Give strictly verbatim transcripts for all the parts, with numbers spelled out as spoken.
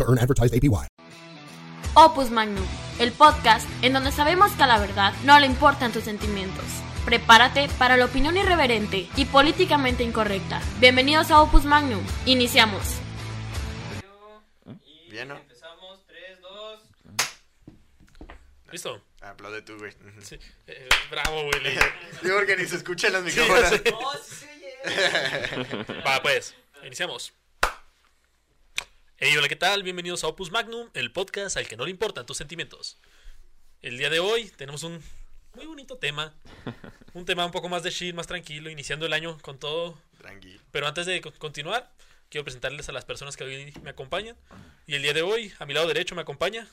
to earn advertised A P Y. Opus Magnum, el podcast en donde sabemos que a la verdad no le importan tus sentimientos. Prepárate para la opinión irreverente y políticamente incorrecta. Bienvenidos a Opus Magnum. Iniciamos. Bien, ¿no? Empezamos, tres, dos. ¿Listo? Aplaude tú, güey. Sí. Eh, bravo, güey. Digo porque ni se escucha en las micrófonos. No, sí, oye. Va, pues, iniciamos. Hey, hola, ¿qué tal? Bienvenidos a Opus Magnum, el podcast al que no le importan tus sentimientos. El día de hoy tenemos un muy bonito tema. Un tema un poco más de chill, más tranquilo, iniciando el año con todo. Tranquilo. Pero antes de continuar, quiero presentarles a las personas que hoy me acompañan. Y el día de hoy, a mi lado derecho me acompaña...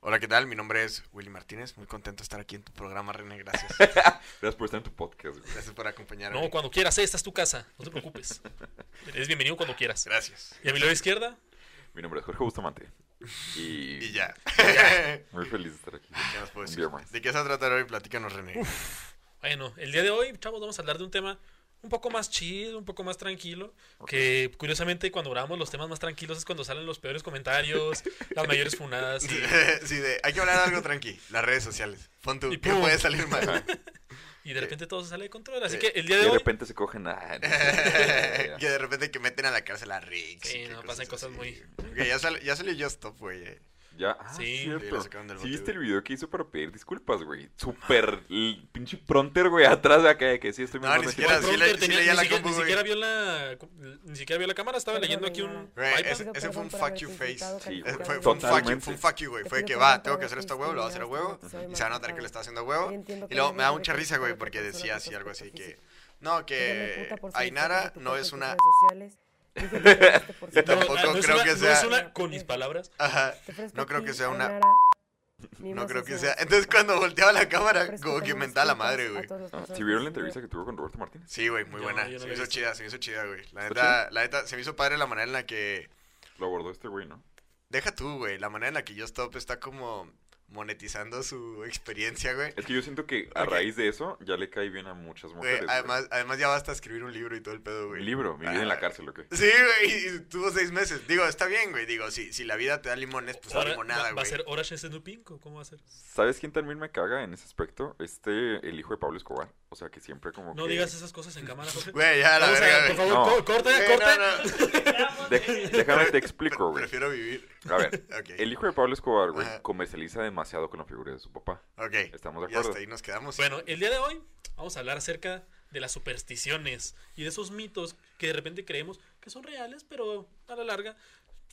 Hola, ¿qué tal? Mi nombre es Willy Martínez. Muy contento de estar aquí en tu programa, René. Gracias. Gracias por estar en tu podcast. Güey. Gracias por acompañarme. No, cuando quieras, esta es tu casa. No te preocupes. Eres bienvenido cuando quieras. Gracias. Y a mi lado izquierda... Mi nombre es Jorge Bustamante. Y, y ya. ya. Muy feliz de estar aquí. ¿Qué nos puedo decir? ¿De qué se va a tratar hoy? Platícanos, René. Uf. Bueno, el día de hoy, chavos, vamos a hablar de un tema un poco más chill, un poco más tranquilo. Okay. Que curiosamente, cuando grabamos los temas más tranquilos es cuando salen los peores comentarios, las mayores funadas. Y... sí, de, hay que hablar de algo tranqui. Las redes sociales. Pon tu. ¿Qué puede salir mal? Y de repente eh, todo se sale de control, así eh, que el día de, de hoy... de repente se cogen a... que de repente que meten a la cárcel a Riggs. Sí, no, pasan cosas así. Muy... Okay, ya, sal, ya salió Just Stop, güey. Eh. Ya, ah, sí, cierto. Sí, viste el video que hizo para pedir disculpas, güey. Súper pinche prompter, güey, atrás de acá, de que sí estoy muy... No, ni siquiera, sí, le, tenía, sí, ni, la siquiera, compu, ni siquiera vio la... Ni siquiera vio la cámara, estaba leyendo aquí un... Güey, ese, ese fue un fuck you face. Sí, güey. Fue, fue, un fuck you, fue un fuck you, güey. Fue que va, tengo que hacer esto a huevo, lo voy a hacer a huevo. Y se va a notar que lo está haciendo a huevo. Y luego me da mucha risa, güey, porque decía así, algo así que... No, que Ainara no es una... Yo tampoco no, no creo una, que sea. No es una, con mis palabras. Ajá. No creo que sea una. No creo que sea. Entonces, cuando volteaba la cámara, como que mentaba la madre, güey. Ah, ¿sí vieron la entrevista que tuvo con Roberto Martínez? Sí, güey, muy buena. No, no se me hizo visto. chida, se me hizo chida, güey. La neta, la neta, se me hizo padre la manera en la que. Lo abordó este güey, ¿no? Deja tú, güey. La manera en la que Just Stop está como monetizando su experiencia, güey. Es que yo siento que a okay. raíz de eso ya le cae bien a muchas mujeres. Güey, además, güey. además ya basta escribir un libro y todo el pedo, güey. Un libro, mi ah, vida en la cárcel, ¿o qué? Sí, güey, y tuvo seis meses. Digo, está bien, güey. Digo, si, si la vida te da limones, pues da limonada, va, güey. ¿Va a ser Orange is the New Pink o cómo va a ser? ¿Sabes quién también me caga en ese aspecto? Este, el hijo de Pablo Escobar. O sea, que siempre como no que... digas esas cosas en cámara, Jorge. Güey, ya, la verdad, por favor, no. corta, güey, corta. No, no. De- déjame te explico, güey. Prefiero vivir. A ver, okay. El hijo de Pablo Escobar, güey, ajá, comercializa demasiado con la figura de su papá. Ok. Estamos de acuerdo. Y hasta ahí nos quedamos. Bueno, el día de hoy vamos a hablar acerca de las supersticiones y de esos mitos que de repente creemos que son reales, pero a la larga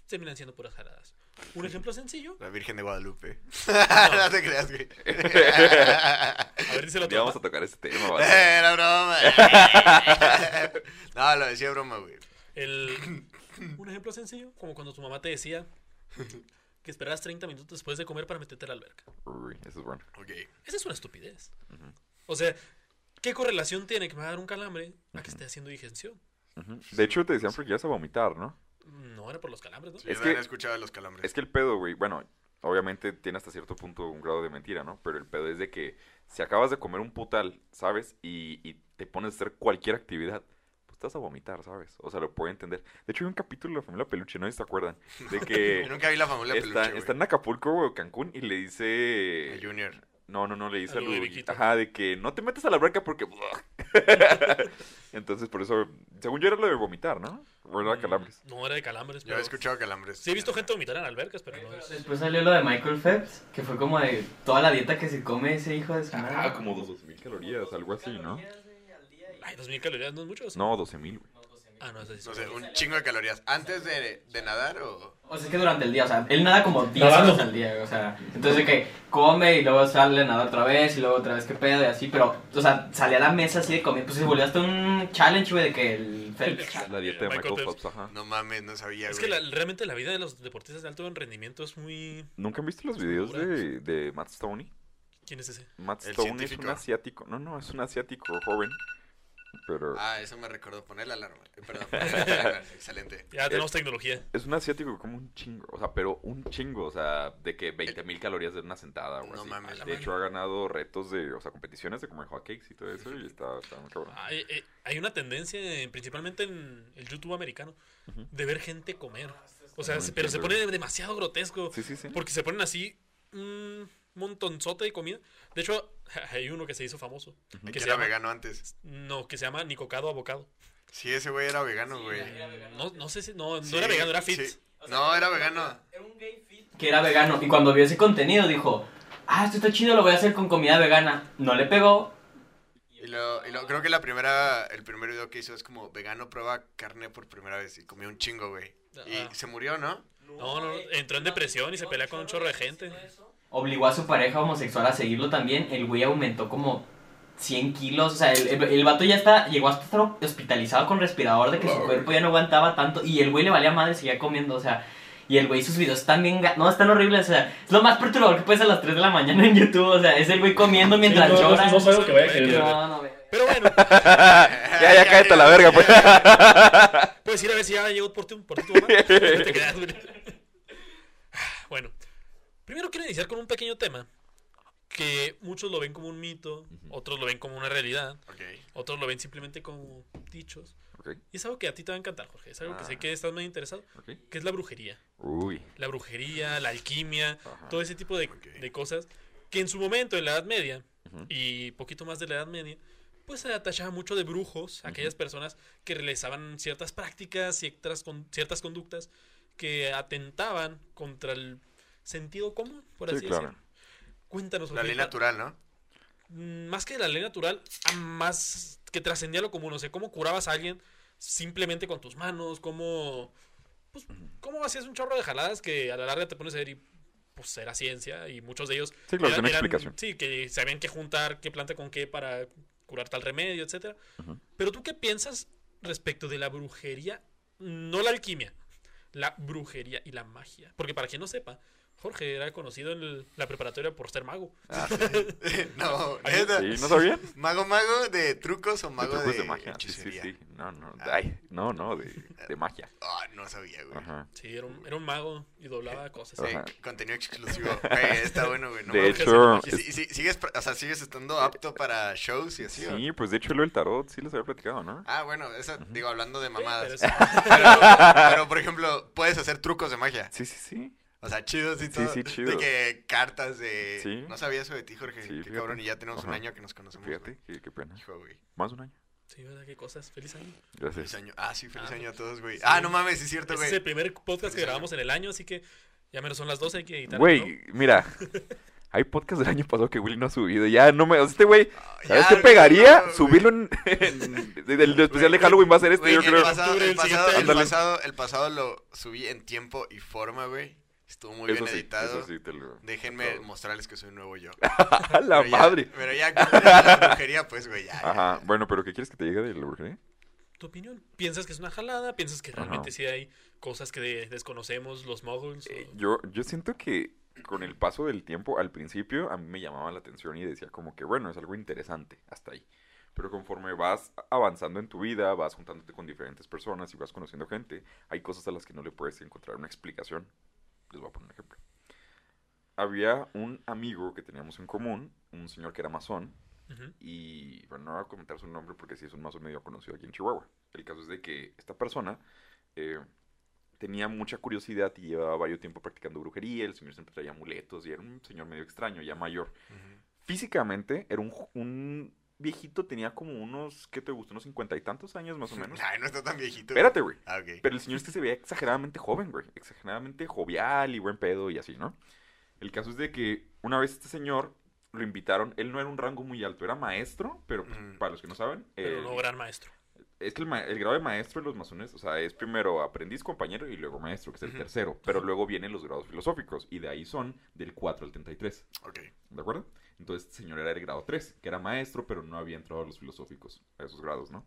terminan siendo puras jaladas. Un ejemplo sencillo. La Virgen de Guadalupe. No, no te creas, güey. A ver, díselo tú. Ya vamos a tocar ese tema, güey. Era broma. No, lo decía broma, güey. El... Un ejemplo sencillo, como cuando tu mamá te decía que esperabas treinta minutos después de comer para meterte a la alberca. Uy, eso es bueno. Okay. Esa es una estupidez. Uh-huh. O sea, ¿qué correlación tiene que me va a dar un calambre a que esté haciendo digestión? Uh-huh. De hecho, te decían porque ibas a vomitar, ¿no? No, era por los calambres, ¿no? Sí, es que he escuchado de los calambres. Es que el pedo, güey, bueno, obviamente tiene hasta cierto punto un grado de mentira, ¿no? Pero el pedo es de que si acabas de comer un putal, ¿sabes? Y, y te pones a hacer cualquier actividad, pues estás a vomitar, ¿sabes? O sea, lo puedo entender. De hecho, hay un capítulo de La Familia Peluche, ¿no? ¿Se acuerdan? De que yo nunca vi La Familia está, Peluche, güey. Está en Acapulco, güey, Cancún, y le dice... A Junior. No, no, no, le dice a Ludwig. Ajá, de que no te metas a la branca porque... Entonces, por eso, según yo era lo de vomitar, ¿no? ¿O era de calambres? No, era de calambres. Yo he escuchado calambres. Sí, he visto gente vomitar en albercas, pero no es... Después salió lo de Michael Phelps, que fue como de toda la dieta que se come ese hijo de su madre. Ah, como dos mil calorías, algo así, ¿no? Ay, dos mil calorías no es mucho. No, doce mil, güey. Ah, no, eso sí. No sé, un chingo de calorías. ¿Antes de, de nadar o...? O sea, es que durante el día, o sea, él nada como diez horas al día, o sea, entonces que come y luego sale a nadar otra vez y luego otra vez qué pedo y así, pero, o sea, salía a la mesa así de comer, pues se volvió hasta un challenge, güey, de que el... La dieta de Michael Phelps, ajá. No mames, no sabía, es güey. Es que la, realmente la vida de los deportistas de alto rendimiento es muy... ¿Nunca han visto los videos de, de Matt Stoney? ¿Quién es ese? Matt Stoney es un asiático, no, no, es un asiático joven. Pero... Ah, eso me recordó poner la alarma. Perdón, excelente. Ya tenemos es, tecnología. Es un asiático como un chingo, o sea, pero un chingo, o sea, de que veinte mil calorías de una sentada o no así. Mames, de mami. Hecho, ha ganado retos de, o sea, competiciones de comer hot cakes y todo eso, y está, está muy cabrón. Hay, hay una tendencia, principalmente en el YouTube americano, uh-huh. de ver gente comer. O sea, se, pero se pone demasiado grotesco. Sí, sí, sí. Porque se ponen así... Mmm, montonzote de comida. De hecho, hay uno que se hizo famoso. Uh-huh. Que se era llama, vegano antes. No, que se llama Nicocado Avocado. Sí, ese güey era vegano, güey. Sí, no, no sé si... No, sí, no era vegano, era fit. Sí. O sea, no, era vegano. Era un gay fit. Que era vegano. Y cuando vio ese contenido dijo, ah, esto está chido, lo voy a hacer con comida vegana. No le pegó. Y lo, y lo creo que la primera... El primer video que hizo es como, vegano prueba carne por primera vez. Y comió un chingo, güey. Uh-huh. Y se murió, ¿no? No, no, entró en depresión y se pelea con un chorro de gente. Obligó a su pareja homosexual a seguirlo también. El güey aumentó como cien kilos. O sea, el, el, el vato ya está, llegó hasta estar hospitalizado con respirador de que wow. Su cuerpo ya no aguantaba tanto. Y el güey le valía madre, seguía comiendo. O sea, y el güey sus videos están bien... No, están horribles. O sea, es lo más perturbador que puedes a las tres de la mañana en YouTube. O sea, es el güey comiendo mientras sí, no, llora. No, no, no, no, que vaya a querer, no, no, no. Pero bueno. ya, ya, cállate a la verga, pues. Puedes ir a ver si ya llegó por ti, por tu mamá. No te quedas, güey. Bueno. Primero quiero iniciar con un pequeño tema que muchos lo ven como un mito, uh-huh. otros lo ven como una realidad, okay. otros lo ven simplemente como dichos. Okay. Y es algo que a ti te va a encantar, Jorge. Es algo ah. que sé que estás muy interesado, okay. que es la brujería. Uy. La brujería, la alquimia, uh-huh. todo ese tipo de, okay. de cosas que en su momento, en la Edad Media, uh-huh. y poquito más de la Edad Media, pues se atachaba mucho de brujos, uh-huh. aquellas personas que realizaban ciertas prácticas, ciertas, con, ciertas conductas que atentaban contra el... sentido común, por así sí, claro. decirlo. Cuéntanos. La ley natural, ¿no? Más que la ley natural, más que trascendía lo común. O sea, cómo curabas a alguien simplemente con tus manos, cómo, pues, cómo hacías un chorro de jaladas que a la larga te pones a ver y pues era ciencia y muchos de ellos... Sí, claro, eran, eran, explicación. Sí, que sabían qué juntar, qué planta con qué para curar tal remedio, etcétera. Uh-huh. Pero tú, ¿qué piensas respecto de la brujería? No la alquimia, la brujería y la magia. Porque para quien no sepa... Jorge era conocido en el, la preparatoria por ser mago. Ah, sí. no, sí, ¿no sabían? Mago, mago de trucos o mago de, trucos de, de magia. Sí, sí, sí. No, no, ah. ay, no, no, de, de magia. Ah, oh, no sabía, güey. Ajá. Sí, era un, era un mago y doblaba cosas. Sí, sí. Contenido exclusivo. Güey, está bueno, güey. No de hecho, es... sí, sí, sigues, o sea, sigues estando apto para shows y así. Sí, ¿o? Pues de hecho lo del tarot sí les había platicado, ¿no? Ah, bueno, eso uh-huh. digo hablando de mamadas. Sí, pero, pero, pero por ejemplo, puedes hacer trucos de magia. Sí, sí, sí. O sea, chidos y todo. Sí, sí, chido. De que cartas de... ¿Sí? No sabía eso de ti, Jorge. Sí, qué cabrón. Y ya tenemos ajá. un año que nos conocemos. Fíjate, qué, qué pena. Hijo, güey. Más de un año. Sí, ¿verdad? ¿Qué cosas? Feliz año. Gracias. Feliz año. Ah, sí, feliz ah, año a todos, güey. Sí. Ah, no mames, es cierto, güey. Este es el primer podcast feliz que grabamos año. En el año, así que ya menos son las doce, hay que editar. Güey, ¿no? Mira. Hay podcast del año pasado que Willy no ha subido. Ya no me... O sea, este güey... ¿Sabes qué pegaría? No, no, subirlo en... El especial de Halloween va a ser este, yo creo. El pasado lo subí en tiempo y forma, güey. Estuvo muy eso bien sí, editado. Sí lo... Déjenme todo. Mostrarles que soy nuevo yo. ¡La pero madre! Ya, pero ya, con la brujería, pues, güey, ya. Ajá. Ya, ya. Bueno, pero ¿qué quieres que te llegue de la brujería? Tu opinión. ¿Piensas que es una jalada? ¿Piensas que realmente ajá. sí hay cosas que de- desconocemos, los muggles? O... Eh, yo, yo siento que con el paso del tiempo, al principio, a mí me llamaba la atención y decía como que, bueno, es algo interesante, hasta ahí. Pero conforme vas avanzando en tu vida, vas juntándote con diferentes personas y vas conociendo gente, hay cosas a las que no le puedes encontrar una explicación. Les voy a poner un ejemplo. Había un amigo que teníamos en común, un señor que era masón, uh-huh. y bueno, no voy a comentar su nombre porque sí es un masón medio conocido aquí en Chihuahua. El caso es de que esta persona eh, tenía mucha curiosidad y llevaba varios tiempo practicando brujería, el señor siempre traía amuletos y era un señor medio extraño, ya mayor. Uh-huh. Físicamente era un... un viejito, tenía como unos, ¿qué te gusta? Unos cincuenta y tantos años más o menos. Ay, no está tan viejito. Espérate, güey. Ah, okay. Pero el señor este se veía exageradamente joven, güey. Exageradamente jovial y buen pedo y así, ¿no? El caso es de que una vez este señor lo invitaron, él no era un rango muy alto, era maestro, pero pues, mm. para los que no saben... Pero eh, no gran maestro. Es que el, ma- el grado de maestro de los masones, o sea, es primero aprendiz, compañero y luego maestro, que es el uh-huh. tercero. Pero luego vienen los grados filosóficos y de ahí son del cuatro al treinta y tres. Ok. ¿De acuerdo? Entonces, este señor era el grado tres, que era maestro, pero no había entrado a los filosóficos, a esos grados, ¿no?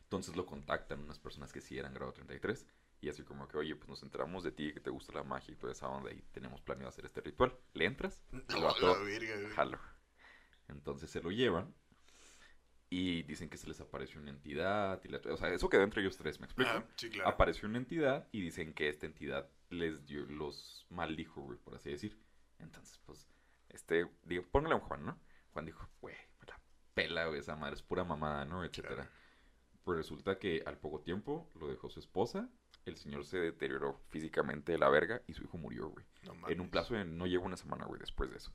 Entonces lo contactan unas personas que sí eran grado treinta y tres. Y así como que, oye, pues nos enteramos de ti, que te gusta la magia y toda esa onda, y tenemos planeado hacer este ritual. ¿Le entras? Lo ató, jalo. Entonces se lo llevan. Y dicen que se les apareció una entidad. Y la, o sea, eso quedó entre ellos tres, ¿me explico? Ah, sí, claro. Apareció una entidad y dicen que esta entidad les dio, los maldijo, güey, por así decir. Entonces, pues, este, digo, póngale a un Juan, ¿no? Juan dijo, güey, la pela, güey, esa madre es pura mamada, ¿no? Etcétera. Claro. Pero resulta que al poco tiempo lo dejó su esposa. El señor se deterioró físicamente de la verga y su hijo murió, güey. No mames. En un plazo de no llegó una semana, güey, después de eso.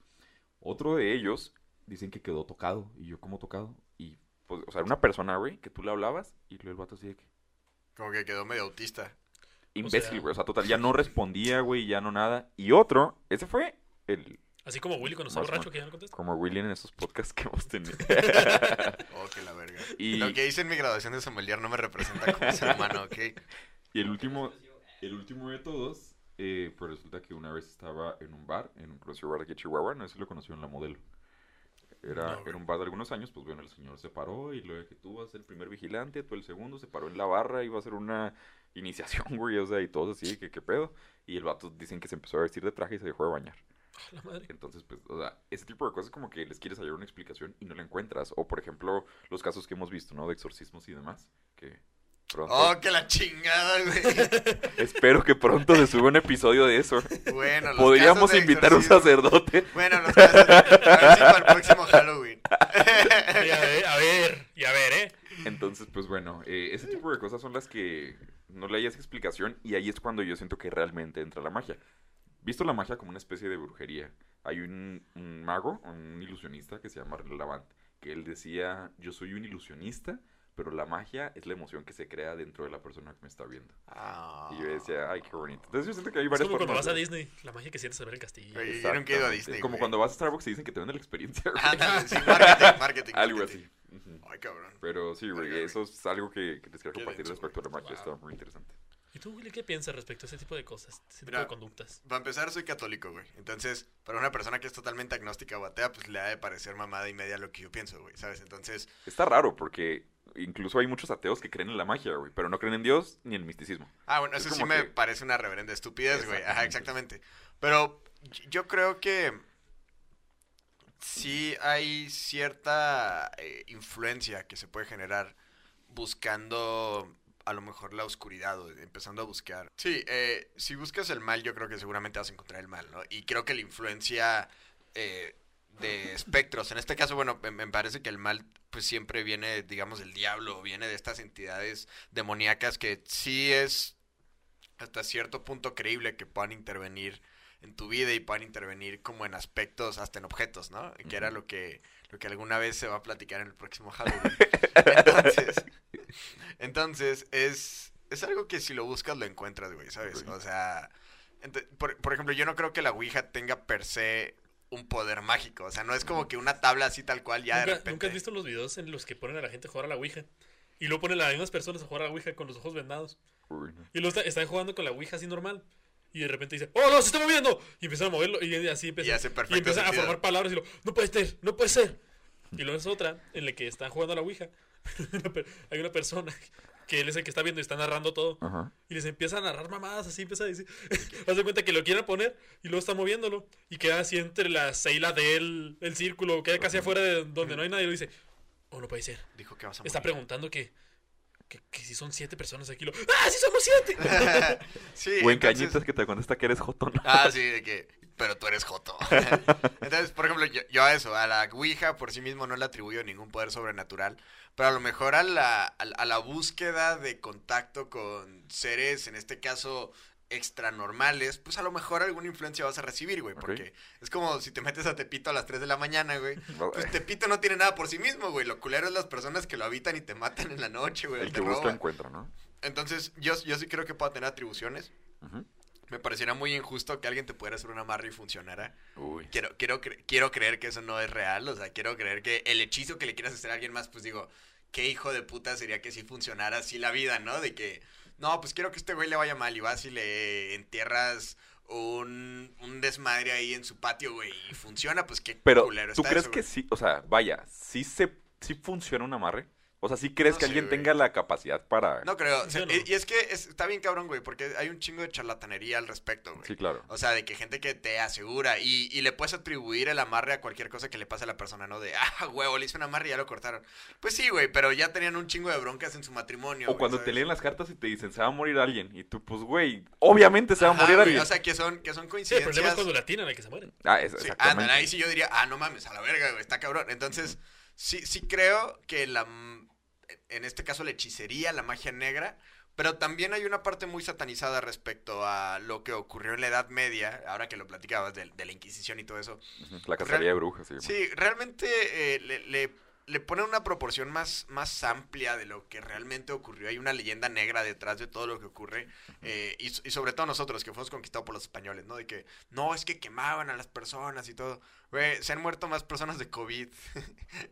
Otro de ellos dicen que quedó tocado. Y yo, ¿cómo tocado? Y, pues, o sea, era una persona, güey, que tú le hablabas y luego el vato así de que... Como que quedó medio autista. Imbécil, güey. O sea, total, ya no respondía, güey, ya no nada. Y otro, ese fue el... Así como Willy cuando está borracho, que ya no contesta. Como Willy en esos podcasts que hemos tenido. Oh, que la verga. Y... Lo que hice en mi graduación de sommelier no me representa como ser humano, ¿ok? Y el último, el último de todos, eh, pues resulta que una vez estaba en un bar, en un conocido bar aquí en Chihuahua, no sé si lo conoció en La Modelo. Era, no, era un bar de algunos años, pues bueno, el señor se paró y luego que tú vas el primer vigilante, tú el segundo, se paró en la barra, iba a hacer una iniciación, güey, o sea, y todos así, que qué pedo. Y el vato dicen que se empezó a vestir de traje y se dejó de bañar. Oh, la madre. Entonces, pues, o sea, ese tipo de cosas como que les quieres hallar una explicación y no la encuentras. O, por ejemplo, los casos que hemos visto, ¿no? De exorcismos y demás, que... Pronto. Oh, que la chingada, güey. Espero que pronto se suba un episodio de eso. Bueno, los podríamos invitar a un sacerdote. Bueno, los casos de... A ver si para el próximo Halloween. Y a ver, a ver, y a ver, ¿eh? Entonces, pues bueno, eh, ese tipo de cosas son las que no le hayas explicación. Y ahí es cuando yo siento que realmente entra la magia. Visto la magia como una especie de brujería. Hay un, un mago, un ilusionista que se llama Marlon Lavand, que él decía, yo soy un ilusionista, pero la magia es la emoción que se crea dentro de la persona que me está viendo. Ah. Y yo decía, ay, qué bonito. Entonces yo siento que hay varias formas. Es como cuando vas a Disney, la magia que sientes al ver el castillo. Oye, yo nunca he ido a Disney. Como güey. Cuando vas a Starbucks y dicen que te venden la experiencia. Ah, no, sí, marketing, marketing. Algo marketing. Así. Uh-huh. Ay, cabrón. Pero sí, güey, ay, eso es algo que, que les quería compartir dentro, respecto güey. A la magia. Wow. Está muy interesante. ¿Y tú, Willy, qué piensas respecto a ese tipo de cosas, ese tipo Mira, de conductas? Para empezar, soy católico, güey. Entonces, para una persona que es totalmente agnóstica o atea, pues le ha de parecer mamada y media lo que yo pienso, güey, ¿sabes? Entonces... Está raro porque incluso hay muchos ateos que creen en la magia, güey, pero no creen en Dios ni en el misticismo. Ah, bueno, es eso sí que... me parece una reverenda estupidez, güey. Ajá, exactamente. Pero yo creo que sí hay cierta eh, influencia que se puede generar buscando... a lo mejor la oscuridad, o empezando a buscar. Sí, eh, si buscas el mal, yo creo que seguramente vas a encontrar el mal, ¿no? Y creo que la influencia eh, de espectros, en este caso, bueno, me, me parece que el mal pues siempre viene, digamos, del diablo, viene de estas entidades demoníacas que sí es hasta cierto punto creíble que puedan intervenir en tu vida y puedan intervenir como en aspectos, hasta en objetos, ¿no? Que era lo que, lo que alguna vez se va a platicar en el próximo Halloween. Entonces... Entonces, es, es algo que si lo buscas lo encuentras, güey, ¿sabes? O sea, ent- por, por ejemplo, yo no creo que la Ouija tenga per se un poder mágico. O sea, no es como que una tabla así tal cual ya de repente... ¿Nunca has visto los videos en los que ponen a la gente a jugar a la Ouija? Y luego ponen a las mismas personas a jugar a la Ouija con los ojos vendados. Y luego está, están jugando con la Ouija así normal. Y de repente dice, ¡oh, no, se está moviendo! Y empiezan a moverlo y así empiezan, y y empiezan a formar palabras y lo, ¡no puede ser, no puede ser! Y luego es otra en la que están jugando a la Ouija. Hay una persona que él es el que está viendo y está narrando todo. Ajá. Y les empieza a narrar mamadas, así empieza a decir. Haz de cuenta que lo quieren poner y luego está moviéndolo. Y queda así entre la C y la D, el, el círculo, queda casi afuera de donde no hay nadie. Y lo dice, oh, no puede ser. Dijo que vas a morir. Está preguntando que, que, que si son siete personas aquí. Lo, ¡ah, sí somos siete! Sí, o en entonces... cañitas que te contesta que eres jotón. Ah, sí, de que... pero tú eres joto. Entonces, por ejemplo, yo, yo a eso, a la Ouija por sí mismo no le atribuyo ningún poder sobrenatural, pero a lo mejor a la, a, a la búsqueda de contacto con seres, en este caso, extranormales, pues a lo mejor alguna influencia vas a recibir, güey, porque okay. es como si te metes a Tepito a las tres de la mañana, güey, pues Tepito no tiene nada por sí mismo, güey, lo culero es las personas que lo habitan y te matan en la noche, güey. El, el que busca encuentra, ¿no? Entonces, yo, yo sí creo que puedo tener atribuciones. Ajá. Uh-huh. Me pareciera muy injusto que alguien te pudiera hacer un amarre y funcionara. Uy. Quiero, quiero, cre- quiero creer que eso no es real. O sea, quiero creer que el hechizo que le quieras hacer a alguien más, pues digo, qué hijo de puta sería que si sí funcionara así la vida, ¿no? De que, no, pues quiero que este güey le vaya mal y vas y le entierras un, un desmadre ahí en su patio, güey, y funciona, pues qué Pero, culero está. Pero, ¿tú crees eso, que güey? Sí? O sea, vaya, ¿sí, se, sí funciona un amarre? O sea, ¿sí crees no que sé, alguien güey. tenga la capacidad para...? No creo. O sea, no. Y es que es, está bien cabrón, güey, porque hay un chingo de charlatanería al respecto, güey. Sí, claro. O sea, de que gente que te asegura y, y le puedes atribuir el amarre a cualquier cosa que le pase a la persona, ¿no? De, ah, huevo, le hice un amarre y ya lo cortaron. Pues sí, güey, pero ya tenían un chingo de broncas en su matrimonio. O güey, cuando ¿sabes? Te leen las cartas y te dicen, se va a morir alguien. Y tú, pues, güey, obviamente se va a morir güey, alguien. O sea, que son, que son coincidencias. Sí, el problema es cuando latinan a que se mueren. Ah, eso, sí, exactamente. Andan, ahí sí yo diría, ah, no mames, a la verga, güey, está cabrón. Entonces... Uh-huh. Sí, sí creo que la, en este caso la hechicería, la magia negra, pero también hay una parte muy satanizada respecto a lo que ocurrió en la Edad Media, ahora que lo platicabas de, de la Inquisición y todo eso. La cacería Real, de brujas. Sí, sí realmente eh, le, le, le pone una proporción más, más amplia de lo que realmente ocurrió. Hay una leyenda negra detrás de todo lo que ocurre, eh, y, y sobre todo nosotros que fuimos conquistados por los españoles, ¿no? De que, no, es que quemaban a las personas y todo. Güey, se han muerto más personas de COVID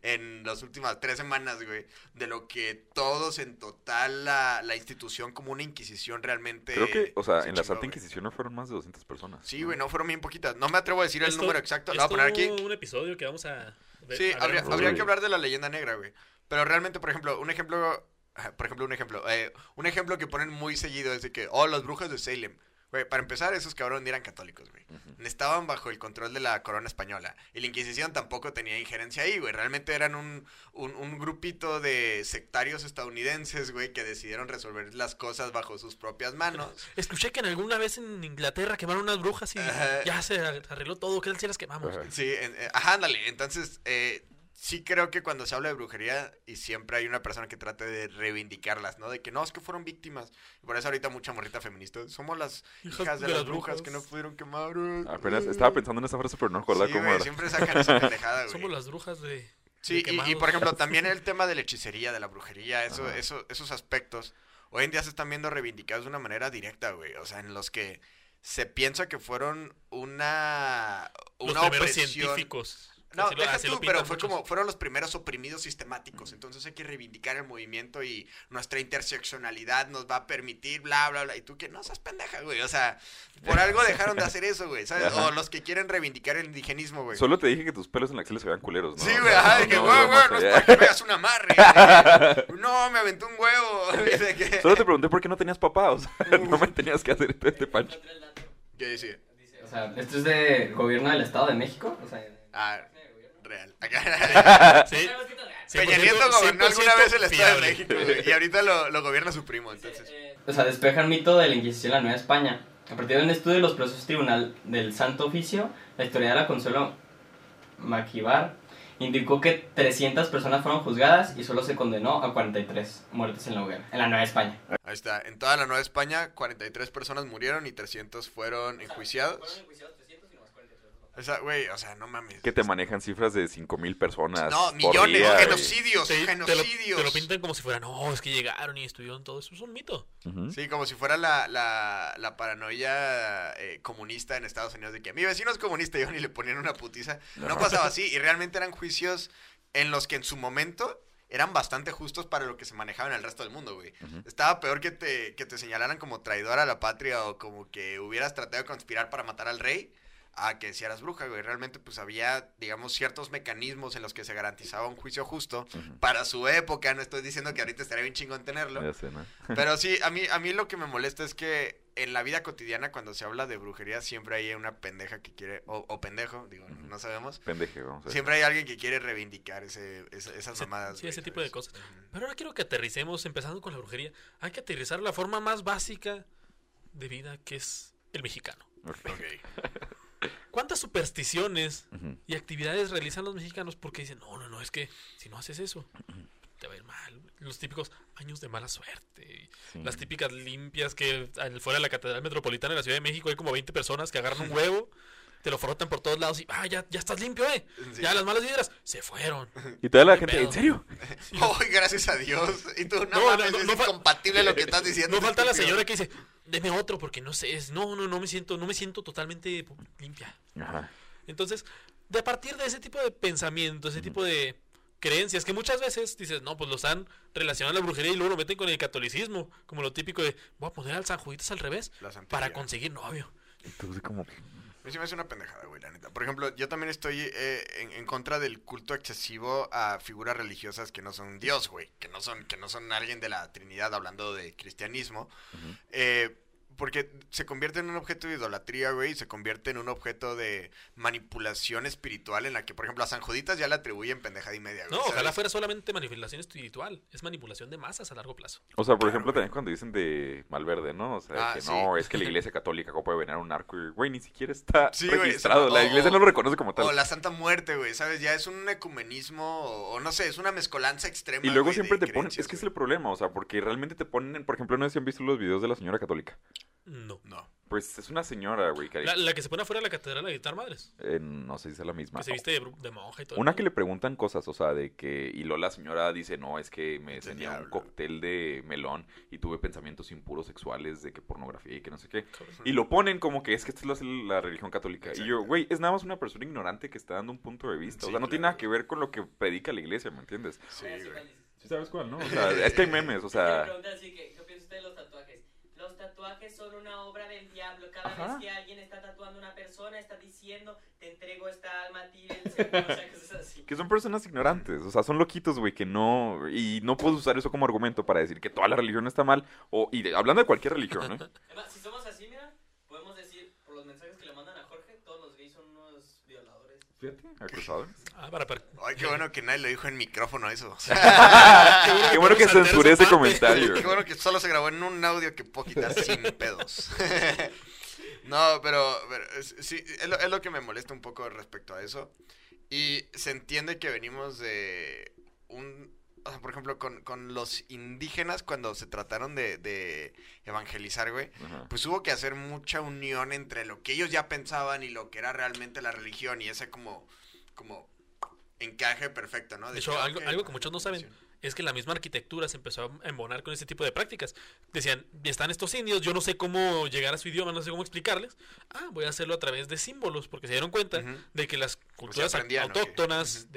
en las últimas tres semanas, güey, de lo que todos en total la, la institución como una inquisición realmente... Creo que, o sea, se en la Santa Inquisición no fueron más de doscientas personas. Sí, güey, no fueron bien poquitas. No me atrevo a decir esto, el número exacto. Lo voy a poner aquí. Es un episodio que vamos a... Ver, sí, a habría, habría que hablar de la leyenda negra, güey. Pero realmente, por ejemplo, un ejemplo... Por ejemplo, un ejemplo. Eh, un ejemplo que ponen muy seguido es de que, oh, los brujos de Salem... Güey, para empezar, esos cabrones eran católicos, güey. Uh-huh. Estaban bajo el control de la corona española. Y la Inquisición tampoco tenía injerencia ahí, güey. Realmente eran un, un, un grupito de sectarios estadounidenses, güey, que decidieron resolver las cosas bajo sus propias manos. Pero escuché que en alguna vez en Inglaterra quemaron unas brujas y uh-huh. ya se arregló todo. ¿Qué tal si las quemamos? Uh-huh. Sí, en, eh, ajá, ándale. Entonces, eh... sí creo que cuando se habla de brujería y siempre hay una persona que trate de reivindicarlas, ¿no? De que no, es que fueron víctimas. Y por eso ahorita mucha morrita feminista. Somos las hijas, hijas de, de las brujas, brujas que no pudieron quemar. Apenas estaba pensando en esa frase, pero no acordaba sí, cómo güey, era. Siempre sacan esa pendejada, güey. Somos las brujas de... Sí, de y, y por ejemplo, también el tema de la hechicería, de la brujería, eso, ah. eso, esos aspectos, hoy en día se están viendo reivindicados de una manera directa, güey. O sea, en los que se piensa que fueron una... una los primeros opresión. Científicos. No, así deja así tú, pero fue muchos. Como fueron los primeros oprimidos sistemáticos, entonces hay que reivindicar el movimiento y nuestra interseccionalidad nos va a permitir bla, bla, bla, y tú que no seas pendeja, güey, o sea, por algo dejaron de hacer eso, güey, ¿sabes? Ajá. O los que quieren reivindicar el indigenismo, güey. Solo te dije que tus pelos en la axila se vean culeros, ¿no? Sí, güey, ajá, de que, güey, güey, no es para que me hagas un amarre, que, no, me aventó un huevo. De que... Solo te pregunté por qué no tenías papá, o sea, no me tenías que hacer este pancho. ¿Qué decía? O sea, esto es de gobierno del Estado de México, o sea... Ah, real. ¿Sí? Peña Nieto gobernó alguna vez el Estado de México, güey, y ahorita lo, lo gobierna su primo, entonces. O sea, despeja el mito de la Inquisición en la Nueva España. A partir de un estudio de los procesos tribunal del Santo Oficio, la historiadora Consuelo Maquibar indicó que trescientas personas fueron juzgadas y solo se condenó a cuarenta y tres muertes en la hoguera, en la Nueva España. Ahí está, en toda la Nueva España cuarenta y tres personas murieron y trescientos fueron enjuiciados. Fueron enjuiciados trescientos y nomás cuarenta y tres. O sea, güey, o sea, no mames. Que te manejan cifras de cinco mil personas. No, millones, día, genocidios, sí, genocidios. Te lo, te lo pintan como si fuera, no, es que llegaron y estuvieron todo eso, es un mito. Uh-huh. Sí, como si fuera la, la, la paranoia eh, comunista en Estados Unidos de que mi vecino es comunista y yo ni le ponían una putiza. No, no pasaba así y realmente eran juicios en los que en su momento... eran bastante justos para lo que se manejaba en el resto del mundo, güey. Uh-huh. Estaba peor que te, que te señalaran como traidor a la patria o como que hubieras tratado de conspirar para matar al rey a que si eras bruja, güey. Realmente, pues, había, digamos, ciertos mecanismos en los que se garantizaba un juicio justo. Uh-huh. Para su época, no estoy diciendo que ahorita estaría bien chingón tenerlo. Ya sé, ¿no? Pero sí, a mí, a mí lo que me molesta es que en la vida cotidiana, cuando se habla de brujería, siempre hay una pendeja que quiere... O, o pendejo, digo, uh-huh. no sabemos. Pendeje, vamos a ver. Siempre hay alguien que quiere reivindicar ese, esa, esas ese, mamadas. Sí, güey, ese ¿sabes? Tipo de cosas. Uh-huh. Pero ahora quiero que aterricemos, empezando con la brujería. Hay que aterrizar la forma más básica de vida, que es el mexicano. Ok. okay. ¿Cuántas supersticiones uh-huh. y actividades realizan los mexicanos? Porque dicen, no, no, no, es que si no haces eso, te va a ir mal. Los típicos años de mala suerte. Sí. Las típicas limpias que fuera de la Catedral Metropolitana de la Ciudad de México hay como veinte personas que agarran un huevo, te lo frotan por todos lados y, ah, ya, ya estás limpio, eh. Sí. Ya las malas vibras se fueron. Y toda la gente, pedo. ¿En serio? ¡Ay, oh, gracias a Dios! Y tú, no, no mames, no, no, es no fal- incompatible lo que estás diciendo. No falta la señora que dice... Deme otro porque no sé, es, no, no, no me siento, no me siento totalmente limpia. Ajá. Entonces, de a partir de ese tipo de pensamiento, ese uh-huh. tipo de creencias que muchas veces dices, no, pues lo están relacionando a la brujería y luego lo meten con el catolicismo, como lo típico de, voy a poner al San Juditas al revés para conseguir novio. Entonces, como... a mí se me hace una pendejada, güey, la neta. Por ejemplo, yo también estoy eh, en, en contra del culto excesivo a figuras religiosas que no son Dios, güey, que no son, que no son alguien de la Trinidad, hablando de cristianismo. Uh-huh. Eh... Porque se convierte en un objeto de idolatría, güey, y se convierte en un objeto de manipulación espiritual en la que, por ejemplo, a San Juditas ya le atribuyen pendejada y media, güey. No, ¿sabes? Ojalá fuera solamente manipulación espiritual, es manipulación de masas a largo plazo. O sea, por claro, ejemplo, güey, también cuando dicen de Malverde, ¿no? O sea, ah, que sí, no, es que la iglesia católica, ¿cómo puede venerar un arco? Y, güey, ni siquiera está sí, registrado, güey, o, la iglesia no lo reconoce como tal. O la Santa Muerte, güey, ¿sabes? Ya es un ecumenismo, o, o no sé, es una mezcolanza extrema. Y luego güey, siempre te ponen, es que güey, es el problema, o sea, porque realmente te ponen, por ejemplo, no sé si han visto los videos de la señora católica. No. No. Pues es una señora, güey. La, la que se pone afuera de la catedral a gritar madres. Eh, no sé si es la misma. Que se viste de, de monja y todo. Una que le preguntan cosas, o sea, de que... Y luego la señora dice, no, es que me tenía un cóctel de melón y tuve pensamientos impuros sexuales de que pornografía y que no sé qué. Y lo ponen como que es que esto lo hace la religión católica. Exacto. Y yo, güey, es nada más una persona ignorante que está dando un punto de vista. Sí, o sea, no claro, tiene nada que ver con lo que predica la iglesia, ¿me entiendes? Sí, güey. Sí, ¿sabes cuál, no? O sea, es que hay memes, o sea... ¿Qué piensa usted de los tatuajes? Los tatuajes son una obra del diablo. Cada ajá, vez que alguien está tatuando a una persona, está diciendo, te entrego esta alma a ti, el Señor. O sea, cosas así. Que son personas ignorantes, o sea, son loquitos, güey, que no... Y no puedes usar eso como argumento para decir que toda la religión está mal, o... Y de, hablando de cualquier religión, ¿eh? Además, si somos así, mira, podemos decir, por los mensajes que le mandan a Jorge, todos los gays son unos violadores. Fíjate, acusadores. Ah, para, para. Ay, qué bueno que nadie lo dijo en micrófono eso. Qué bueno que censuré ese comentario. Qué bueno que solo se grabó en un audio que puedo quitar sin pedos. No, pero, pero sí, es lo, es lo que me molesta un poco respecto a eso. Y se entiende que venimos de un... O sea, por ejemplo, con, con los indígenas, cuando se trataron de, de evangelizar, güey, ajá, pues hubo que hacer mucha unión entre lo que ellos ya pensaban y lo que era realmente la religión. Y ese como... como encaje perfecto, ¿no? De, de hecho, que, algo, okay, algo que muchos no saben es que la misma arquitectura se empezó a embonar con este tipo de prácticas. Decían, están estos indios, yo no sé cómo llegar a su idioma, no sé cómo explicarles. Ah, voy a hacerlo a través de símbolos, porque se dieron cuenta uh-huh, de que las culturas pues autóctonas okay,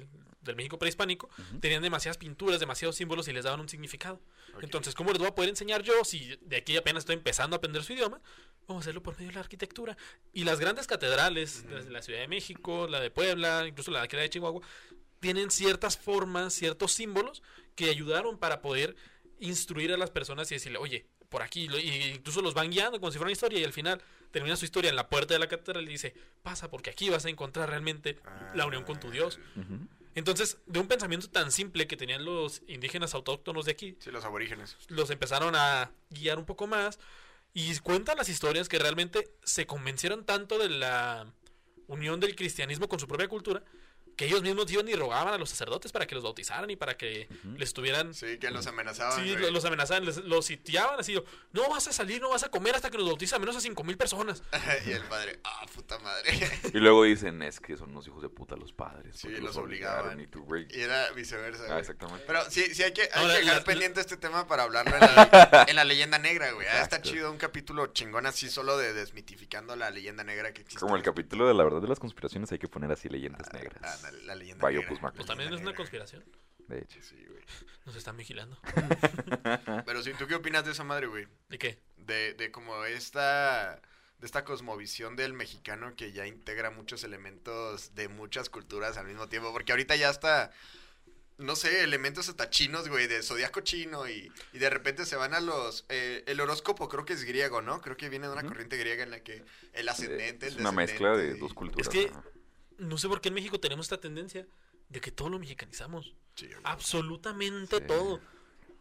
de, del México prehispánico uh-huh, tenían demasiadas pinturas, demasiados símbolos y les daban un significado. Okay. Entonces, ¿cómo les voy a poder enseñar yo si de aquí apenas estoy empezando a aprender su idioma? Vamos a hacerlo por medio de la arquitectura. Y las grandes catedrales, uh-huh, de la Ciudad de México, la de Puebla, incluso la de Chihuahua, tienen ciertas formas, ciertos símbolos que ayudaron para poder instruir a las personas y decirle, oye, por aquí, y incluso los van guiando como si fuera una historia, y al final termina su historia en la puerta de la catedral y dice, pasa porque aquí vas a encontrar realmente la unión con tu Dios. Uh-huh. Entonces, de un pensamiento tan simple que tenían los indígenas autóctonos de aquí, sí, los aborígenes, los empezaron a guiar un poco más. Y cuentan las historias que realmente se convencieron tanto de la unión del cristianismo con su propia cultura que ellos mismos iban y rogaban a los sacerdotes para que los bautizaran y para que uh-huh, les tuvieran... Sí, que los amenazaban. Sí, güey, los amenazaban, les, los sitiaban así. No vas a salir, no vas a comer hasta que nos bautizan menos a cinco mil personas. Y el padre, ah, oh, puta madre. Y luego dicen, es que son unos hijos de puta los padres. Sí, los, los obligaban. obligaban y, tú, güey. Y era viceversa. Ah, exactamente. Pero sí, sí hay que, hay Ahora, que dejar la, pendiente la, este tema para hablarlo en la, en la leyenda negra, güey. Ah, está chido un capítulo chingón así solo de desmitificando la leyenda negra que existe. Como el capítulo de la verdad de las conspiraciones, hay que poner así leyendas ah, negras. Ah, La, la leyenda Opus Magnum. Pues también es una conspiración. De hecho, sí, güey. Nos están vigilando. Pero sí, ¿tú qué opinas de esa madre, güey? ¿De qué? De, de como esta... De esta cosmovisión del mexicano que ya integra muchos elementos de muchas culturas al mismo tiempo. Porque ahorita ya está... No sé, elementos hasta chinos, güey, de zodiaco chino y, y de repente se van a los... Eh, el horóscopo creo que es griego, ¿no? Creo que viene de una uh-huh, corriente griega en la que el ascendente... Es el una mezcla de y... dos culturas. Es que... ¿no? No sé por qué en México tenemos esta tendencia de que todo lo mexicanizamos. Sí, absolutamente sí, todo.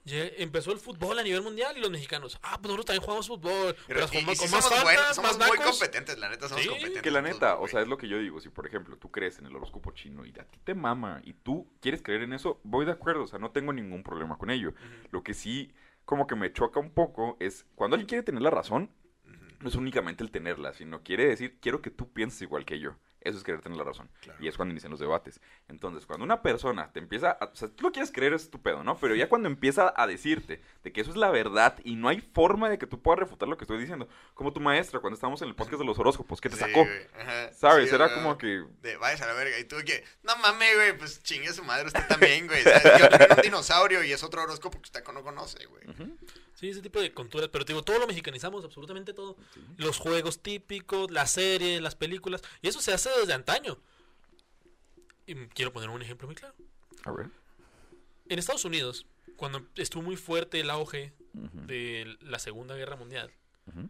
Ya empezó el fútbol a nivel mundial y los mexicanos, ah, pues nosotros también jugamos fútbol. Pero y, jugamos, y si con somos más buenos, faltas, somos más muy nacos, competentes, la neta somos sí, competentes. Que la neta, fútbol, o sea, es lo que yo digo. Si por ejemplo tú crees en el horóscopo chino y a ti te mama y tú quieres creer en eso, voy de acuerdo, o sea, no tengo ningún problema con ello. Uh-huh. Lo que sí como que me choca un poco es cuando alguien quiere tener la razón, no es únicamente el tenerla, sino quiere decir, quiero que tú pienses igual que yo. Eso es querer tener la razón. Claro. Y es cuando inician los debates. Entonces, cuando una persona te empieza... a, o sea, tú lo quieres creer, es tu pedo, ¿no? Pero ya cuando empieza a decirte de que eso es la verdad y no hay forma de que tú puedas refutar lo que estoy diciendo. Como tu maestra, cuando estábamos en el podcast de los horóscopos, que te sí, sacó. Ajá, ¿sabes? Sí, era güey, como que... de, vayas a la verga. Y tú que... no mames, güey, pues chingue a su madre usted también, güey. ¿Sabes? Yo tengo un dinosaurio y es otro horóscopo que usted no conoce, güey. Uh-huh. Sí, ese tipo de cultura. Pero te digo, todo lo mexicanizamos, absolutamente todo. Sí. Los juegos típicos, las series, las películas. Y eso se hace desde antaño. Y quiero poner un ejemplo muy claro. A ver. En Estados Unidos, cuando estuvo muy fuerte el auge uh-huh. de la Segunda Guerra Mundial... Uh-huh.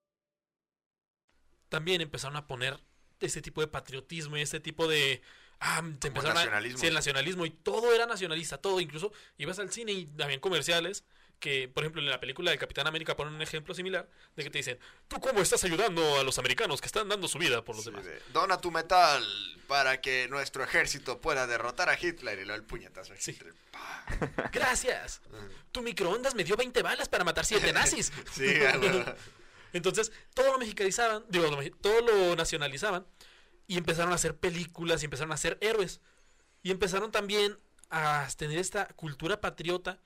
También empezaron a poner este tipo de patriotismo y este tipo de... ah, se empezaron nacionalismo. A, sí, el nacionalismo. Y todo era nacionalista, todo. Incluso ibas al cine y habían comerciales que, por ejemplo, en la película del Capitán América ponen un ejemplo similar de que te dicen, ¿tú cómo estás ayudando a los americanos que están dando su vida por los sí, demás? De, dona tu metal para que nuestro ejército pueda derrotar a Hitler. Y luego el puñetazo a Hitler. Sí. ¡Gracias! Tu microondas me dio veinte balas para matar siete nazis. Sí, claro. Entonces, todo lo mexicanizaban, digo, todo lo nacionalizaban y empezaron a hacer películas y empezaron a hacer héroes. Y empezaron también a tener esta cultura patriota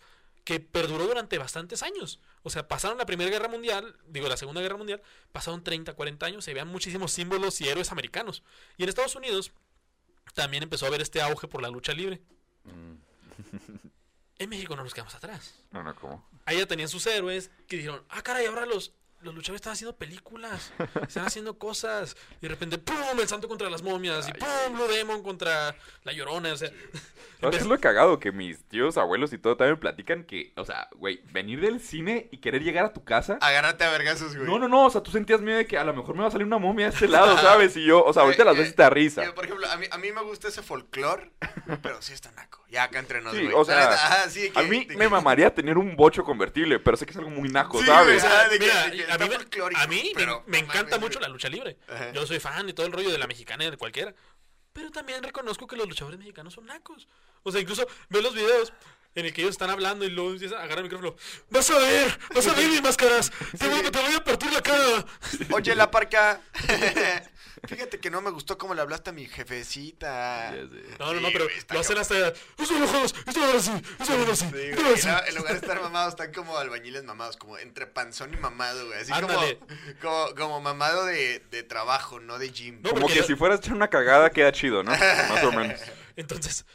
que perduró durante bastantes años. O sea, pasaron la Primera Guerra Mundial, digo, la Segunda Guerra Mundial, pasaron treinta, cuarenta años, se veían muchísimos símbolos y héroes americanos. Y en Estados Unidos también empezó a haber este auge por la lucha libre. Mm. En México no nos quedamos atrás. No, no, ¿cómo? Allá tenían sus héroes que dijeron, ah, caray, ahora los... los luchadores están haciendo películas, están haciendo cosas, y de repente, ¡pum! El Santo contra las momias, y ¡pum! Blue Demon contra la Llorona, o sea... No, es lo cagado que mis tíos, abuelos y todo también platican que, o sea, güey, venir del cine y querer llegar a tu casa... agárrate a vergazos, güey. No, no, no, o sea, tú sentías miedo de que a lo mejor me va a salir una momia a este lado, ¿sabes? Y yo, o sea, ahorita eh, las veces eh, te da risa. Eh, por ejemplo, a mí, a mí me gusta ese folclore, pero sí está naco. Ya acá entre nos, güey. Sí, o sea, ajá, sí, que, a mí me que... mamaría tener un bocho convertible, pero sé que es algo muy naco, sí, ¿sabes? O sea, de que, mira, de que a mí, me, a mí pero, me, me encanta mucho la lucha libre. Ajá. Yo soy fan y todo el rollo de la mexicana y de cualquiera. Pero también reconozco que los luchadores mexicanos son nacos. O sea, incluso veo los videos en el que ellos están hablando y luego empiezan a agarrar el micrófono. ¡Vas a ver! ¡Vas a ver mis máscaras! Sí. Te, voy, ¡Te voy a partir la cara! Oye, la parca. Fíjate que no me gustó cómo le hablaste a mi jefecita. No, no, no, pero sí, lo hacen hasta... ¡Eso lo jodas! ¡Eso lo así! ¡Eso lo así! Sí, en lugar de estar mamados, están como albañiles mamados, como entre panzón y mamado, güey. Así como, como como mamado de, de trabajo, no de gym. No, como que lo... si fueras echar una cagada queda chido, ¿no? Más o menos. Entonces...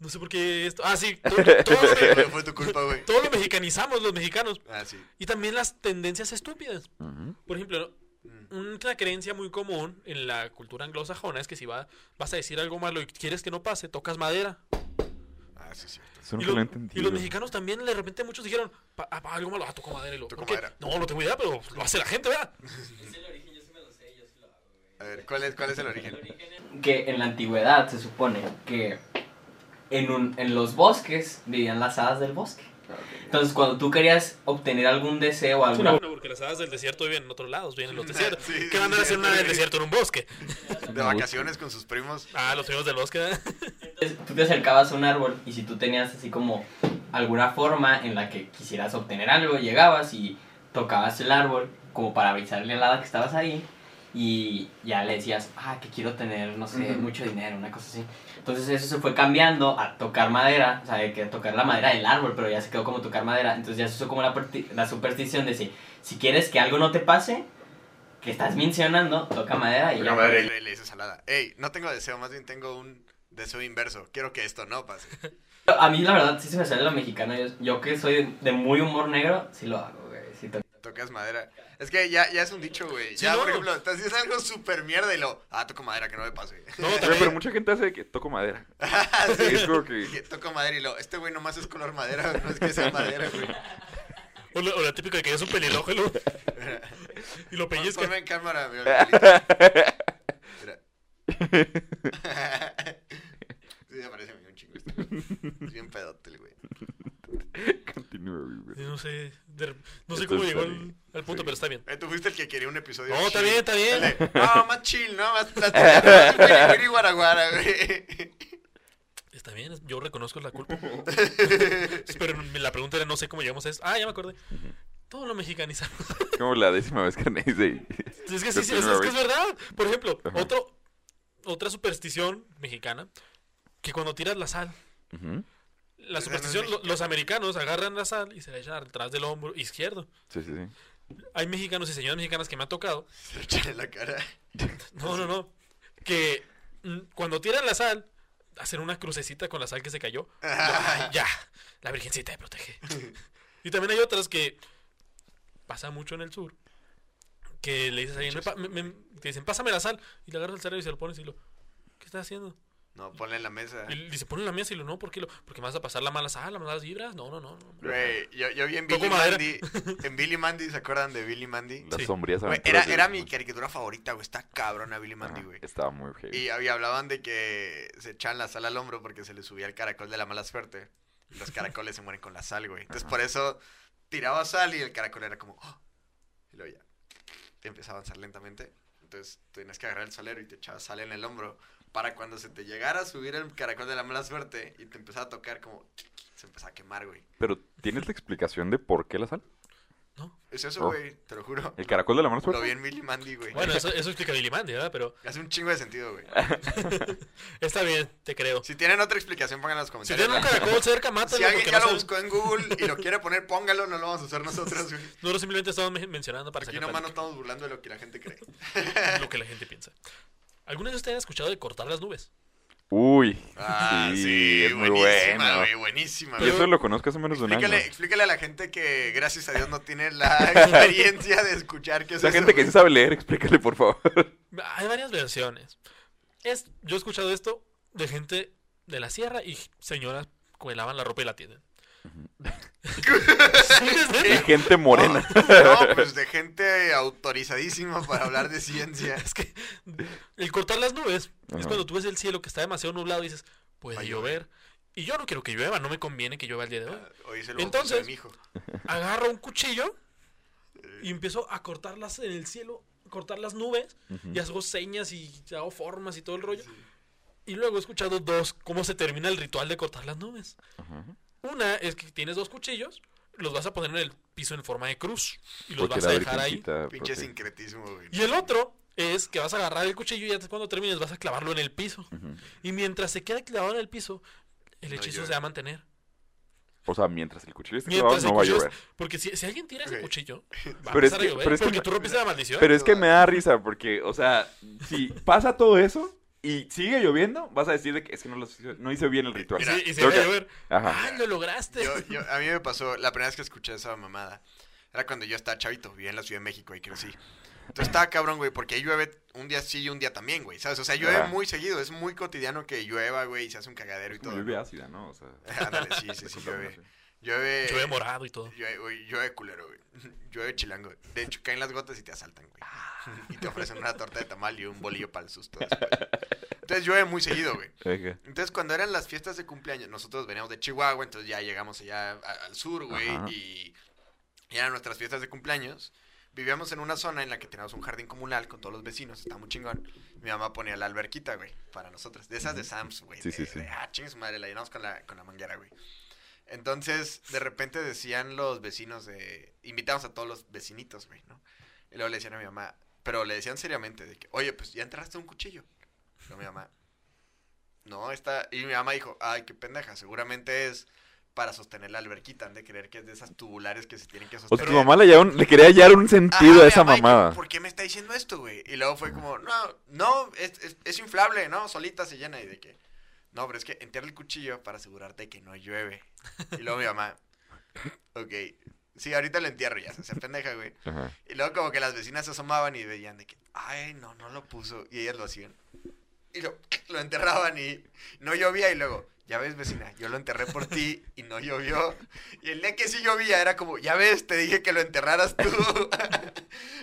no sé por qué esto... Ah, sí. Todo, todo, lo, fue tu culpa, güey. Todo lo mexicanizamos los mexicanos. Ah, sí. Y también las tendencias estúpidas. Uh-huh. Por ejemplo, una creencia muy común en la cultura anglosajona es que si va, vas a decir algo malo y quieres que no pase, tocas madera. Ah, sí, sí. Eso nunca lo he entendido. Y los mexicanos también, de repente, muchos dijeron, pa, pa, algo malo, ah, tocó madera. Y lo, tocó madera. No, no tengo idea, pero lo hace la gente, ¿verdad? Es el origen, yo sí me lo sé, yo sí lo hago, güey. A ver, ¿cuál es, cuál es el origen? El origen es... que en la antigüedad se supone que... En, un, en los bosques vivían las hadas del bosque. Entonces, cuando tú querías obtener algún deseo o alguna... bueno, porque las hadas del desierto viven en otros lados, viven en los desiertos. Sí, ¿qué van a hacer una del desierto en un bosque? De vacaciones con sus primos. Ah, los primos del bosque. Entonces, tú te acercabas a un árbol y si tú tenías así como alguna forma en la que quisieras obtener algo, llegabas y tocabas el árbol como para avisarle a la hada que estabas ahí. Y ya le decías, ah, que quiero tener, no sé, uh-huh. mucho dinero, una cosa así. Entonces eso se fue cambiando a tocar madera, o sea, que tocar la madera del árbol, pero ya se quedó como tocar madera. Entonces ya se usó como la, la superstición de si, si quieres que algo no te pase, que estás mencionando, toca madera y toca ya madera pues... y le dices salada. Ey, no tengo deseo, más bien tengo un deseo inverso. Quiero que esto no pase. A mí, la verdad, sí se me sale lo mexicano. Yo, yo que soy de muy humor negro, sí lo hago, güey. Sí to... Tocas madera. Es que ya, ya es un dicho, güey. Sí, ya, no. Por ejemplo, estás haciendo algo súper mierda y lo... Ah, toco madera, que no me pase. No, también, pero mucha gente hace que toco madera. Sí, es como que... que... toco madera y lo... Este güey nomás es color madera, no es que sea madera, güey. O la, o la típica que es un pelilógeno y lo, y lo pellizca. Ponme en cámara, mi abuelita. Mira. Sí, se parece a mí un chingo este, güey. Es bien pedote el güey. Continúa, güey. Sí, no sé, de, no sé cómo llegó al, al punto, sí. Pero está bien. Eh, tú fuiste el que quería un episodio. No, está bien, está bien. Dale. No, más chill, no, más plástico. Guaraguara, güey. Está bien, yo reconozco la culpa. Pero la pregunta era, no sé cómo llegamos a eso. Ah, ya me acordé. Uh-huh. Todo lo mexicanizamos. Como la décima vez que me dice. Es que sí, sí es, es que es verdad. Por ejemplo, uh-huh. otro, otra superstición mexicana, que cuando tiras la sal, uh-huh. la superstición, lo, los americanos agarran la sal y se la echan detrás del hombro izquierdo. Sí, sí, sí. Hay mexicanos y señoras mexicanas que me han tocado. Se lo echan en la cara. No, no, no. Que cuando tiran la sal, hacer una crucecita con la sal que se cayó. Ya, ya, la virgencita te protege. Y también hay otras que pasa mucho en el sur, que le dices a alguien, me, me, me, te dicen, pásame la sal, y le agarras el cerebro y se lo pones y lo, ¿qué estás haciendo? No, ponle en la mesa. Y dice, ponle en la mesa y lo, no, ¿por qué? Lo, porque me vas a pasar la mala sal, las malas vibras. No, no, no, no. Güey, yo, yo vi en Billy Mandy. En Billy Mandy, ¿se acuerdan de Billy Mandy? Las sí. sombrías aventuras. Güey, era, era mi caricatura favorita, güey. Está cabrona Billy Mandy, ah, güey. Estaba muy heavy. Y, y hablaban de que se echaban la sal al hombro porque se le subía el caracol de la mala suerte. Los caracoles se mueren con la sal, güey. Entonces, ajá, por eso tiraba sal y el caracol era como... Oh. Y luego ya empezaba a avanzar lentamente. Entonces, tenías que agarrar el salero y te echabas sal en el hombro, para cuando se te llegara a subir el caracol de la mala suerte y te empezaba a tocar, como se empezaba a quemar, güey. Pero, ¿tienes la explicación de por qué la sal? No. Es eso, güey, oh. te lo juro. ¿El caracol de la mala suerte? Lo vi en Billy Mandy, güey. Bueno, eso, eso explica Billy Mandy, ¿verdad? Pero... hace un chingo de sentido, güey. Está bien, te creo. Si tienen otra explicación, pónganla en los comentarios. Si tienen un caracol cerca, mátalo. Si alguien ya no lo buscó en Google y lo quiere poner, póngalo, no lo vamos a usar nosotros, güey. Nosotros simplemente estamos mencionando para que... aquí nomás no estamos burlando de lo que la gente cree. Lo que la gente piensa. ¿Alguna vez ustedes han escuchado de cortar las nubes? Uy, ah, sí, sí, es muy buenísima, bueno. Wey, buenísima. Yo eso lo conozco hace menos de un año. Explícale a la gente que, gracias a Dios, no tiene la experiencia de escuchar qué es la eso. La gente que sí sabe leer, explícale, por favor. Hay varias versiones. Es, yo he escuchado esto de gente de la sierra y señoras que lavan la ropa y la tienden. De gente morena. No, no, pues de gente autorizadísima para hablar de ciencia. Es que el cortar las nubes, uh-huh, es cuando tú ves el cielo que está demasiado nublado y dices, puede va llover. Y yo no quiero que llueva, no me conviene que llueva el día de hoy. Uh, hoy se lo entonces, mi hijo. Agarro un cuchillo y empiezo a cortarlas en el cielo, cortar las nubes, uh-huh, y hago señas y hago formas y todo el rollo. Sí. Y luego he escuchado dos, cómo se termina el ritual de cortar las nubes. Ajá. Uh-huh. Una es que tienes dos cuchillos, los vas a poner en el piso en forma de cruz y los porque vas a dejar ahí. Pinche sincretismo, güey. Y el otro es que vas a agarrar el cuchillo y cuando termines vas a clavarlo en el piso. Uh-huh. Y mientras se queda clavado en el piso, el hechizo no se va a mantener. O sea, mientras el cuchillo esté clavado, no va a llover. Porque si, si alguien tira ese okay. cuchillo, va pero a empezar es que, a llover. Pero es porque que, tú rompiste la maldición. Pero es que me da risa porque, o sea, si pasa todo eso y sigue lloviendo, vas a decir de que es que no, los hizo, no hice bien el ritual. Mira, y se va a llover. Ah, lo lograste. Yo, yo, a mí me pasó, la primera vez que escuché esa mamada, era cuando yo estaba chavito, vivía en la Ciudad de México y crecí. Entonces estaba cabrón, güey, porque ahí llueve un día sí y un día también, güey, ¿sabes? O sea, llueve ah. muy seguido, es muy cotidiano que llueva, güey, y se hace un cagadero y todo. Llueve ácida, ¿no? O sea... Ándale, sí, sí, sí, llueve. Llueve... Llueve morado y todo. Llueve, güey, llueve culero, güey. Llueve chilango. De hecho, caen las gotas y te asaltan, güey. Y te ofrecen una torta de tamal y un bolillo para el susto. Después. Entonces llueve muy seguido, güey. Okay. Entonces, cuando eran las fiestas de cumpleaños, nosotros veníamos de Chihuahua, entonces ya llegamos allá al sur, güey. Ajá. Y eran nuestras fiestas de cumpleaños. Vivíamos en una zona en la que teníamos un jardín comunal con todos los vecinos, está muy chingón. Mi mamá ponía la alberquita, güey, para nosotros. De esas de Samsung, güey. Sí, de, sí, sí. De, ah, chingue su madre, la llenamos con la, con la manguera, güey. Entonces, de repente decían los vecinos de... invitamos a todos los vecinitos, güey, ¿no? Y luego le decían a mi mamá... pero le decían seriamente de que... oye, pues ya enterraste un cuchillo. Y luego mi mamá... no, está... y mi mamá dijo... ay, qué pendeja, seguramente es... para sostener la alberquita, han de creer que es de esas tubulares que se tienen que sostener. O tu mamá le, un, le quería hallar un sentido Ajá, a esa Mike, mamada. ¿Por qué me está diciendo esto, güey? Y luego fue como, no, no, es, es, es inflable, ¿no? Solita se llena. Y de que, no, pero es que entierra el cuchillo para asegurarte que no llueve. Y luego mi mamá, ok, sí, ahorita lo entierro, ya se, se pendeja, güey. Ajá. Y luego como que las vecinas se asomaban y veían de que, ay, no, no lo puso. Y ellas lo hacían. Y lo, lo enterraban y no llovía. Y luego, ya ves, vecina, yo lo enterré por ti y no llovió. Y el día que sí llovía era como, ya ves, te dije que lo enterraras tú.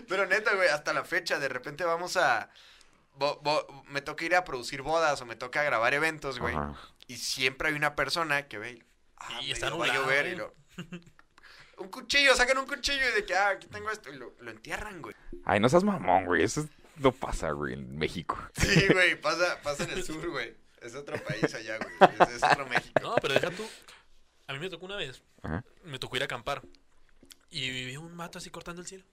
Pero neta, güey, hasta la fecha, de repente vamos a... Bo, bo, me toca ir a producir bodas o me toca grabar eventos, güey. Uh-huh. Y siempre hay una persona que ve... Ah, y está nublado, va a llover, y lo... Un cuchillo, sacan un cuchillo y de que, ah, aquí tengo esto. Y lo, lo entierran, güey. Ay, no seas mamón, güey, eso es... No pasa, güey, en México. Sí, güey, pasa, pasa en el sur, güey. Es otro país allá, güey. Es, es otro México. No, pero deja tú. A mí me tocó una vez. Ajá. Me tocó ir a acampar. Y vivía un mato así cortando el cielo.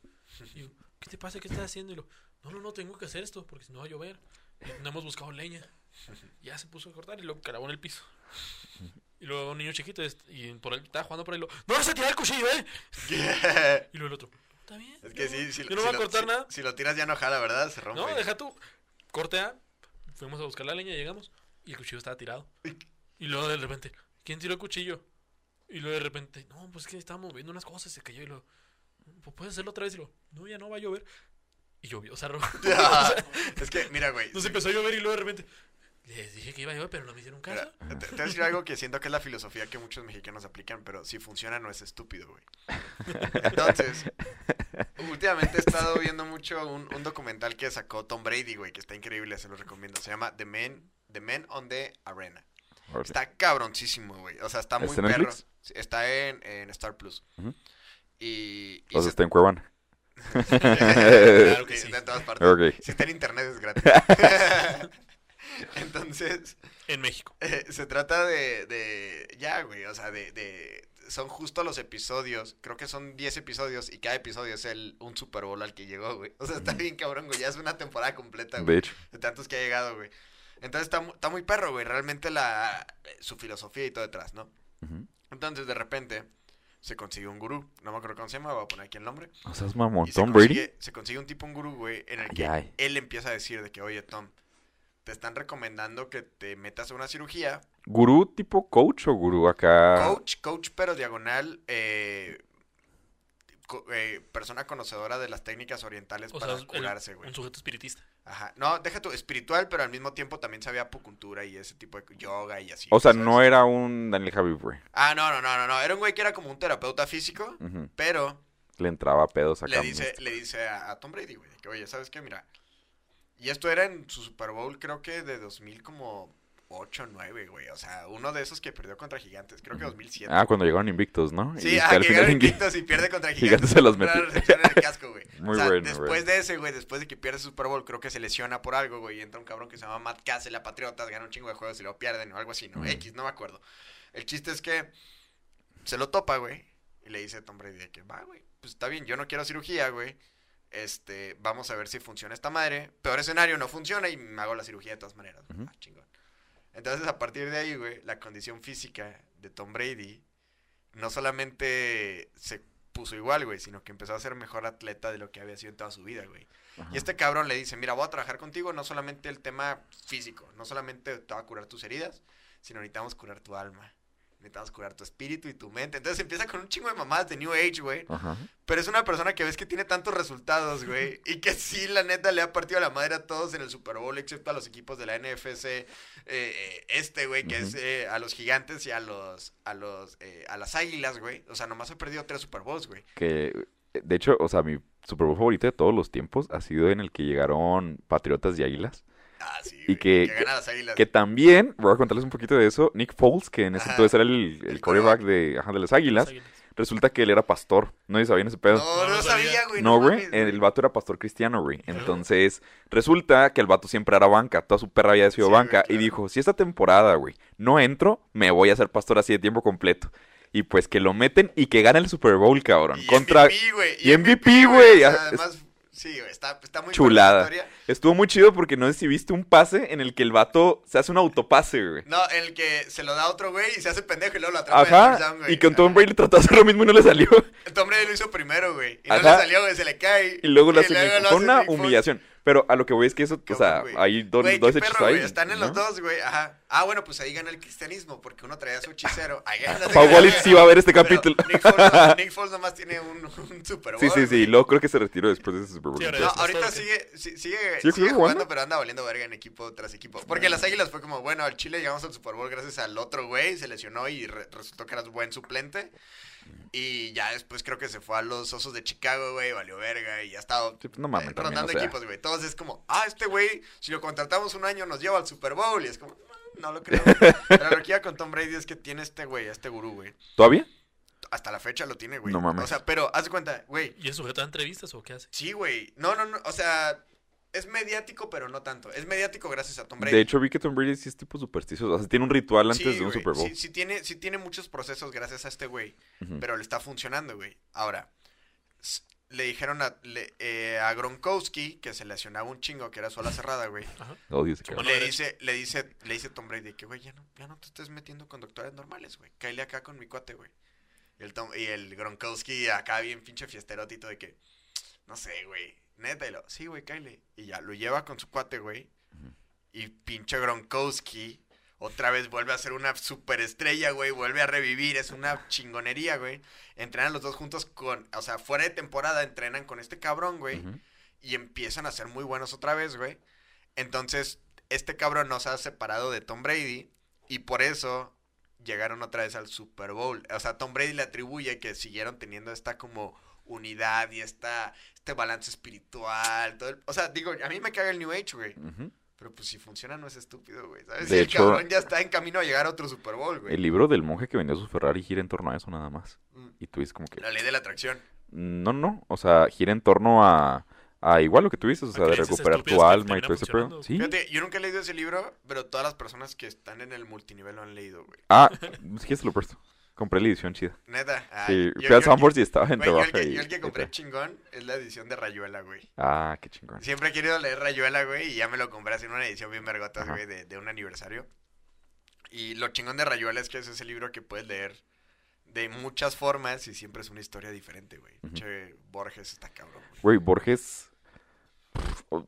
Y yo, ¿qué te pasa? ¿Qué estás haciendo? Y lo, no, no, no, tengo que hacer esto porque si no va a llover. Y no hemos buscado leña. Y ya se puso a cortar y luego clavó en el piso. Y luego un niño chiquito y por él estaba jugando por ahí. Lo, ¡no vas a tirar el cuchillo, eh! Yeah. Y luego el otro. Está bien. Es que sí, si, si, no si, lo, si, si lo tiras ya no jala, ¿verdad? Se rompe. No, deja tú. Cortea. Fuimos a buscar la leña, llegamos. Y el cuchillo estaba tirado. Y luego de repente, ¿quién tiró el cuchillo? Y luego de repente, no, pues es que estábamos viendo unas cosas, se cayó. Y luego, pues puedes hacerlo otra vez. Y luego, no, ya no va a llover. Y llovió, o sea, rojo. Ah, o sea, es que, mira, güey. Entonces sí. Empezó a llover y luego de repente, les dije que iba a llover, pero no me hicieron caso. Mira, te, te voy a decir algo que siento que es la filosofía que muchos mexicanos aplican, pero si funciona no es estúpido, güey. Entonces, últimamente he estado viendo mucho un, un documental que sacó Tom Brady, güey, que está increíble, se lo recomiendo. Se llama The Man... The Men on the Arena. Right. Está cabroncísimo, güey. O sea, está muy perro. Netflix? Está en, en Star Plus. Uh-huh. Y, y o sea, se... está en Cuevana. Claro que sí. Está en todas partes. Okay. Si está en internet es gratis. Entonces... En México. Eh, se trata de... de ya, güey. O sea, de, de... Son justo los episodios. Creo que son diez episodios. Y cada episodio es el un Super Bowl al que llegó, güey. O sea, está bien cabrón, güey. Ya es una temporada completa, güey. De hecho. De tantos que ha llegado, güey. Entonces está, está muy perro, güey, realmente la su filosofía y todo detrás, ¿no? Uh-huh. Entonces, de repente, se consiguió un gurú. No me acuerdo cómo se llama, voy a poner aquí el nombre. O sea, es mamón, Tom Brady. Se consigue un tipo, un gurú, güey, en el ay, que ay. él empieza a decir de que, oye, Tom, te están recomendando que te metas a una cirugía. ¿Gurú tipo coach o gurú acá? Coach, coach, pero diagonal, eh... Co- eh, persona conocedora de las técnicas orientales o para sea, curarse, güey. Un sujeto espiritista. Ajá. No, deja tu espiritual, pero al mismo tiempo también sabía acupuntura y ese tipo de yoga y así. O sea, ¿sabes? No era un Daniel Javid, güey. Ah, no, no, no, no, no. Era un güey que era como un terapeuta físico, uh-huh. pero... Le entraba pedos acá. Le dice, le dice a, a Tom Brady, güey, que oye, ¿sabes qué? Mira, y esto era en su Super Bowl, creo que de dos mil como... ocho, nueve, güey, o sea, uno de esos que perdió contra Gigantes, creo que dos mil siete. Ah, cuando llegaron invictos, ¿no? Sí, y ah, que llegaron invictos y pierde contra Gigantes. Gigantes se los metió. El casco, güey. Muy o sea, bueno, después bueno. de ese, güey, después de que pierde su Super Bowl, creo que se lesiona por algo, güey, y entra un cabrón que se llama Matt Cassel, la Patriotas, gana un chingo de juegos y lo pierden o algo así, ¿no? Mm. X, no me acuerdo. El chiste es que se lo topa, güey, y le dice a Tom Brady que va, güey, pues está bien, yo no quiero cirugía, güey. Este, vamos a ver si funciona esta madre. Peor escenario, no funciona y me hago la cirugía de todas maneras. Uh-huh. Ah, chingón. Entonces, a partir de ahí, güey, la condición física de Tom Brady no solamente se puso igual, güey, sino que empezó a ser mejor atleta de lo que había sido en toda su vida, güey. Ajá. Y este cabrón le dice, mira, voy a trabajar contigo no solamente el tema físico, no solamente te va a curar tus heridas, sino necesitamos curar tu alma, necesitamos curar tu espíritu y tu mente. Entonces, empieza con un chingo de mamadas de New Age, güey. Ajá. Pero es una persona que ves que tiene tantos resultados, güey, y que sí, la neta, le ha partido la madre a todos en el Super Bowl, excepto a los equipos de la N F C, eh, eh, este, güey, que uh-huh. es eh, a los Gigantes y a los, a los, eh, a las Águilas, güey. O sea, nomás he perdido tres Super Bowls, güey. Que, de hecho, o sea, mi Super Bowl favorito de todos los tiempos ha sido en el que llegaron Patriotas y Águilas. Ah, sí, y que, que, gana las Águilas. Que también, voy a contarles un poquito de eso, Nick Foles, que en ese ajá. entonces era el, el, el quarterback de, ajá, de las Águilas. Las Águilas. Resulta que él era pastor. Nadie sabía en ese pedo. No, no sabía, güey. No, güey. El vato era pastor cristiano, güey. Entonces, resulta que el vato siempre era banca. Toda su perra había sido sí, banca. Güey, claro. Y dijo, si esta temporada, güey, no entro, me voy a hacer pastor así de tiempo completo. Y pues que lo meten y que gana el Super Bowl, cabrón. Y contra... M V P, güey. Y M V P, güey. O sea, además... Sí, está, está muy chulada. Buena historia. Estuvo muy chido porque no sé si viste un pase en el que el vato se hace un autopase, güey. No, en el que se lo da a otro güey y se hace pendejo y luego lo atrapa. Ajá, Samsung, güey. Y con Tom Brady trató de hacer lo mismo y no le salió. Tom Brady lo hizo primero, güey. Y ajá, no le salió, güey, se le cae. Y luego, y luego, luego lo hace una humillación. Pero a lo que voy es que eso, o sea, güey, hay dos, güey, dos hechizos ahí. Están en ¿no? los dos, güey, ajá. Ah, bueno, pues ahí gana el cristianismo, porque uno traía a su hechicero. Ahí gana. Pau Wallis sí va a ver este capítulo. Nick Foles, no, Nick Foles nomás tiene un, un Super Bowl. Sí, sí, sí, luego creo que se retiró después de ese Super Bowl. Sí, no, ahorita sigue, sigue, sigue, sigue jugando, jugando, pero anda valiendo verga en equipo tras equipo. Porque las Águilas fue como, bueno, al Chile llegamos al Super Bowl gracias al otro güey, se lesionó y re- resultó que eras buen suplente. Y ya después creo que se fue a los Osos de Chicago, güey, valió verga, y ya estaba sí, pues no mames, eh, rondando también, equipos, güey. O sea. Entonces es como, ah, este güey, si lo contratamos un año nos lleva al Super Bowl, y es como, no lo creo. Pero lo que iba con Tom Brady es que tiene este güey, este gurú, güey. ¿Todavía? Hasta la fecha lo tiene, güey. No mames. O sea, pero, haz de cuenta, güey. ¿Y es sujeto a entrevistas o qué hace? Sí, güey. No, no, no, o sea... Es mediático, pero no tanto. Es mediático gracias a Tom Brady. De hecho, vi que Tom Brady sí es tipo supersticioso. O sea, tiene un ritual antes sí, de un güey, Super Bowl. Sí, sí tiene, sí tiene muchos procesos gracias a este güey. Uh-huh. Pero le está funcionando, güey. Ahora, le dijeron a, le, eh, a Gronkowski, que se lesionaba un chingo, que era su ala cerrada, güey. Ajá. Odio ese cabrón. Le dice, le dice, le dice Tom Brady que, güey, ya no, ya no te estés metiendo con doctores normales, güey. Cáile acá con mi cuate, güey. Y el, Tom, y el Gronkowski acá bien pinche fiesterótito de que, no sé, güey. Neta, y lo, sí, güey, cáile. Y ya, lo lleva con su cuate, güey. Uh-huh. Y pinche Gronkowski otra vez vuelve a ser una superestrella, güey. Vuelve a revivir, es una chingonería, güey. Entrenan los dos juntos con, o sea, fuera de temporada entrenan con este cabrón, güey. Uh-huh. Y empiezan a ser muy buenos otra vez, güey. Entonces, este cabrón no se ha separado de Tom Brady. Y por eso llegaron otra vez al Super Bowl. O sea, Tom Brady le atribuye que siguieron teniendo esta como... unidad y esta, este balance espiritual, todo el, o sea, digo, a mí me caga el New Age, güey, uh-huh. Pero pues si funciona no es estúpido, güey, ¿sabes? De si hecho, el cabrón ya está en camino a llegar a otro Super Bowl, güey. El libro del monje que vendió su Ferrari gira en torno a eso nada más, mm. Y tú dices como que... La ley de la atracción. No, no, o sea, gira en torno a, a igual lo que tú dices, o sea, de recuperar tu alma y todo ese pedo. ¿Sí? Fíjate, yo nunca he leído ese libro, pero todas las personas que están en el multinivel lo han leído, güey. Ah, sí que se lo presto. Compré la edición chida. Neta. Ah, sí, yo, fui al Sanborns y estaba en trabajo. Yo, yo el que compré chingón es la edición de Rayuela, güey. Ah, qué chingón. Siempre he querido leer Rayuela, güey, y ya me lo compré así en una edición bien vergotas, güey, de, de un aniversario. Y lo chingón de Rayuela es que es ese libro que puedes leer de muchas formas y siempre es una historia diferente, güey. Uh-huh. Che, Borges está cabrón, güey. Güey, Borges...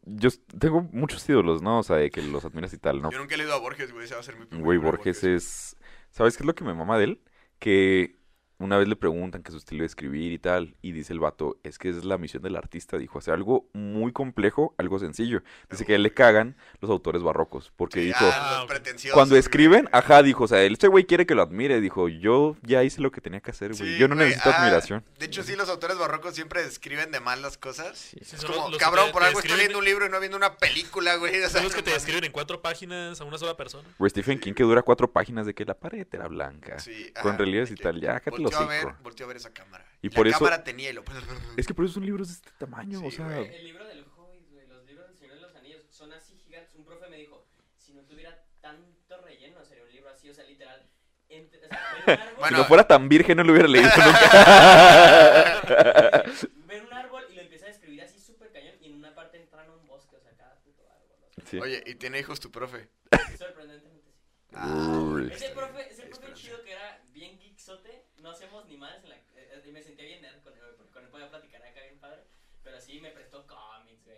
Yo tengo muchos ídolos, ¿no? O sea, de que los admiras y tal, ¿no? Yo nunca he leído a Borges, güey, se va a hacer mi primer. Güey, Borges, Borges es... ¿Sabes qué es lo que me mama de él? Que una vez le preguntan que su estilo de escribir y tal, y dice el vato, es que esa es la misión del artista, dijo, hacer algo muy complejo, algo sencillo. Dice que a él le cagan los autores barrocos, porque sí, dijo, ah, cuando escriben, ajá, dijo, o sea, este güey quiere que lo admire, dijo, yo ya hice lo que tenía que hacer, güey, sí, yo no wey, necesito ah, admiración. De hecho, sí, los autores barrocos siempre escriben de mal las cosas. Sí. Es sí, como, cabrón, por algo estoy leyendo un libro y no viendo una película, güey. O sea, son los que te describen en cuatro páginas a una sola persona. Güey, Stephen King, que dura cuatro páginas de que la pared era blanca, sí, ajá, con relieves y que... tal, ya, cállate. Volteó a, ver, volteó a ver esa cámara. Y la por cámara eso, tenía y lo... Es que por eso son libros de este tamaño, sí, o sea... El, el libro del Hobbit, güey, los libros del Señor de los Anillos son así gigantes. Un profe me dijo, si no tuviera tanto relleno sería un libro así, o sea, literal... Entre, o sea, ver un árbol, bueno, si no fuera tan virgen no lo hubiera leído nunca. Ver un árbol y lo empieza a describir así súper cañón y en una parte entran a un bosque, o sea, cada puto árbol. O sea, sí. Oye, ¿y tiene hijos tu profe? Sorprendentemente sí. Ah, ese profe, ese profe chido que era bien geeksote, no hacemos ni madres en la... Eh, me sentía bien nerd con él, porque con él podía platicar acá bien padre, pero sí me prestó cómics, güey.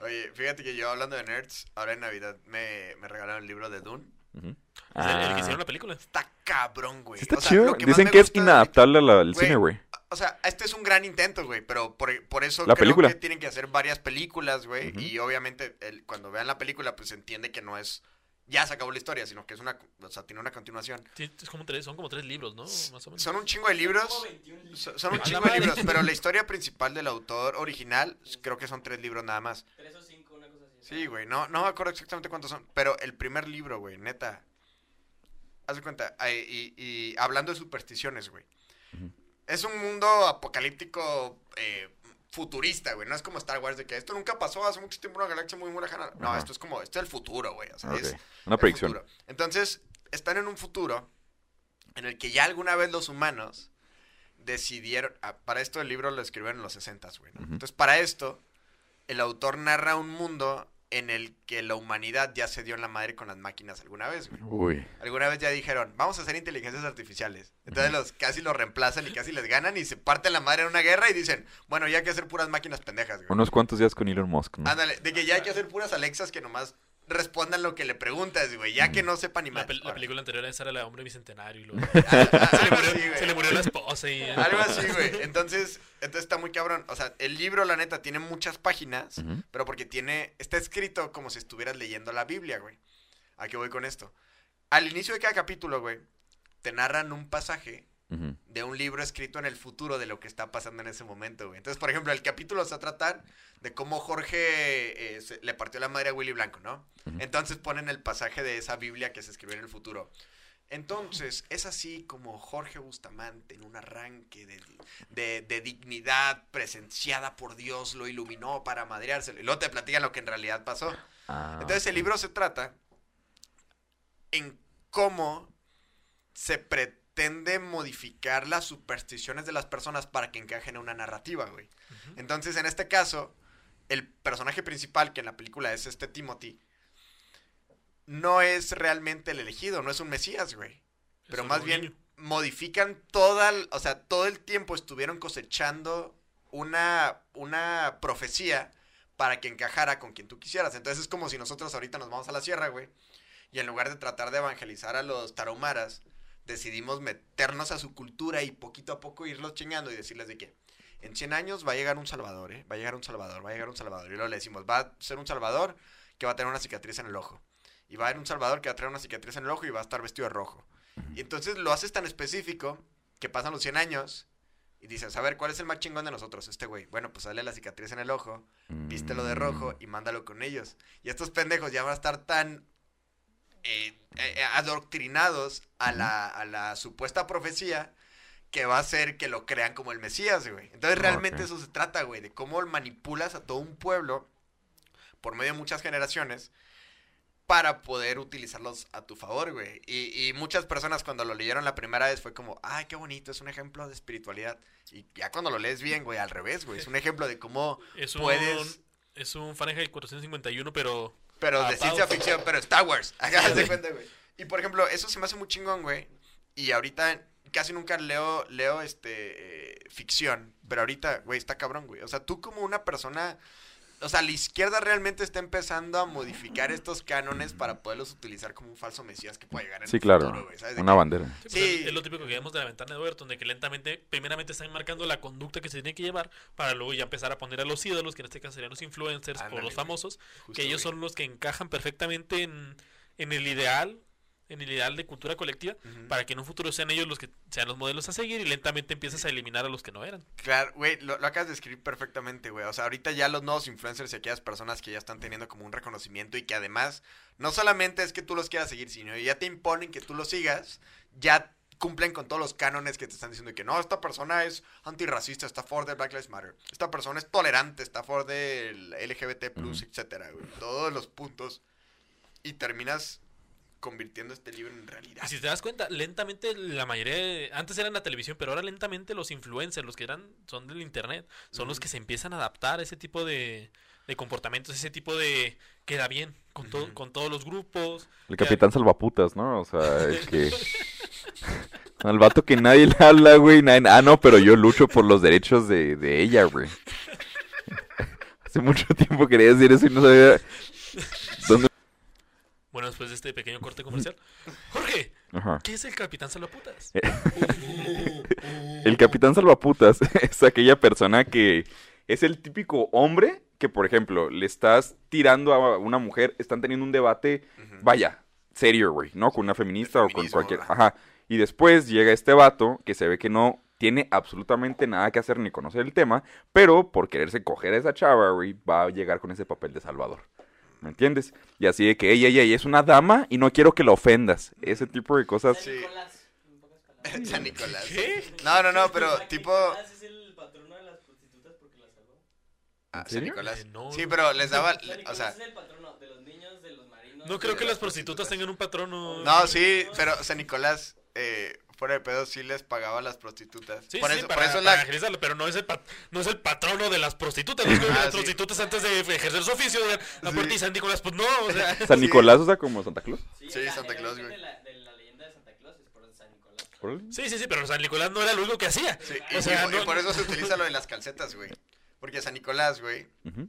Oye, fíjate que yo hablando de nerds, ahora en Navidad me, me regalaron el libro de Dune. Uh-huh. Ah. El que hicieron la película. Está cabrón, güey. Está o sea, chido. Lo que dicen que es inadaptable al el cine, güey. O sea, este es un gran intento, güey, pero por, por eso la creo película. Que tienen que hacer varias películas, güey, uh-huh. Y obviamente el, cuando vean la película, pues se entiende que no es... Ya se acabó la historia, sino que es una... O sea, tiene una continuación. Sí, es como tres, son como tres libros, ¿no? Más o menos. Son un chingo de libros. Son, son un chingo de libros, pero la historia principal del autor original creo que son tres libros nada más. Tres o cinco, una cosa así. Sí, güey, no, no me acuerdo exactamente cuántos son, pero el primer libro, güey, neta. Haz de cuenta, y, y, y hablando de supersticiones, güey. Uh-huh. Es un mundo apocalíptico... Eh, futurista, güey, no es como Star Wars de que esto nunca pasó hace mucho tiempo en una galaxia muy muy lejana. No, ajá. Esto es como, esto es el futuro, güey, o sea, okay. Es una predicción. Futuro. Entonces, están en un futuro en el que ya alguna vez los humanos decidieron, para esto el libro lo escribieron en los sesentas, güey, ¿no? Uh-huh. Entonces, para esto, el autor narra un mundo en el que la humanidad ya se dio en la madre con las máquinas alguna vez, güey. Uy. Alguna vez ya dijeron, vamos a hacer inteligencias artificiales. Entonces uh-huh. los casi los reemplazan y casi les ganan y se parten la madre en una guerra y dicen, bueno, ya hay que hacer puras máquinas pendejas, güey. Unos cuantos días con Elon Musk, ¿no? Ándale, de que ya hay que hacer puras Alexas que nomás respondan lo que le preguntas, güey, ya que no sepan ni más. La, pel- la película anterior esa era la de Hombre Bicentenario. Y luego... ah, ah, se, le murió, sí, se le murió la esposa y... Algo así, güey. Entonces, entonces está muy cabrón. O sea, el libro, la neta, tiene muchas páginas, uh-huh. pero porque tiene... Está escrito como si estuvieras leyendo la Biblia, güey. ¿A qué voy con esto? Al inicio de cada capítulo, güey, te narran un pasaje uh-huh. de un libro escrito en el futuro de lo que está pasando en ese momento, güey. Entonces, por ejemplo, el capítulo se va a tratar de cómo Jorge eh, se, le partió la madre a Willy Blanco, ¿no? Uh-huh. Entonces ponen el pasaje de esa Biblia que se escribió en el futuro. Entonces, es así como Jorge Bustamante, en un arranque de, de, de dignidad presenciada por Dios, lo iluminó para madreárselo. Y luego te platican lo que en realidad pasó. Ah, Entonces, okay. el libro se trata en cómo se pretende Tende a modificar las supersticiones de las personas para que encajen en una narrativa, güey. Uh-huh. Entonces, en este caso, el personaje principal, que en la película es este Timothy, no es realmente el elegido, no es un mesías, güey. Pero más bien niño. modifican toda, el, o sea, todo el tiempo estuvieron cosechando una, una profecía para que encajara con quien tú quisieras. Entonces, es como si nosotros ahorita nos vamos a la sierra, güey, y en lugar de tratar de evangelizar a los tarahumaras, decidimos meternos a su cultura y poquito a poco irlos chingando y decirles de que en cien años va a llegar un salvador, ¿eh? Va a llegar un salvador, va a llegar un salvador. Y luego le decimos, va a ser un salvador que va a tener una cicatriz en el ojo. Y va a haber un salvador que va a tener una cicatriz en el ojo y va a estar vestido de rojo. Y entonces lo haces tan específico que pasan los cien años y dices, a ver, ¿cuál es el más chingón de nosotros? Este güey. Bueno, pues dale la cicatriz en el ojo, vístelo de rojo y mándalo con ellos. Y estos pendejos ya van a estar tan... Eh, eh, adoctrinados a la, a la supuesta profecía que va a hacer que lo crean como el Mesías, güey. Entonces realmente okay. eso se trata, güey, de cómo manipulas a todo un pueblo por medio de muchas generaciones para poder utilizarlos a tu favor, güey. Y, y muchas personas cuando lo leyeron la primera vez fue como, ay, qué bonito, es un ejemplo de espiritualidad. Y ya cuando lo lees bien, güey, al revés, güey, es un ejemplo de cómo es un, puedes... Es un Fahrenheit cuatrocientos cincuenta y uno, pero... Pero ah, de ciencia ficción, pero Star Wars. Háganse cuenta, güey. Y por ejemplo, eso se me hace muy chingón, güey. Y ahorita casi nunca leo, leo este, eh, ficción. Pero ahorita, güey, está cabrón, güey. O sea, tú como una persona... O sea, la izquierda realmente está empezando a modificar estos cánones para poderlos utilizro como un falso mesías que pueda llegar en sí, el claro. futuro, güey. ¿Sabes? Una bandera. Sí, pues sí. Es, es lo típico que vemos de la ventana de Overton, de que lentamente, primeramente están marcando la conducta que se tiene que llevar para luego ya empezar a poner a los ídolos, que en este caso serían los influencers Ándale, o los famosos, justo, que ellos güey. son los que encajan perfectamente en, en el ideal, en el ideal de cultura colectiva, uh-huh. para que en un futuro sean ellos los que sean los modelos a seguir y lentamente empiezas a eliminar a los que no eran. Claro, güey, lo, lo acabas de describir perfectamente, güey. O sea, ahorita ya los nuevos influencers y aquellas personas que ya están teniendo como un reconocimiento y que además no solamente es que tú los quieras seguir, sino ya te imponen que tú los sigas, ya cumplen con todos los cánones que te están diciendo que no, esta persona es antirracista, está for the Black Lives Matter, esta persona es tolerante, está for the L G B T plus, uh-huh. etcétera, güey. Todos los puntos. Y terminas... convirtiendo este libro en realidad. Y si te das cuenta, lentamente la mayoría de, antes eran la televisión, pero ahora lentamente los influencers, los que eran son del internet, son mm. los que se empiezan a adaptar a ese tipo de, de comportamientos, ese tipo de queda bien con, to- mm. con todos los grupos. El capitán bien. Salvaputas, ¿no? O sea, el que... Al vato que nadie le habla, güey. Nadie... Ah, no, pero yo lucho por los derechos de, de ella, güey. Hace mucho tiempo quería decir eso y no sabía dónde... Bueno, después de este pequeño corte comercial. Jorge, Ajá. ¿qué es el Capitán Salvaputas? El Capitán Salvaputas es aquella persona que es el típico hombre que, por ejemplo, le estás tirando a una mujer, están teniendo un debate, uh-huh. vaya, serio, güey, ¿no? Con una feminista el o con cualquier... Ajá. Y después llega este vato que se ve que no tiene absolutamente nada que hacer ni conocer el tema, pero por quererse coger a esa chava, güey, va a llegar con ese papel de salvador. ¿Me entiendes? Y así de que ella, ella, ella es una dama y no quiero que la ofendas. Ese tipo de cosas. San Nicolás. Sí. San Nicolás. ¿Qué? No, no, no, pero tipo... ¿Es el patrono de las prostitutas porque las salvó? Ah, San Nicolás. Eh, no, sí, pero les daba... San o sea... es el patrono de los niños, de los marinos... No creo que las prostitutas tengan un patrono. No, sí, pero San Nicolás eh, fuera de pedo, sí les pagaba a las prostitutas. Sí, por sí, eso, para, por eso para la... ejercerlo, pero no es, el pat... no es el patrono de las prostitutas. No es que ah, las sí. prostitutas antes de ejercer su oficio, la, la sí. puerta y San Nicolás, pues no. O sea, ¿San Nicolás, sí. o sea, como Santa Claus? Sí, sí la, Santa Claus, güey. De la, de la leyenda de Santa Claus es por San Nicolás. ¿Por sí, sí, sí, pero San Nicolás no era lo único que hacía. Sí, o y, sea, y, no... y por eso se utiliza lo de las calcetas, güey. Porque San Nicolás, güey... Uh-huh.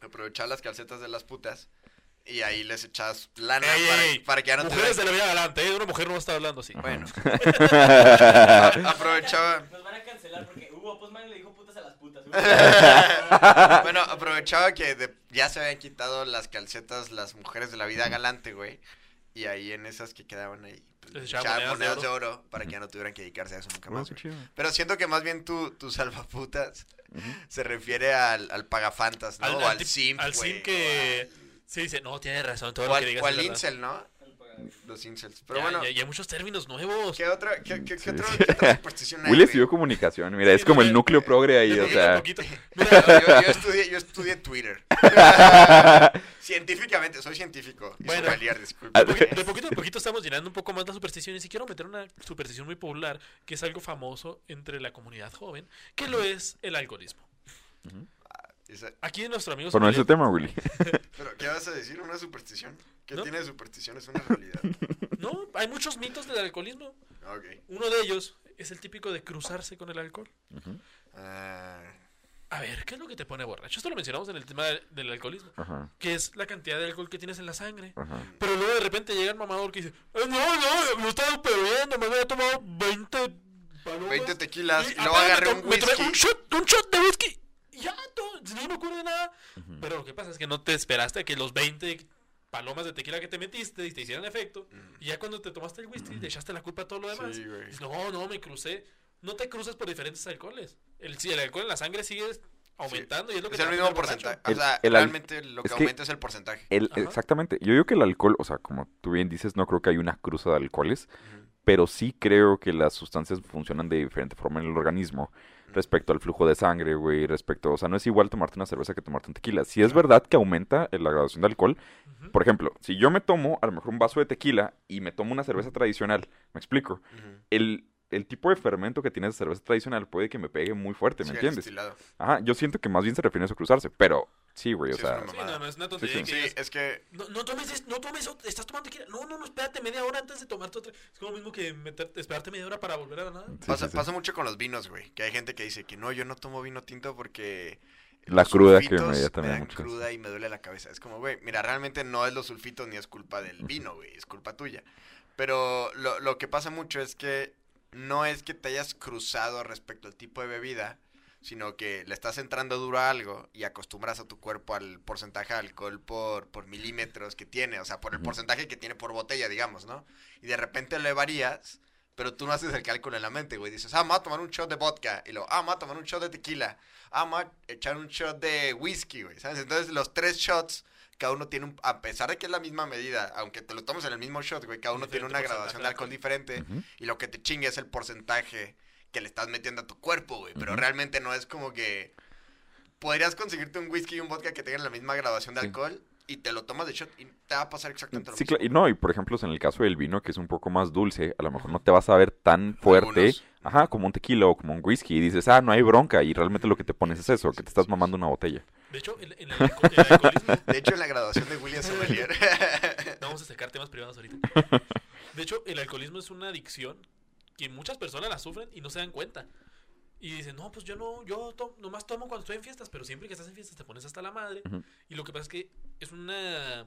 Aprovechar las calcetas de las putas y ahí les echas lana ey, para, ey, para que ya no mujeres te... Mujeres de la vida galante, ¿eh? Una mujer no está hablando así. Bueno. Aprovechaba... Nos van a cancelar porque Hugo Opus Magnum le dijo putas a las putas. Bueno, aprovechaba que de... ya se habían quitado las calcetas las mujeres de la vida galante, güey. Y ahí en esas que quedaban ahí... Les echaban monedas, monedas de, oro. de oro para que ya no tuvieran que dedicarse a eso nunca más. Oh, pero siento que más bien tu, tu salvaputas... Se refiere al, al pagafantas, ¿no? Al, o al, al simp, Al simp que... Al... Sí, sí, no, tiene razón. Todo o, lo que digas o al incel, ¿no? Los incels. Pero ya, bueno... Ya, ya hay muchos términos nuevos. ¿Qué otra, qué, qué, sí, qué otra, sí. ¿qué otra superstición hay? Will estudió comunicación. Mira, sí, es no, como no, el núcleo no, progre ahí, no, o sea... Mira, yo, yo, estudié, yo estudié Twitter. Científicamente, soy científico. Bueno, aliar, disculpe. De poquito a poquito estamos llenando un poco más las supersticiones. Y quiero meter una superstición muy popular, que es algo famoso entre la comunidad joven, que lo es el alcoholismo. Uh-huh. Aquí nuestro amigo... Por nuestro tema, Willy. ¿Pero qué vas a decir? ¿Una superstición? ¿Qué no. tiene de superstición? Es una realidad. No, hay muchos mitos del alcoholismo. Okay. Uno de ellos es el típico de cruzarse con el alcohol. Uh-huh. uh... A ver, ¿qué es lo que te pone borracho? Esto lo mencionamos en el tema de, del alcoholismo. Uh-huh. Que es la cantidad de alcohol que tienes en la sangre. Uh-huh. Pero luego de repente llega el mamador que dice... No, no, me he estado bebiendo, me había tomado veinte... veinte tequilas y luego agarré un whisky. Me tomé un shot, un shot de whisky. Ya, todo, no me ocurre nada. Uh-huh. Pero lo que pasa es que no te esperaste a que los veinte palomas de tequila que te metiste y te hicieran efecto. Uh-huh. Y ya cuando te tomaste el whisky, uh-huh. le echaste la culpa a todo lo demás. Sí, güey. No, no, me crucé. No te cruzas por diferentes alcoholes. El, el alcohol en la sangre sigue aumentando. Sí. Y es lo que es el mismo porcentaje. El, o sea, el, realmente el, lo que es aumenta que es el porcentaje. El, exactamente. Yo digo que el alcohol, o sea, como tú bien dices, no creo que haya una cruza de alcoholes. Uh-huh. Pero sí creo que las sustancias funcionan de diferente forma en el organismo. Respecto al flujo de sangre, güey, respecto... O sea, no es igual tomarte una cerveza que tomarte un tequila. Si es verdad que aumenta la graduación de alcohol. Uh-huh. Por ejemplo, si yo me tomo a lo mejor un vaso de tequila y me tomo una cerveza tradicional, ¿me explico? Uh-huh. El, el tipo de fermento que tiene esa cerveza tradicional puede que me pegue muy fuerte, ¿me sí, entiendes? Destilado. Ajá, yo siento que más bien se refiere a eso cruzarse, pero... Sí, güey, o sí, sea... Es sí, no, no, es una tontería sí, sí. que... Sí, es que... No, no tomes, no tomes, estás tomando tequila. No, no, no, espérate media hora antes de tomarte otra. Es como mismo que meterte, esperarte media hora para volver a nada. Sí, pasa, sí, sí. pasa mucho con los vinos, güey. Que hay gente que dice que no, yo no tomo vino tinto porque... La cruda que me da también mucho. Cruda y me duele la cabeza. Es como, güey, mira, realmente no es los sulfitos ni es culpa del vino, güey. Es culpa tuya. Pero lo, lo que pasa mucho es que no es que te hayas cruzado respecto al tipo de bebida... sino que le estás entrando duro a algo y acostumbras a tu cuerpo al porcentaje de alcohol por, por milímetros que tiene, o sea, por el porcentaje que tiene por botella, digamos, ¿no? Y de repente le varías, pero tú no haces el cálculo en la mente, güey. Dices, ah, me voy a tomar un shot de vodka, y luego, ah, me voy a tomar un shot de tequila, ah, me voy a echar un shot de whisky, güey, ¿sabes? Entonces, los tres shots, cada uno tiene un... A pesar de que es la misma medida, aunque te lo tomes en el mismo shot, güey, cada uno tiene una graduación de alcohol diferente, uh-huh. y lo que te chingue es el porcentaje... que le estás metiendo a tu cuerpo, güey. Pero uh-huh. realmente no es como que... Podrías conseguirte un whisky y un vodka que tengan la misma graduación de sí. alcohol... Y te lo tomas de shot y te va a pasar exactamente lo sí, mismo. Sí, y no, y por ejemplo, en el caso del vino, que es un poco más dulce, a lo mejor no te vas a ver tan fuerte, Algunos. ajá, como un tequila o como un whisky, y dices, ah, no hay bronca, y realmente lo que te pones es eso, que te estás mamando una botella. De hecho, en, en el, alcohol, el alcoholismo... De hecho, en la graduación de William Sommelier... No, vamos a sacar temas privados ahorita. De hecho, el alcoholismo es una adicción que muchas personas la sufren y no se dan cuenta. Y dicen, no, pues yo no, yo to- nomás tomo cuando estoy en fiestas, pero siempre que estás en fiestas te pones hasta la madre. Uh-huh. Y lo que pasa es que es una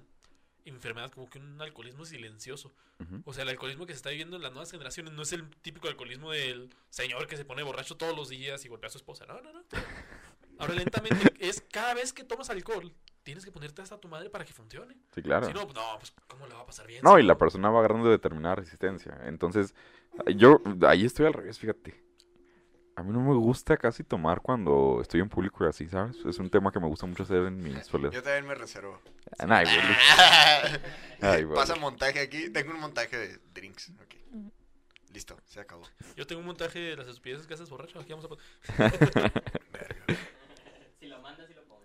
enfermedad, como que un alcoholismo silencioso. Uh-huh. O sea, el alcoholismo que se está viviendo en las nuevas generaciones no es el típico alcoholismo del señor que se pone borracho todos los días y golpea a su esposa. No, no, no. Ahora lentamente es cada vez que tomas alcohol, tienes que ponerte hasta tu madre para que funcione. Sí, claro. Si no, no, pues ¿cómo le va a pasar bien? No, ¿sí? Y la persona va agarrando determinada resistencia. Entonces, yo ahí estoy al revés, fíjate. A mí no me gusta casi tomar cuando estoy en público y así, ¿sabes? Es un tema que me gusta mucho hacer en mi soledad. Yo también me reservo. Ay, güey. Ay, güey. Pasa montaje aquí. Tengo un montaje de drinks. Okay. Listo, se acabó. Yo tengo un montaje de las estupideces que haces borracho. Aquí vamos a... Si lo mandas y lo pongo.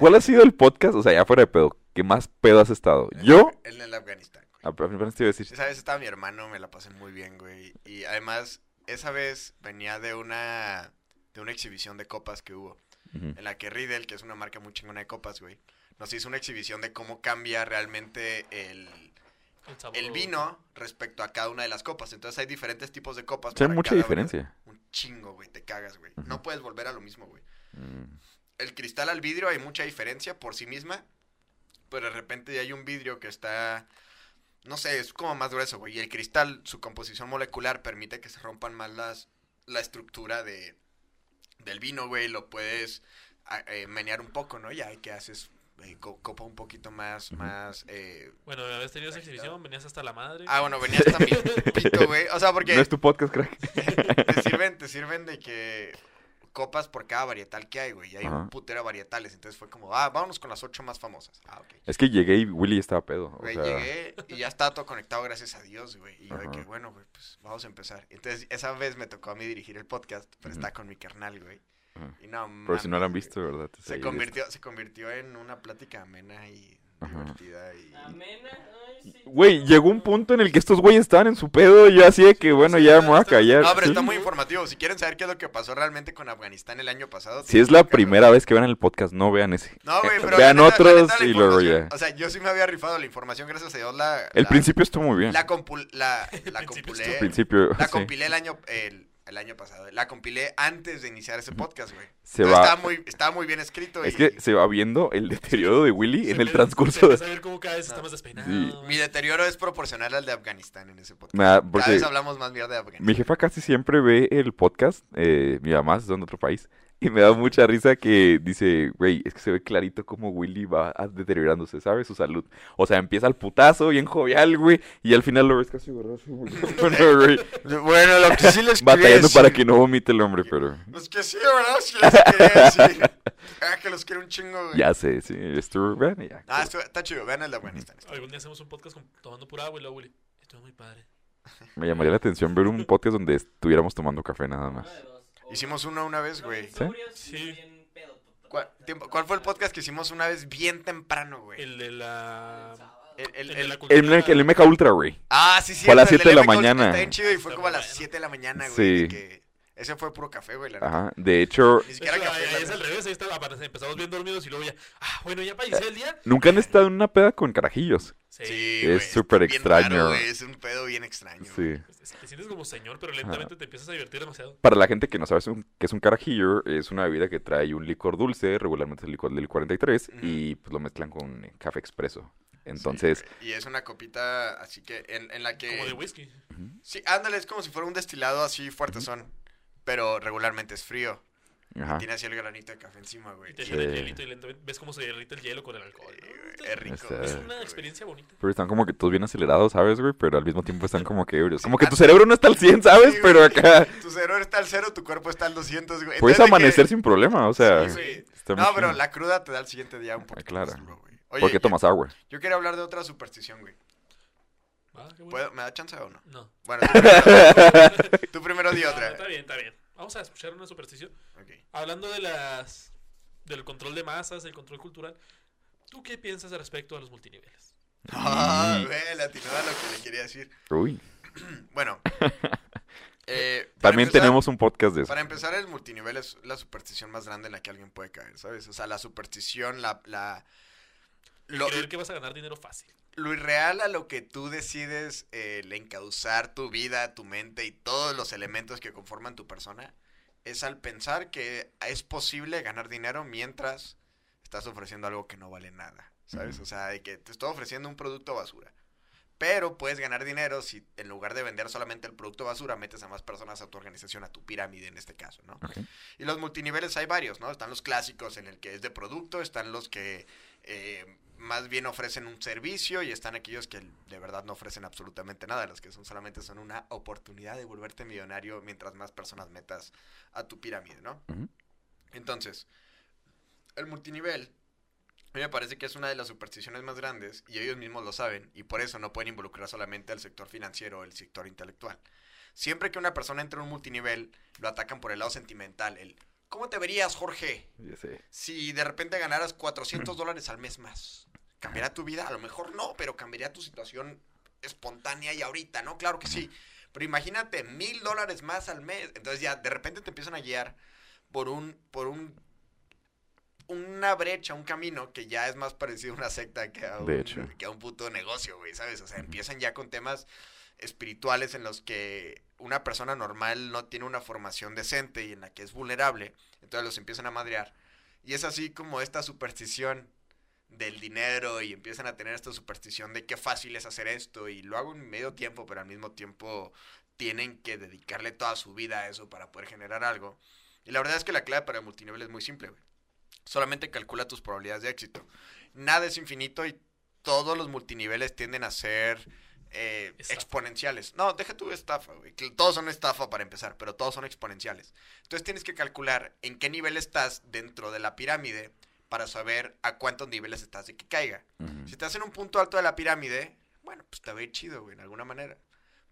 ¿Cuál ha sido el podcast? O sea, ya fuera de pedo. ¿Qué más pedo has estado? Yo... En el Afganistán, güey. Te iba a decir. Esa vez estaba mi hermano, me la pasé muy bien, güey. Y además... Esa vez venía de una de una exhibición de copas que hubo, uh-huh, en la que Riedel, que es una marca muy chingona de copas, güey, nos hizo una exhibición de cómo cambia realmente el, el, sabor, el vino respecto a cada una de las copas. Entonces hay diferentes tipos de copas. Hay mucha diferencia. Una, un chingo, güey, te cagas, güey. Uh-huh. No puedes volver a lo mismo, güey. Uh-huh. El cristal al vidrio hay mucha diferencia por sí misma, pero de repente ya hay un vidrio que está... No sé, es como más grueso, güey. Y el cristal, su composición molecular permite que se rompan más las la estructura de del vino, güey. Lo puedes eh, menear un poco, ¿no? Ya que haces eh, co- copa un poquito más, más... Eh, bueno, habías tenido esa exhibición, venías hasta la madre. Ah, bueno, venías hasta mi pito, güey. O sea, porque... No es tu podcast, crack. Te sirven, te sirven de que... copas por cada varietal que hay, güey. Y hay, ajá, un putero varietales. Entonces fue como, ah, vámonos con las ocho más famosas. Ah, ok. Es que llegué y Willy estaba pedo. Güey, o sea... llegué y ya estaba todo conectado, gracias a Dios, güey. Y yo, de que, bueno, güey, pues vamos a empezar. Entonces, esa vez me tocó a mí dirigir el podcast, pero, uh-huh, estaba con mi carnal, güey. Uh-huh. Y no, mames, pero si no lo han visto, güey, ¿verdad? Se convirtió, se convirtió en una plática amena y... divertida y... Amena. Ay, sí, güey, no. Llegó un punto en el que estos güeyes estaban en su pedo. Y yo así de que, bueno, sí, ya me voy a callar. No, pero sí, está muy informativo. Si quieren saber qué es lo que pasó realmente con Afganistán el año pasado. Si es la primera verlo. Vez que vean el podcast, no vean ese. No, güey, pero... Vean otros y luego ya. O sea, yo sí me había rifado la información, gracias a Dios. La, el la, principio estuvo muy bien. La compul... La, la compilé. El principio, la compilé, sí, el año... El, El año pasado. La compilé antes de iniciar ese podcast, güey. Estaba muy, estaba muy bien escrito. Es y... que se va viendo el deterioro de Willy se en el transcurso. Se empieza a ver cómo cada vez no. está más despeinado. Sí. Mi deterioro es proporcional al de Afganistán en ese podcast. Nah, cada vez hablamos más mierda de Afganistán. Mi jefa casi siempre ve el podcast. Eh, mi mamá es de otro país. Y me da mucha risa que dice, güey, es que se ve clarito cómo Willy va deteriorándose, ¿sabes? Su salud. O sea, empieza al putazo, bien jovial, güey, y al final lo ves casi borracho. Bueno, lo que sí les quería batallando decir, para que no vomite el hombre, pero... Los que sí, ¿verdad? Sí les quería decir. Ah, que los quiero un chingo, güey. Ya sé, sí. Estuvo bueno, ya. Ah, estuvo, está chido. Vean el de Afganistán. Algún día hacemos un podcast con, tomando pura agua y luego, Willy, estuvo muy padre. Me llamaría la atención ver un podcast donde estuviéramos tomando café nada más. Hicimos uno una vez, güey. ¿Sí? Sí. ¿Cuál, tiempo, ¿Cuál fue el podcast que hicimos una vez bien temprano, güey? El de la... El, el, el, el, el, el, el, el M K Ultra, güey. Ah, sí, sí. Fue a las siete de la mañana. Está bien chido y fue como a las siete de la mañana, güey. Sí. Que ese fue puro café, güey. La Ajá. De hecho... Ni siquiera café. Ahí es al revés. Ahí está, empezamos bien dormidos y luego ya... Ah, bueno, ya para iniciar el día. Nunca han estado en una peda con carajillos. Sí, sí, es güey, súper extraño. Raro, güey. Es un pedo bien extraño. Sí. Te sientes como señor, pero lentamente ah. te empiezas a divertir demasiado. Para la gente que no sabe qué es un carajillo, es una bebida que trae un licor dulce, regularmente es el licor del cuarenta y tres, mm. y pues lo mezclan con café expreso. Entonces... Sí, y es una copita así que en, en la que... Como de whisky. Uh-huh. Sí, ándale, es como si fuera un destilado así fuerte, uh-huh, son, pero regularmente es frío. Ajá. Tiene así el granito de café encima, güey. Y te llena, sí, el hielito y lentamente ves cómo se derrite el hielo con el alcohol, ¿no? Es rico. Está... Es una experiencia bonita. Pero están como que todos bien acelerados, ¿sabes, güey? Pero al mismo tiempo están como que ebrios. Como que tu cerebro no está al cien, ¿sabes? Sí, pero acá... Tu cerebro está al cero, tu cuerpo está al doscientos, güey. Puedes amanecer que... sin problema, o sea... Sí, sí. No, pero la cruda te da el siguiente día un poco. Ah, claro. Duro, oye, ¿por qué tomas yo, agua? Yo quería hablar de otra superstición, güey. Ah, qué bueno. ¿Puedo? ¿Me da chance o no? No. Bueno, tú primero, tú primero di otra. No, está bien, está bien. Vamos a escuchar una superstición. Okay. Hablando de las del control de masas, el control cultural, ¿tú qué piensas respecto a los multiniveles? Ah, güey, le atinaba lo que le quería decir. Uy. Bueno. Eh, También empezar, tenemos un podcast de eso. Para empezar, el multinivel es la superstición más grande en la que alguien puede caer, ¿sabes? O sea, la superstición, la... la Lo, Creer que vas a ganar dinero fácil. Lo irreal a lo que tú decides eh, encauzar tu vida, tu mente y todos los elementos que conforman tu persona es al pensar que es posible ganar dinero mientras estás ofreciendo algo que no vale nada, ¿sabes? Mm. O sea, de que te estoy ofreciendo un producto basura. Pero puedes ganar dinero si en lugar de vender solamente el producto basura, metes a más personas a tu organización, a tu pirámide en este caso, ¿no? Okay. Y los multiniveles hay varios, ¿no? Están los clásicos en el que es de producto, están los que eh, más bien ofrecen un servicio y están aquellos que de verdad no ofrecen absolutamente nada, los que son solamente son una oportunidad de volverte millonario mientras más personas metas a tu pirámide, ¿no? Uh-huh. Entonces, el multinivel... A mí me parece que es una de las supersticiones más grandes y ellos mismos lo saben y por eso no pueden involucrar solamente al sector financiero o el sector intelectual. Siempre que una persona entra en un multinivel, lo atacan por el lado sentimental. El, ¿cómo te verías, Jorge? Ya sé. Si de repente ganaras cuatrocientos dólares al mes más, ¿cambiará tu vida? A lo mejor no, pero cambiaría tu situación espontánea y ahorita, ¿no? Claro que sí. Pero imagínate, mil dólares más al mes. Entonces ya de repente te empiezan a guiar por un... Por un una brecha, un camino que ya es más parecido a una secta que a un, que a un puto negocio, güey, ¿sabes? O sea, empiezan ya con temas espirituales en los que una persona normal no tiene una formación decente y en la que es vulnerable, entonces los empiezan a madrear. Y es así como esta superstición del dinero y empiezan a tener esta superstición de qué fácil es hacer esto y lo hago en medio tiempo, pero al mismo tiempo tienen que dedicarle toda su vida a eso para poder generar algo. Y la verdad es que la clave para el multinivel es muy simple, güey. Solamente calcula tus probabilidades de éxito. Nada es infinito y todos los multiniveles tienden a ser eh, exponenciales. No, deja tu estafa, güey. Todos son estafa para empezar, pero todos son exponenciales. Entonces tienes que calcular en qué nivel estás dentro de la pirámide para saber a cuántos niveles estás de que caiga. Uh-huh. Si estás en un punto alto de la pirámide, bueno, pues te va a ir chido, güey, en alguna manera.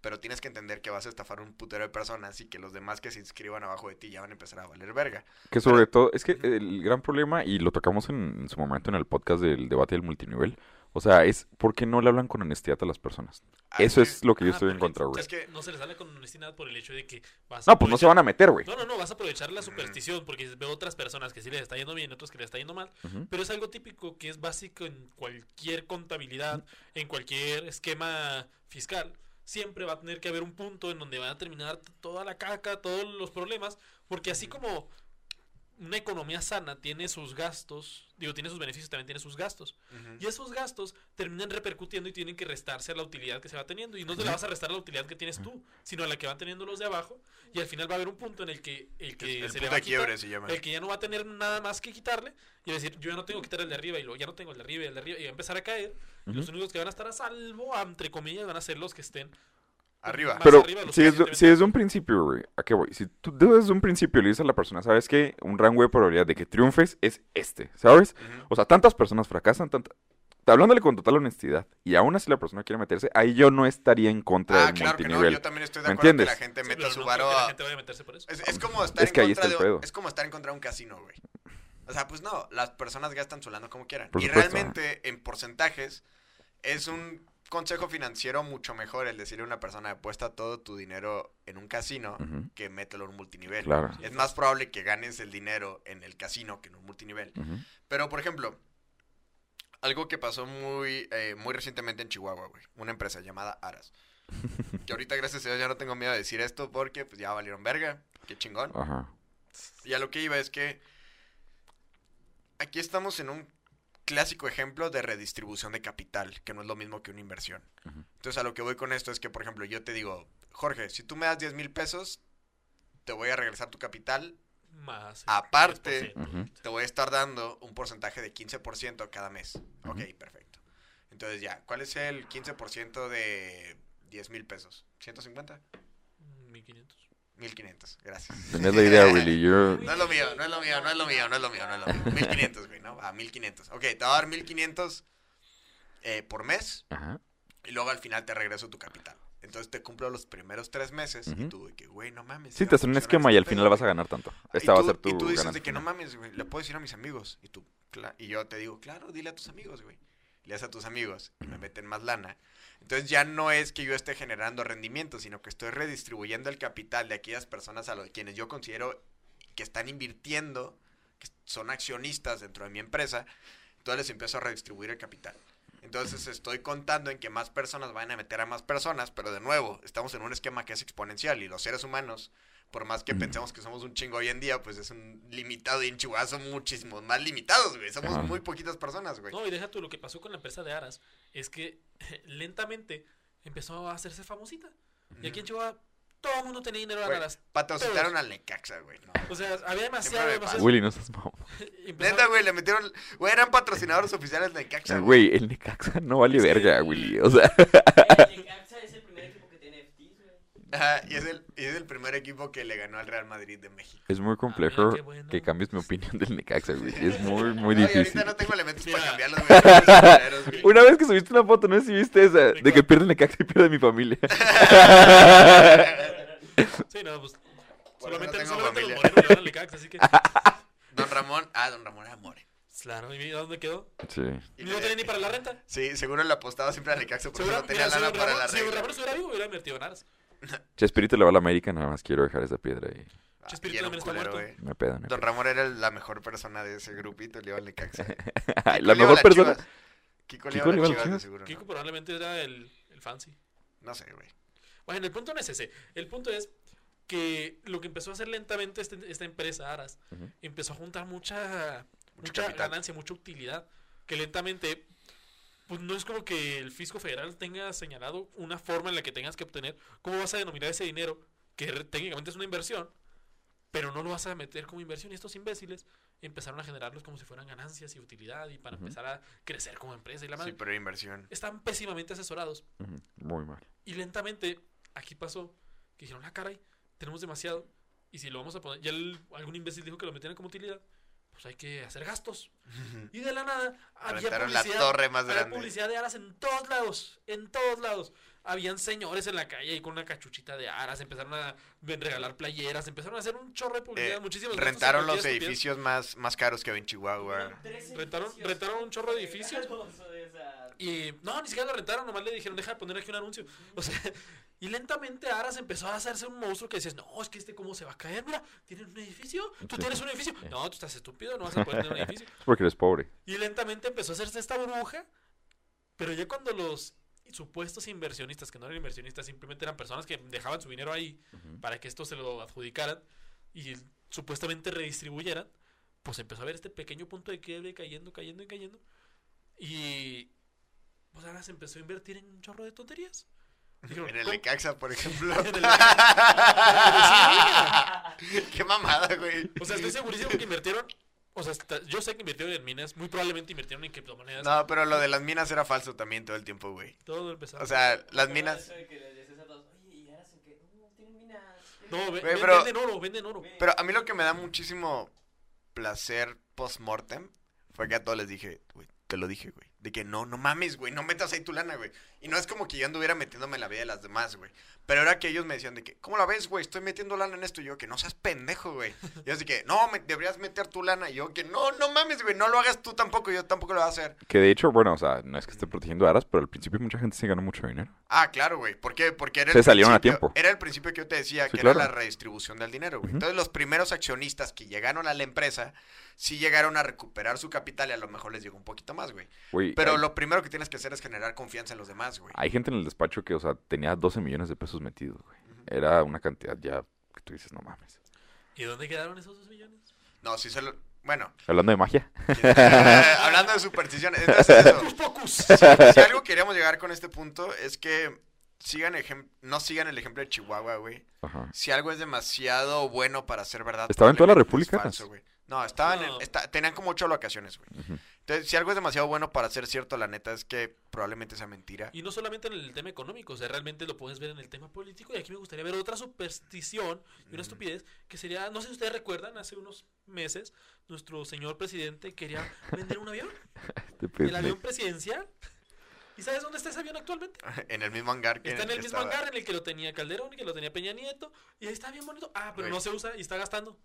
Pero tienes que entender que vas a estafar un putero de personas y que los demás que se inscriban abajo de ti ya van a empezar a valer verga. Que sobre Pero, todo, es que uh-huh. el gran problema, y lo tocamos en, en su momento en el podcast del debate del multinivel, o sea, es ¿por qué no le hablan con honestidad a las personas? Ah, Eso es lo que ah, yo estoy en contra, güey. Es que no se les habla con honestidad por el hecho de que vas a... No, pues no se van a meter, güey. No, no, no, vas a aprovechar la superstición porque veo otras personas que sí les está yendo bien, otros que les está yendo mal, uh-huh. pero es algo típico que es básico en cualquier contabilidad, uh-huh. en cualquier esquema fiscal. Siempre va a tener que haber un punto en donde van a terminar toda la caca, todos los problemas, porque así como una economía sana tiene sus gastos, digo, tiene sus beneficios, también tiene sus gastos, uh-huh. y esos gastos terminan repercutiendo y tienen que restarse a la utilidad que se va teniendo, y no te la vas a restar a la utilidad que tienes tú, sino a la que van teniendo los de abajo, y al final va a haber un punto en el que el que el se le va a quitar, el que ya no va a tener nada más que quitarle, y va a decir, yo ya no tengo que quitar el de arriba, y luego ya no tengo el de arriba, y el de arriba, y va a empezar a caer. Uh-huh. Los únicos que van a estar a salvo, entre comillas, van a ser los que estén arriba. Pero arriba, si, es de, si desde un principio, güey, ¿a qué voy? Si tú desde un principio le dices a la persona, ¿sabes qué? Un rango de probabilidad de que triunfes es este, ¿sabes? Uh-huh. O sea, tantas personas fracasan, tantas... Hablándole con total honestidad, y aún así la persona quiere meterse, ahí yo no estaría en contra ah, del claro multinivel. Ah, claro que no, yo también estoy de acuerdo que la gente sí, meta su no varo a... la gente vaya a meterse por eso. Es, es, como estar es, en que ahí está el pedo. Es como estar en contra de un casino, güey. O sea, pues no, las personas gastan su lana como quieran. Y realmente, en porcentajes, es un consejo financiero mucho mejor el decirle a una persona, apuesta todo tu dinero en un casino, uh-huh. que mételo en un multinivel. Claro. Es más probable que ganes el dinero en el casino que en un multinivel. Uh-huh. Pero, por ejemplo, algo que pasó muy, eh, muy recientemente en Chihuahua, güey. Una empresa llamada Aras. Que ahorita, gracias a Dios, ya no tengo miedo de decir esto porque pues ya valieron verga. Qué chingón. Ajá. Y a lo que iba es que aquí estamos en un clásico ejemplo de redistribución de capital, que no es lo mismo que una inversión. Uh-huh. Entonces, a lo que voy con esto es que, por ejemplo, yo te digo, Jorge, si tú me das diez mil pesos, te voy a regresar tu capital. Más. Aparte, uh-huh. te voy a estar dando un porcentaje de quince por ciento cada mes. Uh-huh. Ok, perfecto. Entonces, ya, ¿cuál es el quince por ciento de diez mil pesos? ¿ciento cincuenta? mil quinientos. mil quinientos, gracias. Tenés la idea, Willy. You're... No es lo mío, no es lo mío, no es lo mío, no es lo mío, no es lo mío. mil quinientos, güey, ¿no? Ah, mil quinientos. Ok, te voy a dar mil quinientos eh, por mes. Ajá. Y luego al final te regreso tu capital. Entonces te cumplo los primeros tres meses. Uh-huh. Y tú, de que, güey, no mames. Sí, te hacen un esquema y al final vas a ganar tanto. Esta tú, va a ser tu. Y tú dices, de que no mames, güey, le puedo decir a mis amigos. Y tú, cla- y yo te digo, claro, dile a tus amigos, güey. Le das a tus amigos y me meten más lana. Entonces ya no es que yo esté generando rendimiento, sino que estoy redistribuyendo el capital de aquellas personas a los quienes yo considero que están invirtiendo, que son accionistas dentro de mi empresa. tú les empiezas a redistribuir el capital. Entonces estoy contando en que más personas van a meter a más personas, pero de nuevo, estamos en un esquema que es exponencial y los seres humanos, por más que mm. pensemos que somos un chingo hoy en día, pues es un limitado y en Chihuahua son muchísimos más limitados, güey. Somos muy poquitas personas, güey. No, y deja tú, lo que pasó con la empresa de Aras es que lentamente empezó a hacerse famosita. Mm. Y aquí en Chihuahua todo el mundo tenía dinero de Aras. Patrocinaron al Necaxa, güey. No. O sea, había demasiado... demasiado... Willy, no seas mamón. Neta, güey, le metieron... Güey, eran patrocinadores oficiales del Necaxa. Güey, el Necaxa no vale verga, Willy. O sea... El Necaxa es el primer equipo que tiene F T, güey. Ajá, y es, el, y es el primer equipo que le ganó al Real Madrid de México. Es muy complejo ah, mira, bueno. que cambies mi opinión del Necaxa, güey. Es muy, muy no, difícil. Ahorita no tengo elementos yeah. para cambiarlos, güey. Una vez que subiste una foto, no sé si viste esa, de, de que pierde el Necaxa y pierde mi familia. Sí, no, pues. Bueno, solamente no solamente los morenos le van al Necaxa, así que. Don Ramón, ah, don Ramón era more. Claro, ¿y dónde quedó? Sí. ¿Y no tenía ni para la renta? Sí, seguro le apostaba siempre al Necaxa porque no tenía lana para la renta. Si don Ramón estuviera vivo, hubiera invertido en Aras. Chespirito le va a la América, nada más quiero dejar esa piedra ahí. Ah, Chespirito también está muerto. Eh. Me pedo, me Don pedo. Ramón era la mejor persona de ese grupito, le iba al Necaxa. La mejor persona. Kiko le iba a la Chivas, seguro. Kiko probablemente era el, el fancy. No sé, güey. Bueno, el punto no es ese. El punto es que lo que empezó a hacer lentamente este, esta empresa, Aras, uh-huh. empezó a juntar mucha, mucha capital, ganancia, mucha utilidad, que lentamente... Pues no es como que el fisco federal tenga señalado una forma en la que tengas que obtener cómo vas a denominar ese dinero, que técnicamente es una inversión, pero no lo vas a meter como inversión. Y estos imbéciles empezaron a generarlos como si fueran ganancias y utilidad y para uh-huh. empezar a crecer como empresa y la madre. Sí, pero inversión. Están pésimamente asesorados. Uh-huh. Muy mal. Y lentamente, aquí pasó que dijeron, ah, caray, tenemos demasiado. Y si lo vamos a poner, ya el, algún imbécil dijo que lo metieran como utilidad. Pues hay que hacer gastos. Y de la nada había publicidad, la torre más grande. Había publicidad de Aras en todos lados. En todos lados. Habían señores en la calle y con una cachuchita de Aras. Empezaron a regalar playeras. Empezaron a hacer un chorro de publicidad. Eh, Muchísimas gracias. Rentaron los edificios más, más caros que había en Chihuahua. Rentaron, rentaron un chorro de edificios. Y no, ni siquiera lo rentaron. Nomás le dijeron, deja de poner aquí un anuncio. O sea, y lentamente Aras empezó a hacerse un monstruo que decías, no, es que este cómo se va a caer, mira, tienen un edificio, tú sí, tienes un edificio, sí. No, tú estás estúpido, no vas a poder tener un edificio. Porque eres pobre. Y lentamente empezó a hacerse esta burbuja, pero ya cuando los supuestos inversionistas, que no eran inversionistas, simplemente eran personas que dejaban su dinero ahí uh-huh. para que esto se lo adjudicaran y supuestamente redistribuyeran, pues empezó a ver este pequeño punto de quiebre cayendo, cayendo y cayendo. Y pues Aras empezó a invertir en un chorro de tonterías. Digo, en el Necaxa, por ejemplo. Qué mamada, güey. O sea, estoy segurísimo que invirtieron. O sea, está, yo sé que invirtieron en minas. Muy probablemente invirtieron en criptomonedas. No, pero lo de las minas era falso también todo el tiempo, güey. Todo empezaba. O sea, las minas. No, ve, güey, pero, venden oro, venden oro. Pero a mí lo que me da muchísimo placer post-mortem fue que a todos les dije, güey, te lo dije, güey. De que no, no mames, güey, no metas ahí tu lana, güey. Y no es como que yo anduviera metiéndome la vida de las demás, güey. Pero era que ellos me decían de que, ¿cómo la ves, güey? Estoy metiendo lana en esto. Y yo, que no seas pendejo, güey. Y así que, no, me deberías meter tu lana. Y yo, que no, no mames, güey, no lo hagas tú tampoco. Yo tampoco lo voy a hacer. Que de hecho, bueno, o sea, no es que esté protegiendo a Aras, pero al principio mucha gente se ganó mucho dinero. Ah, claro, güey. ¿Por qué? Porque era el se salieron a tiempo. Era el principio que yo te decía, sí, que claro. era la redistribución del dinero, güey. Uh-huh. Entonces, los primeros accionistas que llegaron a la empresa, sí llegaron a recuperar su capital y a lo mejor les llegó un poquito más, güey. Güey, pero hay... lo primero que tienes que hacer es generar confianza en los demás, güey. Hay gente en el despacho que, o sea, tenía doce millones de pesos metidos, güey. Uh-huh. Era una cantidad ya que tú dices, no mames. ¿Y dónde quedaron esos dos millones? No, sí si se lo... Bueno. Hablando de magia. Hablando de supersticiones. Entonces, eso. Focus, focus. Si, si algo queríamos llegar con este punto es que sigan ejem... no sigan el ejemplo de Chihuahua, güey. Uh-huh. Si algo es demasiado bueno para ser verdad. Estaba en toda la República. Es falso, güey. No, estaban no. En, está, tenían como ocho locaciones, güey. Uh-huh. Entonces, si algo es demasiado bueno para ser cierto, la neta es que probablemente sea mentira. Y no solamente en el tema económico, o sea, realmente lo puedes ver en el tema político. Y aquí me gustaría ver otra superstición y una estupidez que sería, no sé si ustedes recuerdan, hace unos meses, nuestro señor presidente quería vender un avión. El avión presidencial. ¿Y sabes dónde está ese avión actualmente? En el mismo hangar que está en el, el mismo estaba... hangar en el que lo tenía Calderón y que lo tenía Peña Nieto. Y ahí está bien bonito. Ah, pero güey. No se usa y está gastando.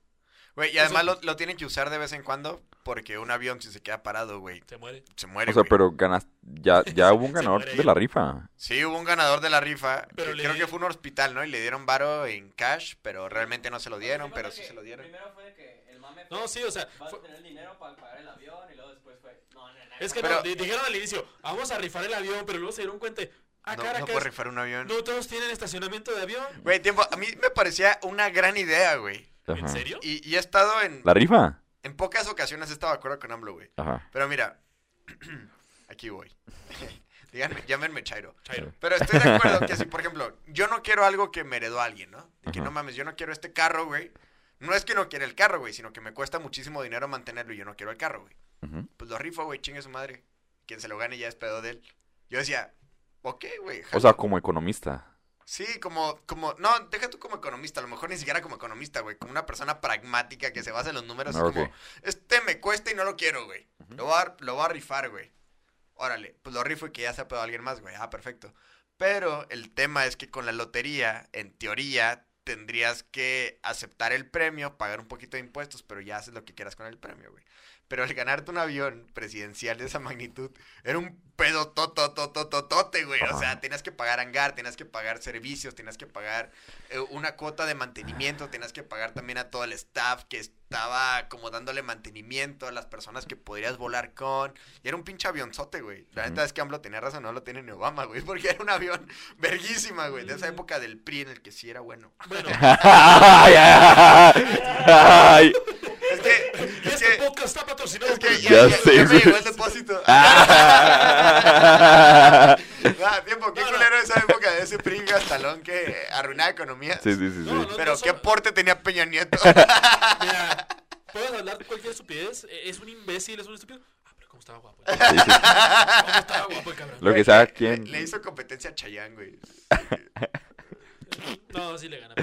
Güey, y además o sea, lo, lo tienen que usar de vez en cuando porque un avión si se queda parado, güey, se muere. Se muere, O sea, güey. Pero ganas, ya, ya hubo un ganador de la rifa. Sí, hubo un ganador de la rifa. Pero que le... Creo que fue un hospital, ¿no? Y le dieron varo en cash, pero realmente no se lo dieron, pero sí que, se lo dieron. Primero fue que el mame jefe. No, sí, o sea. Vas fue... a tener el dinero para pagar el avión y luego después fue. No, no, no. Es que pero... no, dijeron al inicio, vamos a rifar el avión, pero luego se dieron cuenta. Ah, no, no puedo rifar un avión. No todos tienen estacionamiento de avión. Güey, tiempo. A mí me parecía una gran idea, güey. Ajá. ¿En serio? Y, y he estado en. ¿La rifa? En pocas ocasiones he estado de acuerdo con AMLO, güey. Ajá. Pero mira, aquí voy. Díganme, llámenme Chairo. Chairo. Pero estoy de acuerdo que si, por ejemplo, yo no quiero algo que me heredó a alguien, ¿no? De que ajá, no mames, yo no quiero este carro, güey. No es que no quiera el carro, güey, sino que me cuesta muchísimo dinero mantenerlo y yo no quiero el carro, güey. Uh-huh. Pues lo rifo, güey, chingue su madre. Quien se lo gane ya es pedo de él. Yo decía, ok, güey. O sea, como economista. Sí, como, como, no, deja tú como economista, a lo mejor ni siquiera como economista, güey. Como una persona pragmática que se basa en los números. No, es okay, como, este me cuesta y no lo quiero, güey. Uh-huh. Lo va, lo va a rifar, güey. Órale, pues lo rifo y que ya se ha pedido a alguien más, güey. Ah, perfecto. Pero el tema es que con la lotería, en teoría, tendrías que aceptar el premio, pagar un poquito de impuestos, pero ya haces lo que quieras con el premio, güey. Pero al ganarte un avión presidencial de esa magnitud, era un pedo tototototote, güey. O sea, tenías que pagar hangar, tenías que pagar servicios, tenías que pagar eh, una cuota de mantenimiento, tenías que pagar también a todo el staff que estaba como dándole mantenimiento a las personas que podrías volar con. Y era un pinche avionzote, güey. La neta es que AMLO tenía razón, no lo tiene ni Obama, güey, porque era un avión verguísima, güey, de esa época del P R I en el que sí era bueno. Bueno. Ay, ay, ay. Es que, es este que, podcast está patrocinado. Es que ya, ya, ya, sé, ya me llegó el depósito. Ah, ah, tiempo, qué no, culero no. Esa época de ese pringa talón que arruinaba economía. Sí, sí, sí. No, sí. No, pero no, qué son... porte tenía Peña Nieto. Mira, puedes hablar cualquier estupidez. Es un imbécil, es un estúpido. Ah, pero cómo estaba guapo. El... Sí, sí, sí. Cómo estaba guapo el cabrón. Lo que sabe quién. Le, le hizo competencia a Chayanne, güey. No, sí le gana.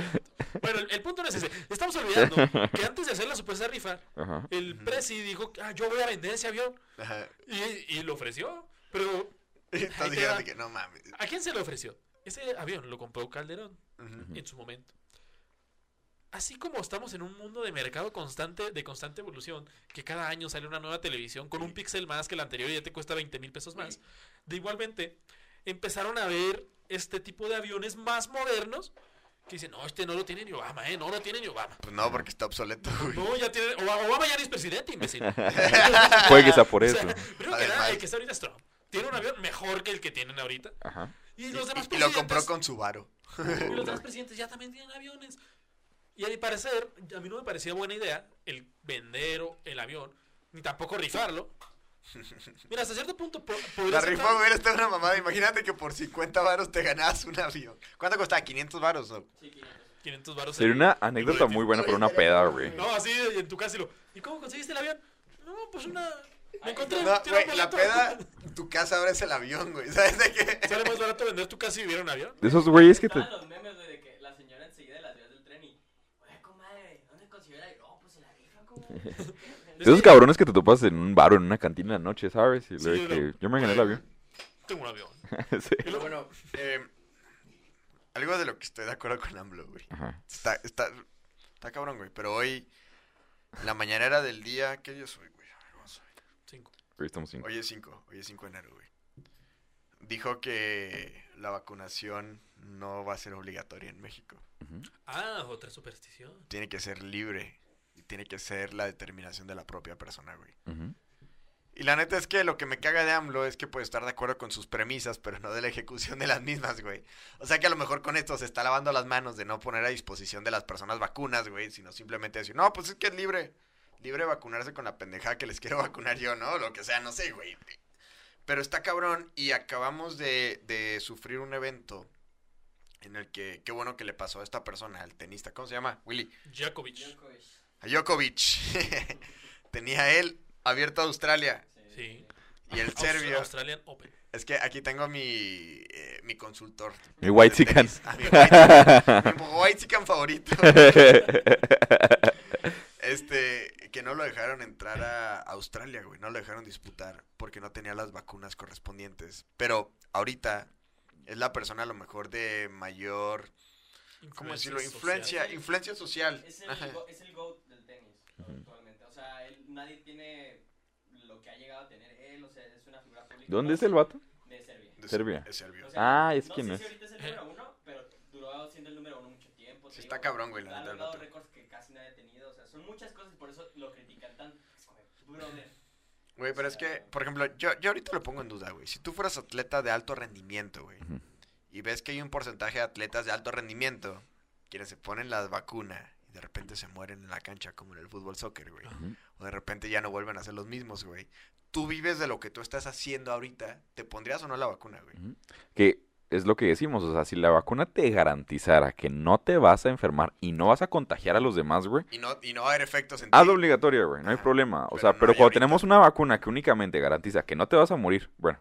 Bueno, el, el punto no es ese. Estamos olvidando que antes de hacer la supuesta rifa, ajá, el presi dijo, ah, yo voy a vender ese avión. Ajá. Y, y lo ofreció. Pero entonces dijeron que no mames. ¿A quién se lo ofreció? Ese avión lo compró Calderón, uh-huh, en su momento. Así como estamos en un mundo de mercado constante, de constante evolución, que cada año sale una nueva televisión con un píxel más que la anterior y ya te cuesta veinte mil pesos más, de igualmente empezaron a ver este tipo de aviones más modernos que dicen, no, este no lo tiene ni Obama, eh, no lo tiene ni Obama. Pues no, porque está obsoleto, güey. No, ya tiene, Obama ya no es presidente, imbécil. Juegues a por eso. O sea, creo que era, el que está ahorita es Trump. Tiene un avión mejor que el que tienen ahorita. Ajá. Y los demás y, presidentes. Y lo compró con su varo. Y los demás presidentes ya también tienen aviones. Y a mi parecer, a mí no me parecía buena idea el vender el avión, ni tampoco rifarlo. Mira, hasta cierto punto po- la rifa, estar... güey, esta es una mamada. Imagínate que por cincuenta varos te ganabas un avión. ¿Cuánto costaba? ¿quinientos varos? ¿No? Sí, quinientos varos. Sería una anécdota muy buena para una peda, güey. No, así en tu casa y lo... ¿Y cómo conseguiste el avión? No, pues una... Me encontré... No, güey, la peda, tu casa ahora es el avión, güey. ¿Sabes de qué? ¿Sale más barato vender tu casa y vivir un avión? De esos güeyes que te... Estaban los memes, güey, de que la señora enseguida de las vías del tren y... Oye, comadre, ¿dónde consiguió el avión? No, pues en la rifa, comadre. De esos cabrones que te topas en un bar o en una cantina en la noche, ¿sabes? Y sí, luego que yo me gané el avión. Tengo un avión. Sí. Pero bueno, eh, algo de lo que estoy de acuerdo con AMLO, güey. Ajá. Está, está, está cabrón, güey. Pero hoy, la mañanera del día, ¿qué día soy, güey? A ver, vamos a ver. Cinco. Hoy estamos cinco. Hoy es cinco. Hoy es cinco de enero, güey. Dijo que la vacunación no va a ser obligatoria en México. Uh-huh. Ah, otra superstición. Tiene que ser libre. Y tiene que ser la determinación de la propia persona, güey. Uh-huh. Y la neta es que lo que me caga de AMLO es que puede estar de acuerdo con sus premisas, pero no de la ejecución de las mismas, güey. O sea que a lo mejor con esto se está lavando las manos de no poner a disposición de las personas vacunas, güey, sino simplemente decir, no, pues es que es libre. Libre vacunarse con la pendejada que les quiero vacunar yo, ¿no? Lo que sea, no sé, güey. Pero está cabrón y acabamos de, de sufrir un evento... En el que, qué bueno que le pasó a esta persona, al tenista. ¿Cómo se llama? Willy. Djokovic. Djokovic. A Djokovic. Tenía él abierto a Australia. Sí. Y el serbio. Australian Open. Es que aquí tengo mi eh, mi consultor. Mi white chicken. Ah, mi white, mi white chicken favorito. Este, que no lo dejaron entrar a Australia, güey. No lo dejaron disputar porque no tenía las vacunas correspondientes. Pero ahorita es la persona a lo mejor de mayor... ¿Cómo decirlo? Influencia social. Influencia social. Es el, go, es el GOAT del tenis, uh-huh, actualmente. O sea, él, nadie tiene lo que ha llegado a tener él. O sea, es una figura pública. ¿Dónde es el vato? De Serbia. De Serbia. De Serbia. O sea, ah, es no quien es. No sé si ahorita es el número uno, pero duró siendo el número uno mucho tiempo. Sí, está digo, cabrón, güey. Ha logrado récords que casi nadie ha tenido. O sea, son muchas cosas y por eso lo critican tanto. Brother. Güey, pero o sea, es que, por ejemplo, yo, yo ahorita lo pongo en duda, güey. Si tú fueras atleta de alto rendimiento, güey, uh-huh. y ves que hay un porcentaje de atletas de alto rendimiento quienes se ponen las vacunas y de repente se mueren en la cancha, como en el fútbol soccer, güey. Uh-huh. O de repente ya no vuelven a ser los mismos, güey. Tú vives de lo que tú estás haciendo ahorita, ¿te pondrías o no la vacuna, güey? Uh-huh. Que es lo que decimos, o sea, si la vacuna te garantizara que no te vas a enfermar y no vas a contagiar a los demás, güey. Y no, y no va a haber efectos en ti. Hazlo obligatoria, güey, no hay problema. O pero sea, no pero cuando ahorita. Tenemos una vacuna que únicamente garantiza que no te vas a morir, bueno.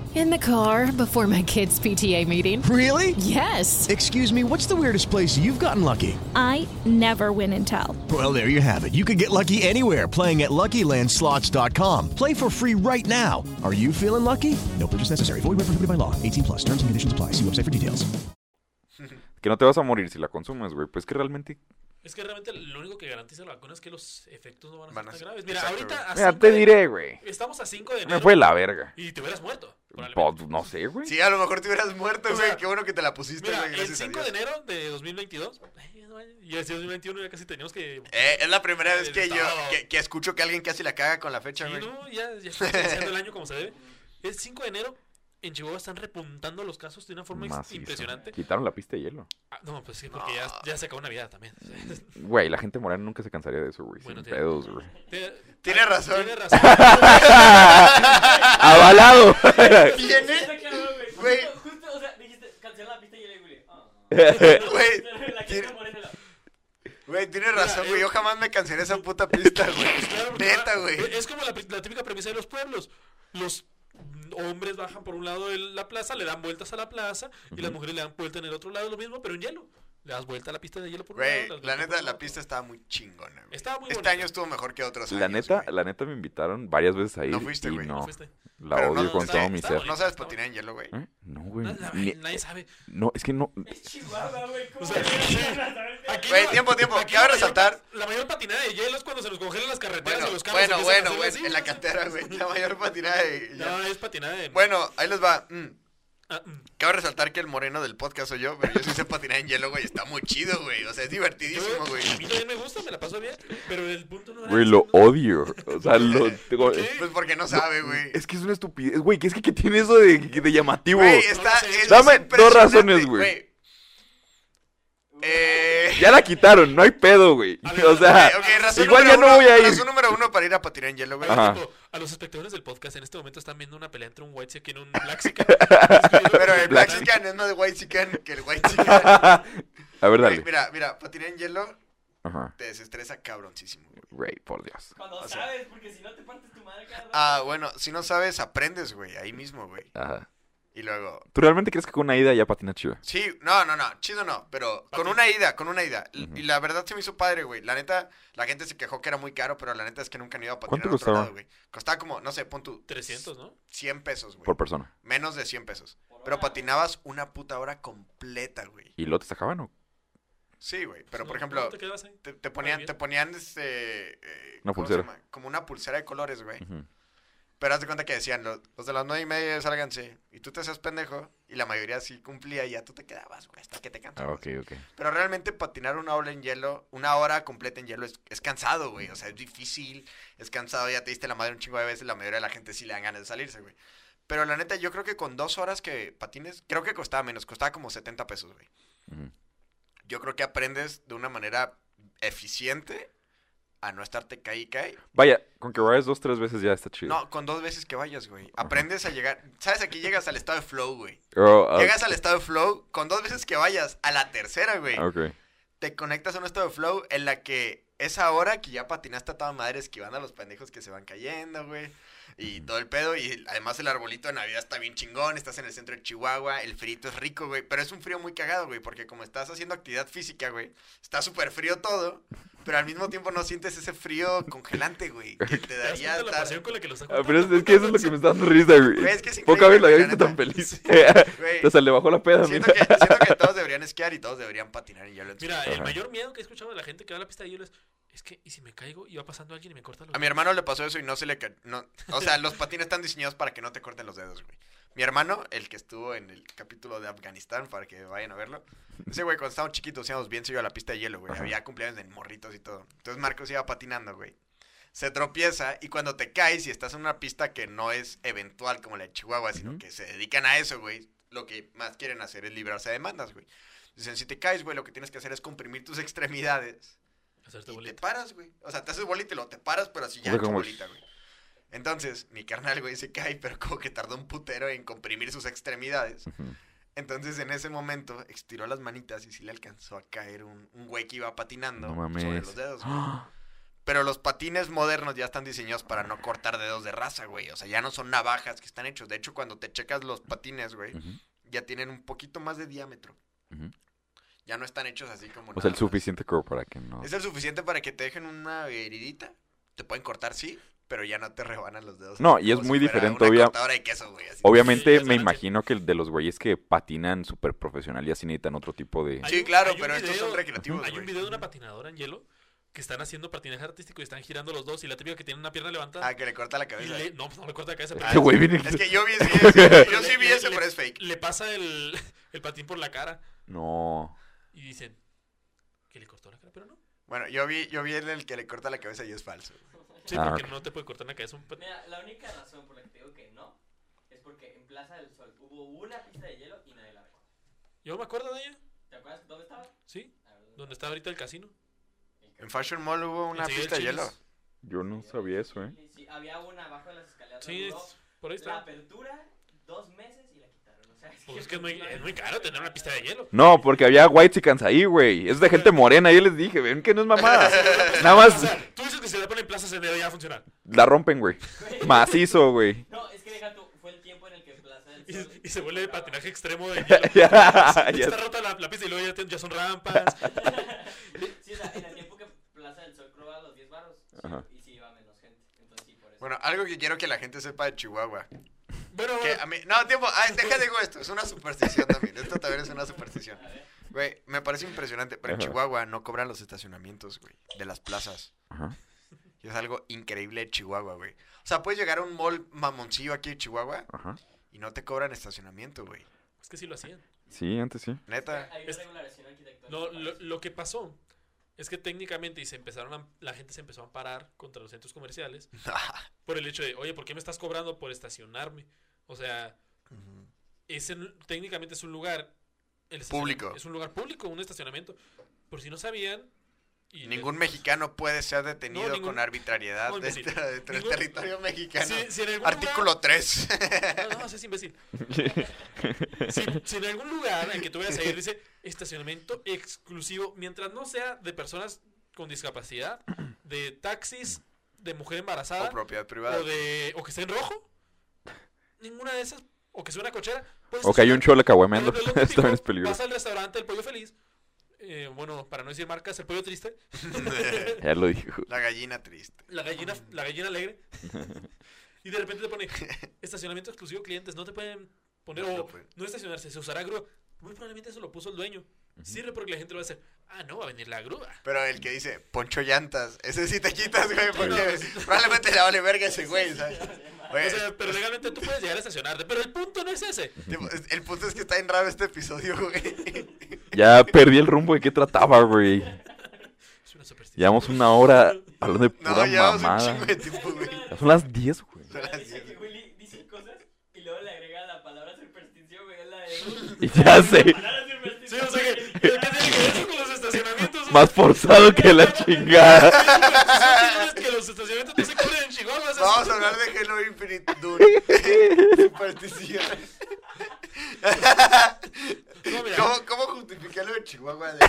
In the car, before my kids' P T A meeting. Really? Yes. Excuse me, what's the weirdest place you've gotten lucky? I never win and tell. Well, there you have it. You can get lucky anywhere, playing at lucky land slots dot com. Play for free right now. Are you feeling lucky? No purchase necessary. Void where prohibited by law. eighteen plus. Terms and conditions apply. See website for details. Que no te vas a morir si la consumes, güey. Pues que realmente... Es que realmente lo único que garantiza la vacuna es que los efectos no van a ser van a... tan graves. Mira, exacto, ahorita... Mira, te diré, güey. Estamos a cinco de enero. Me fue la verga. Y te hubieras muerto. Pues, no sé, güey. Sí, a lo mejor te hubieras muerto, güey. O sea, qué bueno que te la pusiste. Mira, wey, el cinco de enero de dos mil veintidós. Y así dos mil veintiuno ya casi teníamos que... Eh, es la primera vez que estado... yo... Que, que escucho que alguien casi la caga con la fecha, güey. Sí, no, ya, ya está iniciando el año como se debe. El cinco de enero... En Chihuahua están repuntando los casos de una forma macizo. Impresionante. Quitaron la pista de hielo. Ah, no, pues sí, porque no. ya, ya se acabó Navidad también. Güey, la gente morena nunca se cansaría de eso, güey. Bueno, tiene, pedos, güey. Tiene, tiene razón. Tiene razón. Avalado. Tiene. Güey. Justo, o sea, dijiste, cancela la pista de hielo, güey. Güey. La gente morena. Güey, tienes razón, güey. Yo jamás me cancelé esa puta pista, güey. Neta, güey. Es como la, la típica premisa de los pueblos. Los hombres bajan por un lado de la plaza, le dan vueltas a la plaza, uh-huh. y las mujeres le dan vuelta en el otro lado, lo mismo, pero en hielo. Le das vuelta a la pista de hielo por un wey, lado. La neta, la pista estaba muy chingona, güey. Estaba muy Este bonita. Año estuvo mejor que otros la años. Neta, la neta me invitaron varias veces a ir. No fuiste, güey. No, no fuiste. La pero odio no, con todo mi ser. No sabes patinar en hielo, güey. ¿Eh? No, güey. Nadie, nadie sabe. No, es que no. Es Chihuahua, güey. O sea, güey, tiempo, tiempo. Cabe resaltar. La mayor patinada de hielo es cuando se nos congelan las carreteras bueno, y los carros. Bueno, bueno, güey. En la cantera, güey. La mayor patinada de hielo. No, es patinada de. Bueno, ahí les va. Mm. Ah, mm. Cabe resaltar que el moreno del podcast soy yo, pero yo sí sé patinar en hielo, güey. Está muy chido, güey. O sea, es divertidísimo, güey. A mí también me gusta, me la paso bien. Pero el punto no era... Güey, lo odio. O sea, lo... ¿Por qué? Pues porque no sabe, güey. Es que es una estupidez, güey. ¿Qué es que, que tiene eso de, de llamativo? Güey, está... Es, dame es dos razones, güey. Eh... Ya la quitaron, no hay pedo, güey. O sea, okay, okay, igual ya no uno, voy a ir. Razón número uno para ir a patinar en hielo, güey. Tipo, a los espectadores del podcast en este momento están viendo una pelea entre un White Sican y un Black Sican. Pero el Black Sican es más de White Sican que el White Sican. A ver, dale. Wey, mira, mira, patinar en hielo. Ajá. Te desestresa cabroncísimo, güey. Güey, por Dios. Cuando o sea, sabes, porque si no te partes tu madre cada rato. Ah, bueno, si no sabes, aprendes, güey, ahí mismo, güey. Ajá. Y luego... ¿Tú realmente crees que con una ida ya patina chido? Sí, no, no, no, chido no, pero con una ida, con una ida. Uh-huh. Y la verdad se me hizo padre, güey. La neta, la gente se quejó que era muy caro, pero la neta es que nunca han ido a patinar a otro lado, güey. Costaba como, no sé, pon tu... trescientos, ¿no? cien pesos, güey. Por persona. Menos de cien pesos. Pero patinabas una puta hora completa, güey. ¿Y lo te sacaban o...? Sí, güey, pero no, por ejemplo, te, te, te ponían, te ponían este... Eh, una pulsera. Como una pulsera de colores, güey. Uh-huh. Pero haz de cuenta que decían, los, los de las nueve y media sálganse, y tú te hacías pendejo, y la mayoría sí cumplía, y ya tú te quedabas, güey, hasta que te cansabas. Ah, ok, ok. Pero realmente patinar una hora en hielo, una hora completa en hielo es, es cansado, güey, o sea, es difícil, es cansado, ya te diste la madre un chingo de veces, la mayoría de la gente sí le dan ganas de salirse, güey. Pero la neta, yo creo que con dos horas que patines, creo que costaba menos, costaba como setenta pesos, güey. Uh-huh. Yo creo que aprendes de una manera eficiente... A no estarte caí, caí. Vaya, con que vayas dos, tres veces ya está chido. No, con dos veces que vayas, güey. Aprendes a llegar. ¿Sabes? Aquí llegas al estado de flow, güey. Oh, uh... Llegas al estado de flow con dos veces que vayas. A la tercera, güey. Ok. te conectas a un estado de flow en la que es ahora que ya patinaste a toda madre esquivando a los pendejos que se van cayendo, güey. Y todo el pedo, y además el arbolito de Navidad está bien chingón, estás en el centro de Chihuahua, el frito es rico, güey, pero es un frío muy cagado, güey, porque como estás haciendo actividad física, güey, está súper frío todo, pero al mismo tiempo no sientes ese frío congelante, güey, que te daría hasta... La pasión con la que lo está contando. Ah, pero es, es que eso es lo que me está dando risa, güey. Güey, es que es increíble. Poca vez la había visto tan feliz. Güey, o sea, le bajó la peda. Siento que, siento que todos deberían esquiar y todos deberían patinar y ya lo entiendo. Mira, ajá, el mayor miedo que he escuchado de la gente que va a la pista de hielo es... Es que, ¿y si me caigo y va pasando alguien y me corta los dedos? A mi hermano le pasó eso y no se le... Ca... No, o sea, los patines están diseñados para que no te corten los dedos, güey. Mi hermano, el que estuvo en el capítulo de Afganistán, para que vayan a verlo. Ese güey, cuando estábamos chiquitos, íbamos bien seguido a la pista de hielo, güey. Ajá. Había cumpleaños de morritos y todo. Entonces Marcos iba patinando, güey. Se tropieza y cuando te caes y estás en una pista que no es eventual como la de Chihuahua, sino uh-huh, que se dedican a eso, güey, lo que más quieren hacer es librarse de demandas, güey. Dicen, si te caes, güey, lo que tienes que hacer es comprimir tus extremidades... Hacerte bolita. Y te paras, güey. O sea, te haces bolita y lo te paras, pero así ya, o sea, como... bolita, güey. Entonces, mi carnal, güey, se cae, pero como que tardó un putero en comprimir sus extremidades. Uh-huh. Entonces, en ese momento, estiró las manitas y sí le alcanzó a caer un, un güey que iba patinando no mames. sobre los dedos, güey. Pero los patines modernos ya están diseñados para no cortar dedos de raza, güey. O sea, ya no son navajas que están hechos. De hecho, cuando te checas los patines, güey, uh-huh, ya tienen un poquito más de diámetro. Uh-huh. Ya no están hechos así como... O sea, el suficiente como para que no... Es el suficiente para que te dejen una heridita. Te pueden cortar, sí, pero ya no te rebanan los dedos. No, y es muy diferente, obvia... queso, güey, obviamente. Sí, me imagino que de los güeyes que patinan súper profesional ya sí necesitan otro tipo de... Sí, claro, pero video, estos son recreativos. Hay un video de una patinadora en hielo que están haciendo patinaje artístico y están girando los dos y la típica que tiene una pierna levantada. Ah, que le corta la cabeza. Le... No, pues no le corta la cabeza. Pero... Ah, güey, viene... Es que yo vi ese, ese, yo sí vi ese, pero es fake. Le pasa el, el patín por la cara. No... Y dicen que le cortó la cara, pero no. Bueno, yo vi, yo vi el, el que le corta la cabeza y es falso. Sí, ah, porque okay. no te puede cortar la cabeza un... Mira, la única razón por la que te digo que no es porque en Plaza del Sol hubo una pista de hielo y nadie la ve. Yo me acuerdo de ella. ¿Te acuerdas dónde estaba? Sí, ¿dónde está ahorita el casino? En Fashion Mall hubo una pista de hielo. Yo no sabía eso, ¿eh? Sí, había una abajo de las escaleras. Sí, es, por ahí está. La apertura, dos meses. Pues es que es muy, es muy caro tener una pista de hielo. No, porque había white chickens ahí, güey. Es de gente morena, yo les dije, ven que no es mamada. Nada más. O sea, tú dices que se la ponen Plaza Sendero ya va a funcionar. La rompen, güey. Macizo, güey. No, es que deja tú, fue el tiempo en el que Plaza del Sol y, y se vuelve de patinaje extremo de hielo. Ya, ya, ya. Está rota la, la pista y luego ya, ya son rampas. Sí, o sea, en el tiempo que Plaza del Sol probaba los diez barros. Ajá. Y sí iba menos gente. Entonces sí, por eso. Bueno, algo que quiero que la gente sepa de Chihuahua. Bueno, bueno. A mí, no, tiempo, ay, deja de digo esto, es una superstición también, esto también es una superstición. Güey, me parece impresionante, pero en Chihuahua no cobran los estacionamientos, güey, de las plazas. Ajá. Y es algo increíble de Chihuahua, güey. O sea, puedes llegar a un mall mamoncillo aquí de Chihuahua, ajá, y no te cobran estacionamiento, güey. Es que sí lo hacían. Sí, antes sí. Neta. Hay una regulación arquitectónica. No, lo, lo que pasó es que técnicamente y se empezaron a, la gente se empezó a parar contra los centros comerciales por el hecho de, oye, ¿por qué me estás cobrando por estacionarme? O sea, uh-huh, ese técnicamente es un lugar el público. Es un lugar público, un estacionamiento. Por si no sabían. Y ningún les... mexicano puede ser detenido no, ningún... con arbitrariedad no, dentro del de, de, de ningún... territorio mexicano. Si, si Artículo lugar... tres. No, no, seas imbécil. si, si en algún lugar en que tú vayas a ir dice estacionamiento exclusivo, mientras no sea de personas con discapacidad, de taxis, de mujer embarazada. O propiedad privada. O, de, o que esté en rojo. Ninguna de esas, o que sea una cochera. Pues, o que hay un cholo caguameando. Esto también es peligroso. Vas al restaurante El Pollo Feliz. Eh, bueno, para no decir marcas, El Pollo Triste. Ya lo dijo. La gallina triste. La gallina, la gallina alegre. Y de repente te pone estacionamiento exclusivo, clientes. No te pueden poner no, o puede. no estacionarse. Se usará grúa. Muy probablemente eso lo puso el dueño. Uh-huh. Sirve porque la gente lo va a hacer. Ah, no, va a venir la grúa. Pero el que dice Poncho Llantas, ese sí te quitas, güey. Porque no, probablemente le vale verga ese güey, ¿sabes? Oye, o sea, pero legalmente tú puedes llegar a estacionarte. Pero el punto no es ese. El punto es que está en raro este episodio, güey. Ya perdí el rumbo de qué trataba, güey. Es una superstición. Llevamos una hora hablando de pura mamada. No, llevamos mamada. un chingo de tiempo, güey. Ya son las diez, güey. Son las diez. Dice que Willy dice cosas y luego le agrega la palabra superstición, güey. Es la de... Y ya sé. Sí, o sea que... ¿Qué tiene que ver con los estacionamientos? Más forzado que la chingada. Que los estacionamientos no se cubren en Chihuahua. Vamos a hablar de Hello Infinite Dune. Supersticiones. No, mira. ¿Cómo, cómo justificarlo de Chihuahua? De...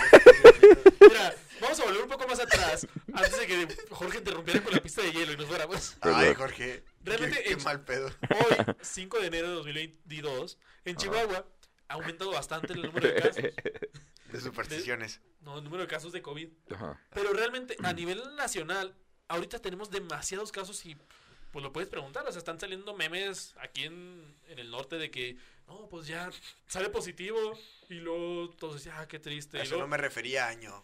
Mira, vamos a volver un poco más atrás antes de que Jorge interrumpiera con la pista de hielo y nos fuéramos. Ay, Jorge. Realmente, qué, en... qué mal pedo. Hoy, cinco de enero de dos mil veintidós, en Chihuahua ha aumentado bastante el número de casos. De supersticiones. De... No, el número de casos de COVID. Ajá. Pero realmente, a nivel nacional, ahorita tenemos demasiados casos y... Pues lo puedes preguntar, o sea, están saliendo memes aquí en, en el norte de que, no, pues ya sale positivo, y luego todos decían, ah, qué triste. Eso luego... no me refería a año,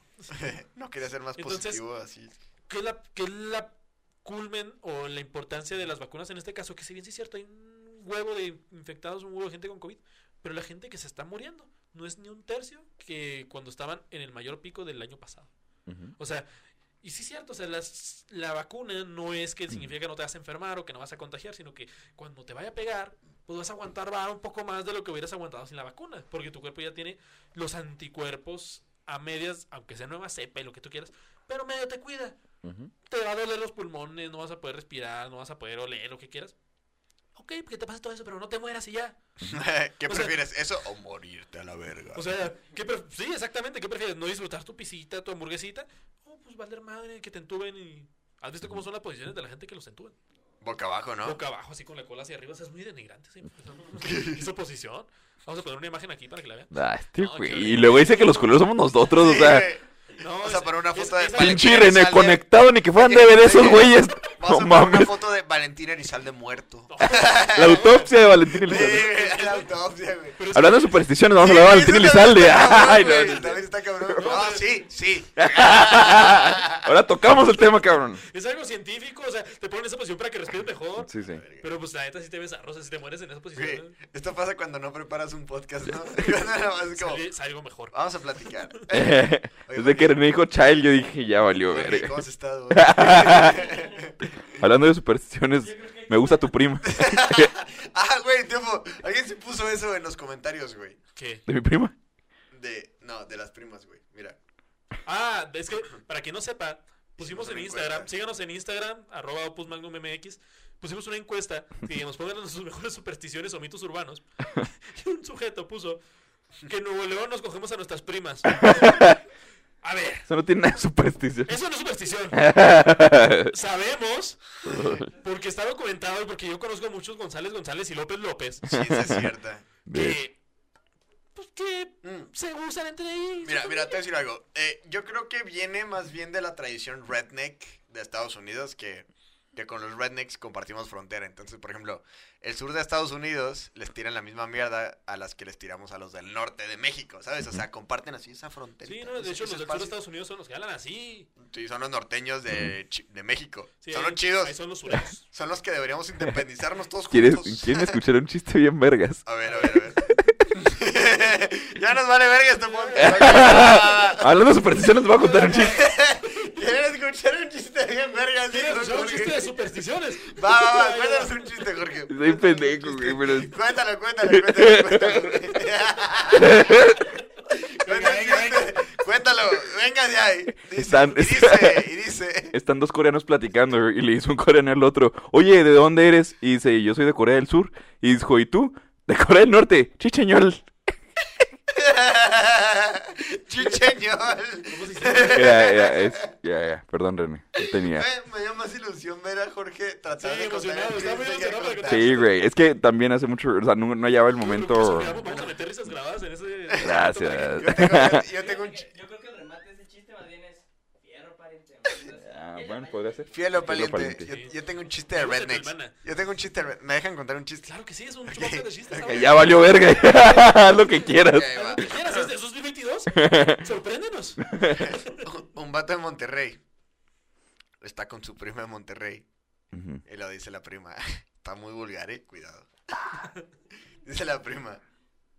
no quería ser más Entonces, positivo así. ¿Qué es la, qué es la culmen o la importancia de las vacunas en este caso? Que si bien sí es cierto, hay un huevo de infectados, un huevo de gente con COVID, pero la gente que se está muriendo no es ni un tercio que cuando estaban en el mayor pico del año pasado. Uh-huh. O sea... Y sí es cierto, o sea, las, la vacuna no es que significa que no te vas a enfermar o que no vas a contagiar, sino que cuando te vaya a pegar, pues vas a aguantar va, un poco más de lo que hubieras aguantado sin la vacuna, porque tu cuerpo ya tiene los anticuerpos a medias, aunque sea nueva cepa y lo que tú quieras, pero medio te cuida. Uh-huh. Te va a doler los pulmones, no vas a poder respirar, no vas a poder oler, lo que quieras. Ok, que te pase todo eso, pero no te mueras y ya. ¿Qué o prefieres, sea, eso o morirte a la verga? O sea, ¿qué pre- sí, exactamente, ¿qué prefieres? ¿No disfrutar tu pisita, tu hamburguesita? Pues valer madre, que te entuben y... ¿Has visto cómo son las posiciones de la gente que los entuben? Boca abajo, ¿no? Boca abajo, así con la cola hacia arriba. O sea, es muy denigrante. ¿Sí? No, no, no, no. Esa posición. Vamos a poner una imagen aquí para que la vean. Ah, este no, güey. Y luego dice que los culeros somos nosotros, sí, o sea... No, o sea, para una foto es, de... Pinche René conectado, ni que fueran de ver esos güeyes. No mames. Una foto de Valentín Elizalde muerto. No, la autopsia de Valentín Elizalde. Sí, la autopsia, güey. Hablando de supersticiones, vamos sí, a hablar de Valentín Elizalde. Ay, no, no, no. También está cabrón. No, no, sí, sí. Ahora tocamos el tema, cabrón. Es algo científico, o sea, te ponen esa posición para que respires mejor. Sí, sí. Pero pues la neta sí te ves a rosa, si te mueres en esa posición. Sí. Esto pasa cuando no preparas un podcast, ¿no? Es como... Salgo mejor. Vamos a platicar. Desde que me dijo Child, yo dije, ya valió, verga. ¿Cómo has estado? Hablando de supersticiones, me gusta tu prima. Ah, güey, tiempo. Alguien se puso eso en los comentarios, güey. ¿Qué? ¿De mi prima? De, no, de las primas, güey, mira. Ah, es que, para quien no sepa, pusimos en Instagram, síganos en Instagram, arroba Opus Magnum M X, pusimos una encuesta que nos pongan sus mejores supersticiones o mitos urbanos. Y un sujeto puso que en Nuevo León nos cogemos a nuestras primas. A ver. Eso no tiene nada de superstición. Eso no es superstición. Sabemos, porque está documentado y porque yo conozco a muchos González González y López López. Sí, esa es cierta. Que, pues que mm. se usan entre ellos. Mira, mira, te voy a decir algo. Eh, yo creo que viene más bien de la tradición redneck de Estados Unidos, que, que con los rednecks compartimos frontera. Entonces, por ejemplo, el sur de Estados Unidos les tiran la misma mierda a las que les tiramos a los del norte de México, ¿sabes? O sea, comparten así esa frontera. Sí, no, de hecho los del sur de Estados Unidos son los que hablan así. Sí, son los norteños de, de México. Sí, son los chidos. Ahí son los sureños. Son los que deberíamos independizarnos todos juntos. ¿Quieren escuchar un chiste bien vergas? A ver, a ver, a ver. Ya nos vale verga este podcast. Hablando de supersticiones, les voy a contar un chiste. ¿Quieren escuchar un chiste bien vergas? ¿Quieren escuchar un chiste de supersticiones? Va, va, va, cuéntanos un chiste, Jorge. Soy pendejo, güey, pero... Cuéntalo, cuéntalo, cuéntalo, cuéntalo. Venga, venga, venga. Cuéntalo, venga de ahí. Dice, están, y dice, y dice... Están dos coreanos platicando y le dice un coreano al otro, oye, ¿de dónde eres? Y dice, yo soy de Corea del Sur. Y dijo, ¿y tú? De Corea del Norte, chicheñol. Chicheñol. ¿Cómo se dice? Ya, ya, es, ya, ya. Perdón, René. Tenía. Me, me dio más ilusión ver a Jorge tratar sí, de contar. Sí, güey. Es que también hace mucho. O sea, no, no hallaba el momento. Yo creo que vamos a meter risas grabadas en ese. Gracias. Yo tengo, yo, yo tengo un chiste. Yo creo que el remate de ese chiste más bien es. Fierro pariente. Ah, bueno, podría ser. Fielo paliente. Yo, yo tengo un chiste de rednecks. Yo tengo un chiste de rednecks. ¿Me dejan contar un chiste? Claro que sí, es un okay. de chistes. Okay. Ya valió verga. Haz lo que quieras. Okay, lo que quieras, es de dos mil veintidós. Sorpréndenos. Un vato de Monterrey está con su prima de Monterrey. Uh-huh. Y lo dice la prima. Está muy vulgar, eh. Cuidado. Dice la prima.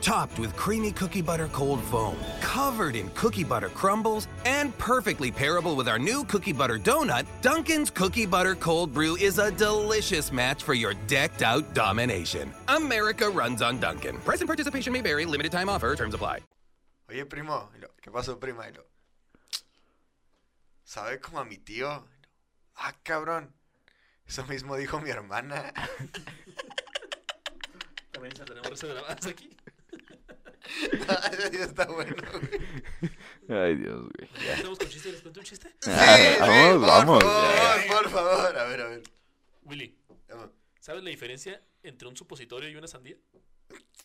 Topped with creamy cookie butter cold foam, covered in cookie butter crumbles, and perfectly pairable with our new cookie butter donut, Dunkin's Cookie Butter Cold Brew is a delicious match for your decked out domination. America runs on Dunkin. Price and participation may vary. Limited time offer. Terms apply. Oye, primo, y lo, ¿qué pasó, prima? Y lo, ¿sabe como a mi tío? Y lo, ah, cabrón, eso mismo dijo mi hermana. También ya tenemos grabadas aquí. Ese día está bueno, güey. Ay, Dios, güey. ¿Estamos con chiste? ¿Les cuento un chiste? Sí, vamos, vamos. Por favor, a ver, a ver. Willy, ¿sabes la diferencia entre un supositorio y una sandía?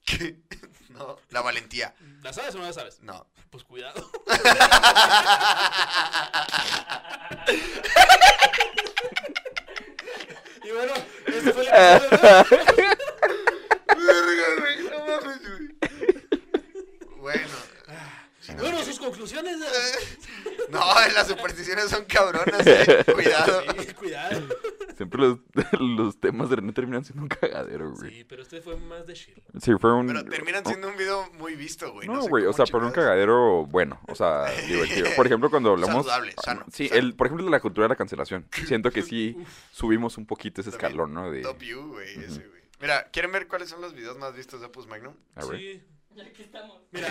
¿Qué? No, la valentía. ¿La sabes o no la sabes? No. Pues cuidado. Y bueno, este fue el episodio, ¿no? Bueno, si no, bueno, sus conclusiones. Eh, no, las supersticiones son cabronas. Eh. Cuidado. Sí, cuidado. Siempre los, los temas de René terminan siendo un cagadero, güey. Sí, pero este fue más de chill. Sí, fue un. Pero terminan siendo un video muy visto, güey. No, no sé, güey. O sea, por un cagadero bueno. O sea, divertido. Por ejemplo, cuando hablamos. Saludable, sano. Sí, sano. El, por ejemplo, la cultura de la cancelación. Siento que sí subimos un poquito ese escalón, ¿no? De... Top You, güey. Uh-huh. Ese, güey. Mira, ¿quieren ver cuáles son los videos más vistos de Opus Magnum? A ver. Sí. Ya que estamos. Mira,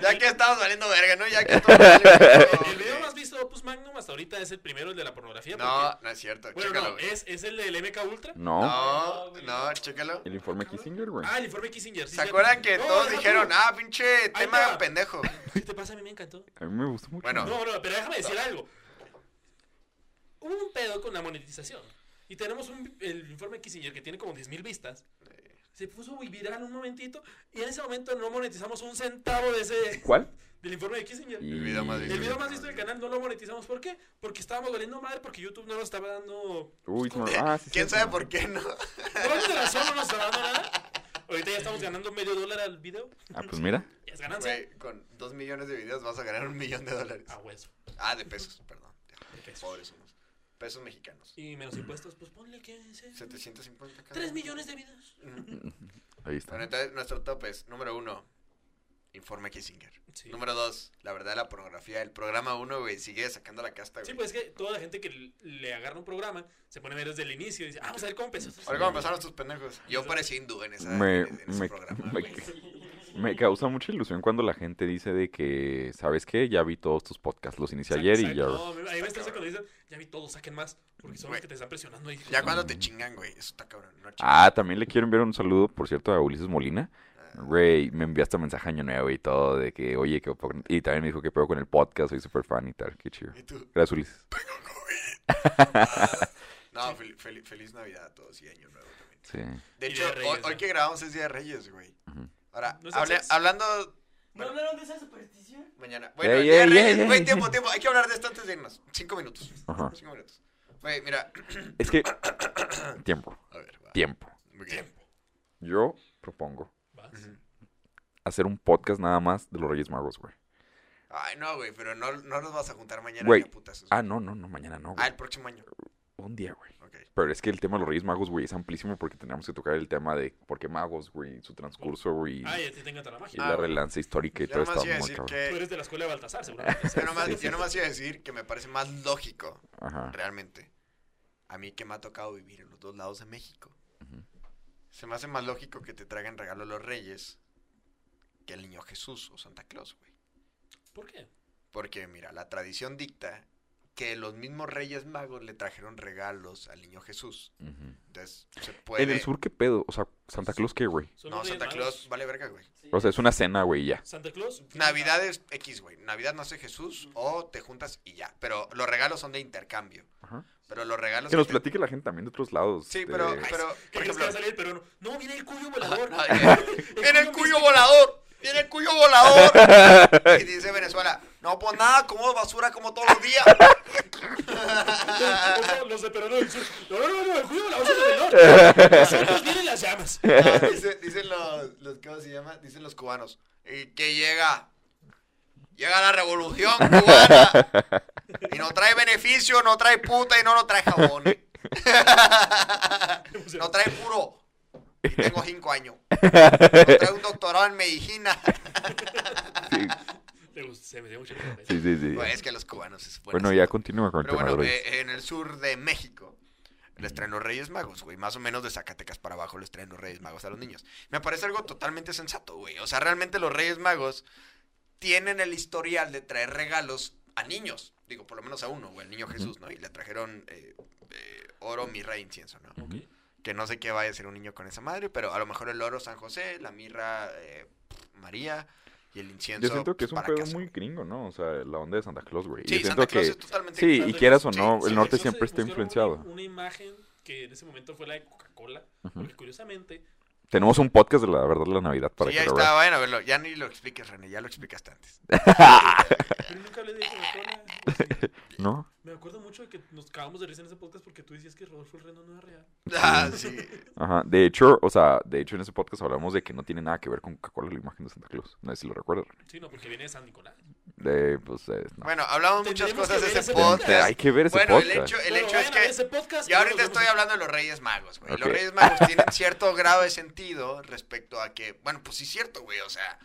ya que estamos valiendo verga, ¿no? Ya que estamos valiendo. El video más visto de Opus Magnum hasta ahorita es el primero, el de la pornografía. No, porque... no es cierto. Bueno, chécalo, no, ¿es, ¿es el del M K Ultra? No. No, no, chécalo. El informe Kissinger, güey. Ah, el informe Kissinger. Sí, ¿se acuerdan que no, todos no, dijeron, no, ah, pinche tema no, pendejo? ¿Qué te pasa? A mí me encantó. A mí me gustó mucho. Bueno, no, no, pero déjame decir no. algo. Hubo un pedo con la monetización. Y tenemos un, el informe Kissinger que tiene como diez mil vistas. Se puso viral un momentito y en ese momento no monetizamos un centavo de ese... ¿Cuál? Del informe de Kissinger. Y... El video más visto, el video más visto del canal no lo monetizamos. ¿Por qué? Porque estábamos valiendo madre, porque YouTube no nos estaba dando... Uy, no. Ah, sí, ¿quién sí, sabe sí. por qué no? ¿Por qué razón no nos estaba dando nada? Ahorita ya estamos ganando medio dólar al video. Ah, pues mira. Es ganancia. Wey, con dos millones de videos vas a ganar un millón de dólares. A hueso. Ah, de pesos, perdón. De pesos. Pobres somos. Pesos mexicanos. Y menos impuestos, pues ponle que... setecientos cincuenta cada tres millones de vidas. Ahí está. Bueno, entonces nuestro top es, número uno, informe Kissinger. Sí. Número dos, la verdad, la pornografía. El programa uno, güey, sigue sacando la casta, güey. Sí, pues es que toda la gente que le agarra un programa se pone a ver desde el inicio y dice, ah, vamos a ver cómo empezó. A ver cómo empezaron estos pendejos. Yo parecía hindú en, esa, me, en ese me, programa, me, me causa mucha ilusión cuando la gente dice de que, ¿sabes qué? Ya vi todos tus podcasts, los inicié ayer y ya... No, ahí me estresa cuando dicen, ya vi todos, saquen más, porque son los que te están presionando ahí. Ya cuando te chingan, güey, eso está cabrón. No, ah, también le quiero enviar un saludo, por cierto, a Ulises Molina. Güey, me enviaste mensaje año nuevo y todo, de que, oye, que... Y también me dijo que pego con el podcast, soy súper fan y tal, qué chido. ¿Y tú? Gracias, Ulises. No, fel, fel, feliz Navidad a todos y año nuevo también. Sí. De hecho, de Reyes, hoy, ¿no? Hoy que grabamos es Día de Reyes, güey. Uh-huh. Ahora, no hable, hablando... Bueno, ¿no hablaron de esa superstición? Mañana. Bueno, hey, Día hey, de Reyes, güey, hey, hey. tiempo, tiempo. Hay que hablar de esto antes de irnos. Cinco minutos. Uh-huh. Cinco minutos. Güey, mira. Es que... tiempo. A ver, va. Tiempo. Tiempo. Yo propongo... Uh-huh. Hacer un podcast nada más de los Reyes Magos, güey. Ay, no, güey, pero no, no los vas a juntar mañana, güey. Putazos, ah, no, no, no, mañana no, güey. Ah, el próximo año. Un día, güey. Okay. Pero es que el tema de los Reyes Magos, güey, es amplísimo porque tenemos que tocar el tema de por qué magos, güey, su transcurso, güey. Ah, y, te la, magia. y ah, la relanza histórica y todo esto. Que... Tú eres de la escuela de Baltasar, seguramente. Yo nomás, yo nomás iba a decir que me parece más lógico, ajá, realmente, a mí que me ha tocado vivir en los dos lados de México. Uh-huh. Se me hace más lógico que te traigan regalo a los Reyes que el niño Jesús o Santa Claus, güey. ¿Por qué? Porque, mira, la tradición dicta que los mismos Reyes Magos le trajeron regalos al niño Jesús. Uh-huh. Entonces, se puede... ¿En el sur qué pedo? O sea, ¿Santa Claus qué, güey? No, Santa Claus vale verga, güey. Sí. O sea, es una cena, güey, ya. ¿Santa Claus? Navidad es X, güey. Navidad nace Jesús, uh-huh, o te juntas y ya. Pero los regalos son de intercambio. Ajá. Uh-huh. Pero los regalos... Que nos que te... platique la gente también de otros lados. Sí, pero... De... pero por ejemplo... salir, pero no. no, viene el cuyo volador. No, no, ¡viene el cuyo volador! ¡Viene el cuyo volador! Y dice Venezuela, no, pues nada, como basura como todos los días. Los de Perón del Sur. No, no, no, no, el cuyo volador es el menor. Nosotros vienen las llamas. No, dice, dicen los, los... ¿Cómo se llama? Dicen los cubanos. Y que llega... Llega la revolución cubana y no trae beneficio, no trae puta y no nos trae jabón. No trae puro. Y tengo cinco años. No trae un doctorado en medicina. Sí. Se me dio mucho tiempo. Sí, sí, sí. Bueno, es que los cubanos es bueno. Bueno, ya continúa con el tema. Pero bueno, eh, en el sur de México les traen los Reyes Magos, güey. Más o menos de Zacatecas para abajo les traen los Reyes Magos a los niños. Me parece algo totalmente sensato, güey. O sea, realmente los Reyes Magos... tienen el historial de traer regalos a niños. Digo, por lo menos a uno, güey, al niño Jesús, ¿no? Y le trajeron eh, eh, oro, mirra e incienso, ¿no? Okay. Que no sé qué vaya a ser un niño con esa madre, pero a lo mejor el oro San José, la mirra eh, María... Y el incienso, yo siento que es un pedo casa, muy gringo, ¿no? O sea, la onda de Santa Claus, güey. Sí, yo siento Santa Claus que... es totalmente... Sí, y quieras o no, sí, el norte siempre está influenciado. Una, una imagen que en ese momento fue la de Coca-Cola, uh-huh. Porque curiosamente... Tenemos un podcast de la verdad de la Navidad para sí, que... Sí, ahí está, bueno, verlo. Ya ni lo expliques, René, ya lo explicaste antes. Pero nunca hablé de Coca-Cola. Pues, ¿no? Me acuerdo mucho de que nos cagamos de risa en ese podcast porque tú decías que Rodolfo el Reno no era real. Ah, sí. Ajá, de hecho, o sea, de hecho en ese podcast hablamos de que no tiene nada que ver con Coca-Cola la imagen de Santa Claus. No sé si lo recuerdas. Sí, no, porque viene de San Nicolás. De, pues, eh, no. Bueno, hablamos muchas cosas de ese, ese podcast. podcast. Hay que ver ese bueno, podcast. Bueno, el hecho, el bueno, hecho es que... Podcast, yo ahorita estoy hablando de los Reyes Magos, güey. Okay. Los Reyes Magos tienen cierto grado de sentido respecto a que, bueno, pues sí es cierto, güey, o sea,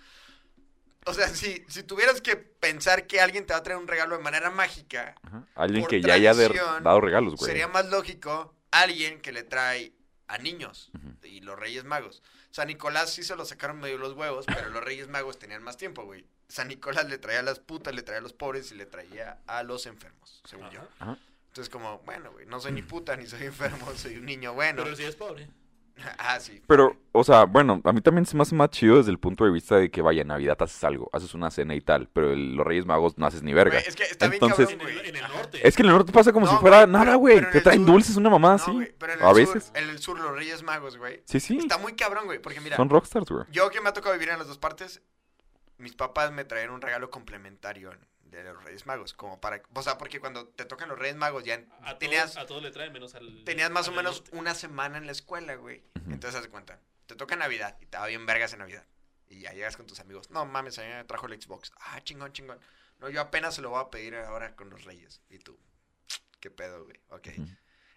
o sea, si, si tuvieras que pensar que alguien te va a traer un regalo de manera mágica, ajá, alguien que ya haya dado regalos, güey, sería más lógico alguien que le trae a niños, ajá, y los Reyes Magos. San Nicolás sí se lo sacaron medio los huevos, pero los Reyes Magos tenían más tiempo, güey. San Nicolás le traía a las putas, le traía a los pobres y le traía a los enfermos, según ajá, yo. Ajá. Entonces como, bueno, güey, no soy ni puta ni soy enfermo, soy un niño bueno. Pero si es pobre. Ah, sí. Pero, o sea, bueno, a mí también se me hace más chido desde el punto de vista de que, vaya, Navidad haces algo, haces una cena y tal, pero el, los Reyes Magos no haces ni verga. Wey, es que está entonces, bien cabrón, güey. En el, en el norte. Es que en el norte pasa como no, si fuera wey, nada, güey. Te traen sur, dulces, una mamá así. No, pero en el, a veces. Sur, en el sur, los Reyes Magos, güey. Sí, sí. Está muy cabrón, güey, porque mira. Son rockstars, güey. Yo que me ha tocado vivir en las dos partes, mis papás me traen un regalo complementario, ¿no? De los Reyes Magos, como para... O sea, porque cuando te tocan los Reyes Magos ya a tenías... Todos, a todos le traen menos al... Tenías más o menos norte. Una semana en la escuela, güey. Uh-huh. Entonces, haz de cuenta, te toca Navidad y te va bien vergas en Navidad. Y ya llegas con tus amigos. No, mames, a mí me trajo el Xbox. Ah, chingón, chingón. No, yo apenas se lo voy a pedir ahora con los Reyes. Y tú, qué pedo, güey. Ok. Uh-huh.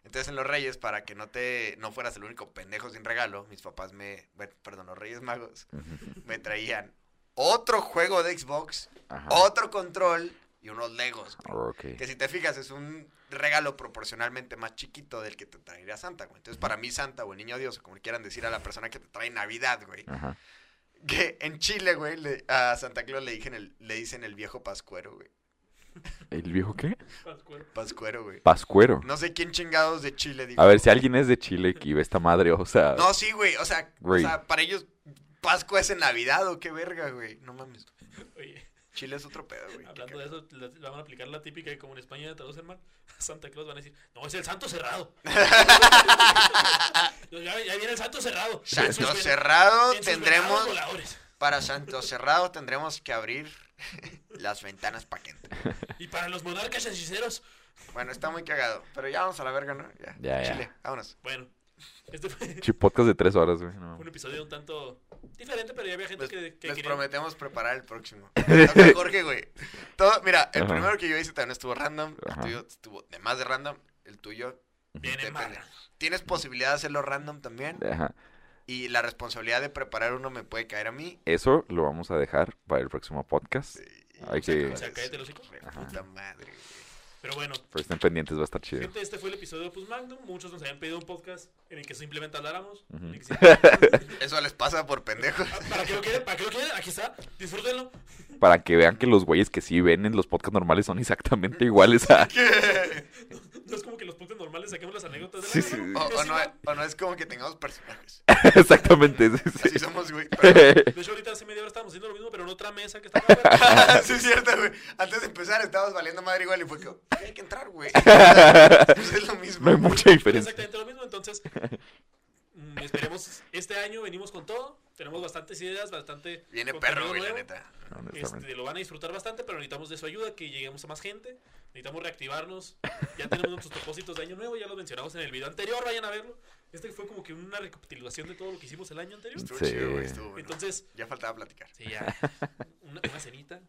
Entonces, en los Reyes, para que no te... No fueras el único pendejo sin regalo, mis papás me... Bueno, perdón, los Reyes Magos uh-huh. me traían... Otro juego de Xbox, ajá, otro control y unos Legos, bro, okay, que si te fijas es un regalo proporcionalmente más chiquito del que te traería Santa, güey. Entonces, para mí Santa o el Niño Dios, o como quieran decir a la persona que te trae Navidad, güey, ajá, que en Chile, güey, le, a Santa Claus le dicen el, le dicen el viejo pascuero, güey. ¿El viejo qué? Pascuero. Pascuero, güey. Pascuero. No sé quién chingados de Chile dijo. A ver, si alguien es de Chile que ve esta madre, o sea... No, sí, güey, o sea, o sea para ellos... Pascua es en Navidad o qué verga, güey. No mames. Oye. Chile es otro pedo, güey. Hablando de eso, le van a aplicar la típica que como en España te traducen mal, Santa Claus van a decir, no, es el santo cerrado. ya, ya viene el santo cerrado. Santo cerrado tendremos... Para santo cerrado tendremos que abrir las ventanas para que entre. Y para los monarcas hechiceros. Bueno, está muy cagado. Pero ya vamos a la verga, ¿no? Ya, ya. Chile, ya. Vámonos. Bueno. Este fue... Che, podcast de tres horas, güey. No. Un episodio un tanto diferente, pero ya había gente les, que, que... Les quería... prometemos preparar el próximo. Toca Jorge, güey. Todo, mira, el ajá, primero que yo hice también estuvo random. El ajá, tuyo estuvo de más de random. El tuyo... Viene más. Tienes posibilidad de hacerlo random también. Ajá. Y la responsabilidad de preparar uno me puede caer a mí. Eso lo vamos a dejar para el próximo podcast. Sí. Hay que... O sea, cállate los hijos. Puta madre, güey. Pero bueno. Pero estén pendientes, va a estar chido. Gente, este fue el episodio de Opus Magnum. Muchos nos habían pedido un podcast en el que simplemente habláramos. Uh-huh. En el que simplemente... Eso les pasa por pendejos. Para que lo queden, para que lo queden, aquí está. Disfrútenlo. Para que vean que los güeyes que sí ven en los podcasts normales son exactamente iguales a... ¿Qué? No, no es como que los podcasts normales saquemos las anécdotas de la sí, sí, sí. O, o, no, o no es como que tengamos personajes. Exactamente. Sí, sí. Así somos, güey. Pero... De hecho, ahorita hace media hora estábamos haciendo lo mismo, pero en otra mesa que estaba... Sí, es cierto, güey. Antes de empezar estábamos valiendo madre igual y fue que... Hay que entrar, güey. Pues es lo mismo. No hay mucha diferencia. Exactamente lo mismo. Entonces, esperemos. Este año venimos con todo. Tenemos bastantes ideas, bastante. Viene perro, güey, la neta. Este, lo van a disfrutar bastante, pero necesitamos de su ayuda, que lleguemos a más gente. Necesitamos reactivarnos. Ya tenemos nuestros propósitos de año nuevo, ya los mencionamos en el video anterior, vayan a verlo. Este fue como que una recopilación de todo lo que hicimos el año anterior. Estuvo sí, chido, güey. Estuvo, entonces, ¿no? Ya faltaba platicar. Sí, ya. Una, una cenita.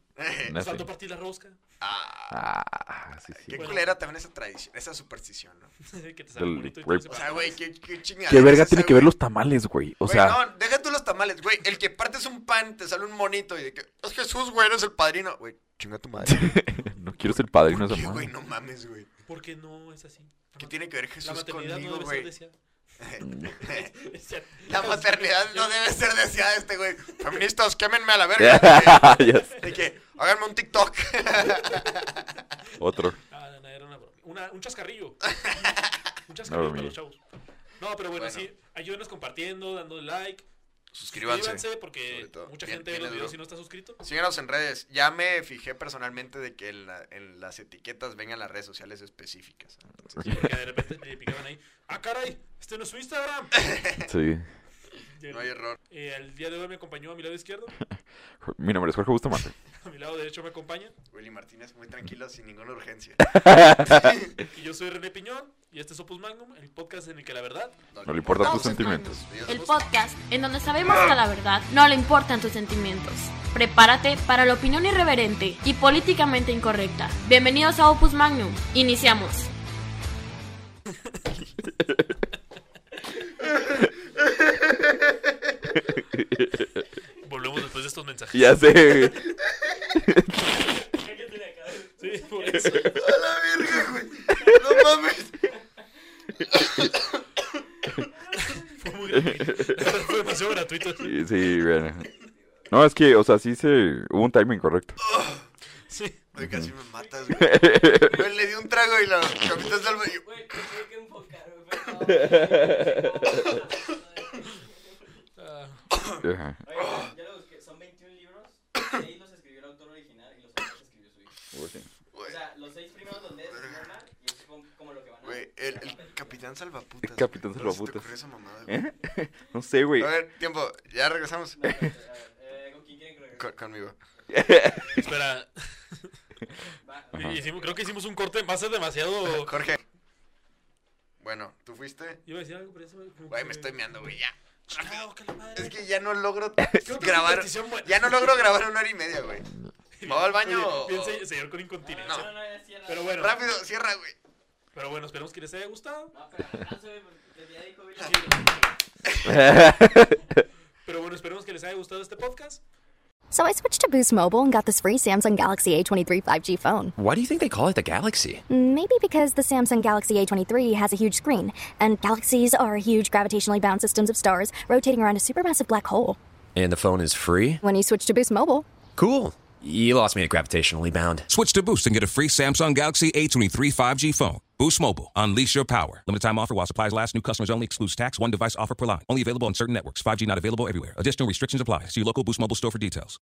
Nos faltó partir la rosca. Ah, ah sí, sí. Qué bueno, culera también esa tradición, esa superstición, ¿no? Que te sale bonito y todo. O sea, güey, qué, qué chingada. Qué verga tiene que ver los tamales, güey. O sea, no, deja tú los tamales, güey. El que partes un pan, te sale un monito y de que... Es Jesús, güey, eres el padrino. Güey, chinga tu madre. No quiero ser padrino, esa madre. Güey, no mames, güey. ¿Por qué no es así? ¿Qué tiene que ver Jesús conmigo, güey? La maternidad no debe ser deseada, este güey. Feministas, quémenme a la verga. Yes. De que, háganme un TikTok. Otro. Ah, no, era una, una, un chascarrillo. Un chascarrillo no, para los chavos. No, pero bueno, bueno, sí, ayúdenos compartiendo, dando like. Suscríbanse. Suscríbanse porque mucha bien, gente ve los videos si no está suscrito. Síganos en redes. Ya me fijé personalmente de que en, la, en las etiquetas vengan las redes sociales específicas. Entonces, sí, porque de repente le picaban ahí. ¡Ah, caray! ¡Este no es su Instagram! Sí. El, no hay error. Eh, el día de hoy me acompañó a mi lado izquierdo. Mi nombre es Jorge Bustamante. A mi lado derecho me acompaña Willy Martínez, muy tranquilo, sin ninguna urgencia. Y yo soy René Piñón. Y este es Opus Magnum, el podcast en el que la verdad no, no le importan tus sentimientos. El podcast en donde sabemos que la verdad no le importan tus sentimientos. Prepárate para la opinión irreverente y políticamente incorrecta. Bienvenidos a Opus Magnum. Iniciamos. Volvemos después de estos mensajes. Ya sé. Sí, por eso. A la verga, güey. No mames. Fue muy gratuito. Fue demasiado gratuito. Sí, sí, bueno. No, es que, o sea, sí se... hubo un timing correcto. Oh, sí. Oye, casi me matas, güey. Yo le di un trago y la camita está al medio. Güey, te tengo que enfocar, güey. Oigan, ya lo busqué, son veintiún libros, seis los escribió el autor original y los otros escribió su hijo. O sea, los seis primeros los lees normal y es como, como lo que van a hacer. El, el Capitán Salvaputas. El Capitán Salvaputas. ¿Por qué se te ocurrió esa mamada, güey? ¿Eh? No sé, güey. A ver, tiempo, ya regresamos. No, no, a ver, eh, ¿con quién quieren que regrese? Con, conmigo. Espera. Hicimos, creo que hicimos un corte, va a ser demasiado... Jorge. Bueno, ¿tú fuiste? Yo iba a decir algo, pero eso... Güey, me estoy meando, güey, ya. Rápido, que la madre. Es que ya no logro grabar. Ya no logro grabar una hora y media, güey. ¿Me voy al baño? Oye, o... bien, señor con incontinencia. No. No, no, no, pero bueno. Rápido, cierra, güey. Pero bueno, esperemos que les haya gustado. No, pero, no sé, porque ya dijo, mira, pero bueno, esperemos que les haya gustado este podcast. So I switched to Boost Mobile and got this free Samsung Galaxy A twenty-three five G phone. Why do you think they call it the Galaxy? Maybe because the Samsung Galaxy A twenty-three has a huge screen, and galaxies are huge gravitationally bound systems of stars rotating around a supermassive black hole. And the phone is free? When you switch to Boost Mobile. Cool. You lost me at gravitationally bound. Switch to Boost and get a free Samsung Galaxy A twenty-three five G phone. Boost Mobile. Unleash your power. Limited time offer while supplies last. New customers only. Excludes tax. One device offer per line. Only available on certain networks. five G not available everywhere. Additional restrictions apply. See your local Boost Mobile store for details.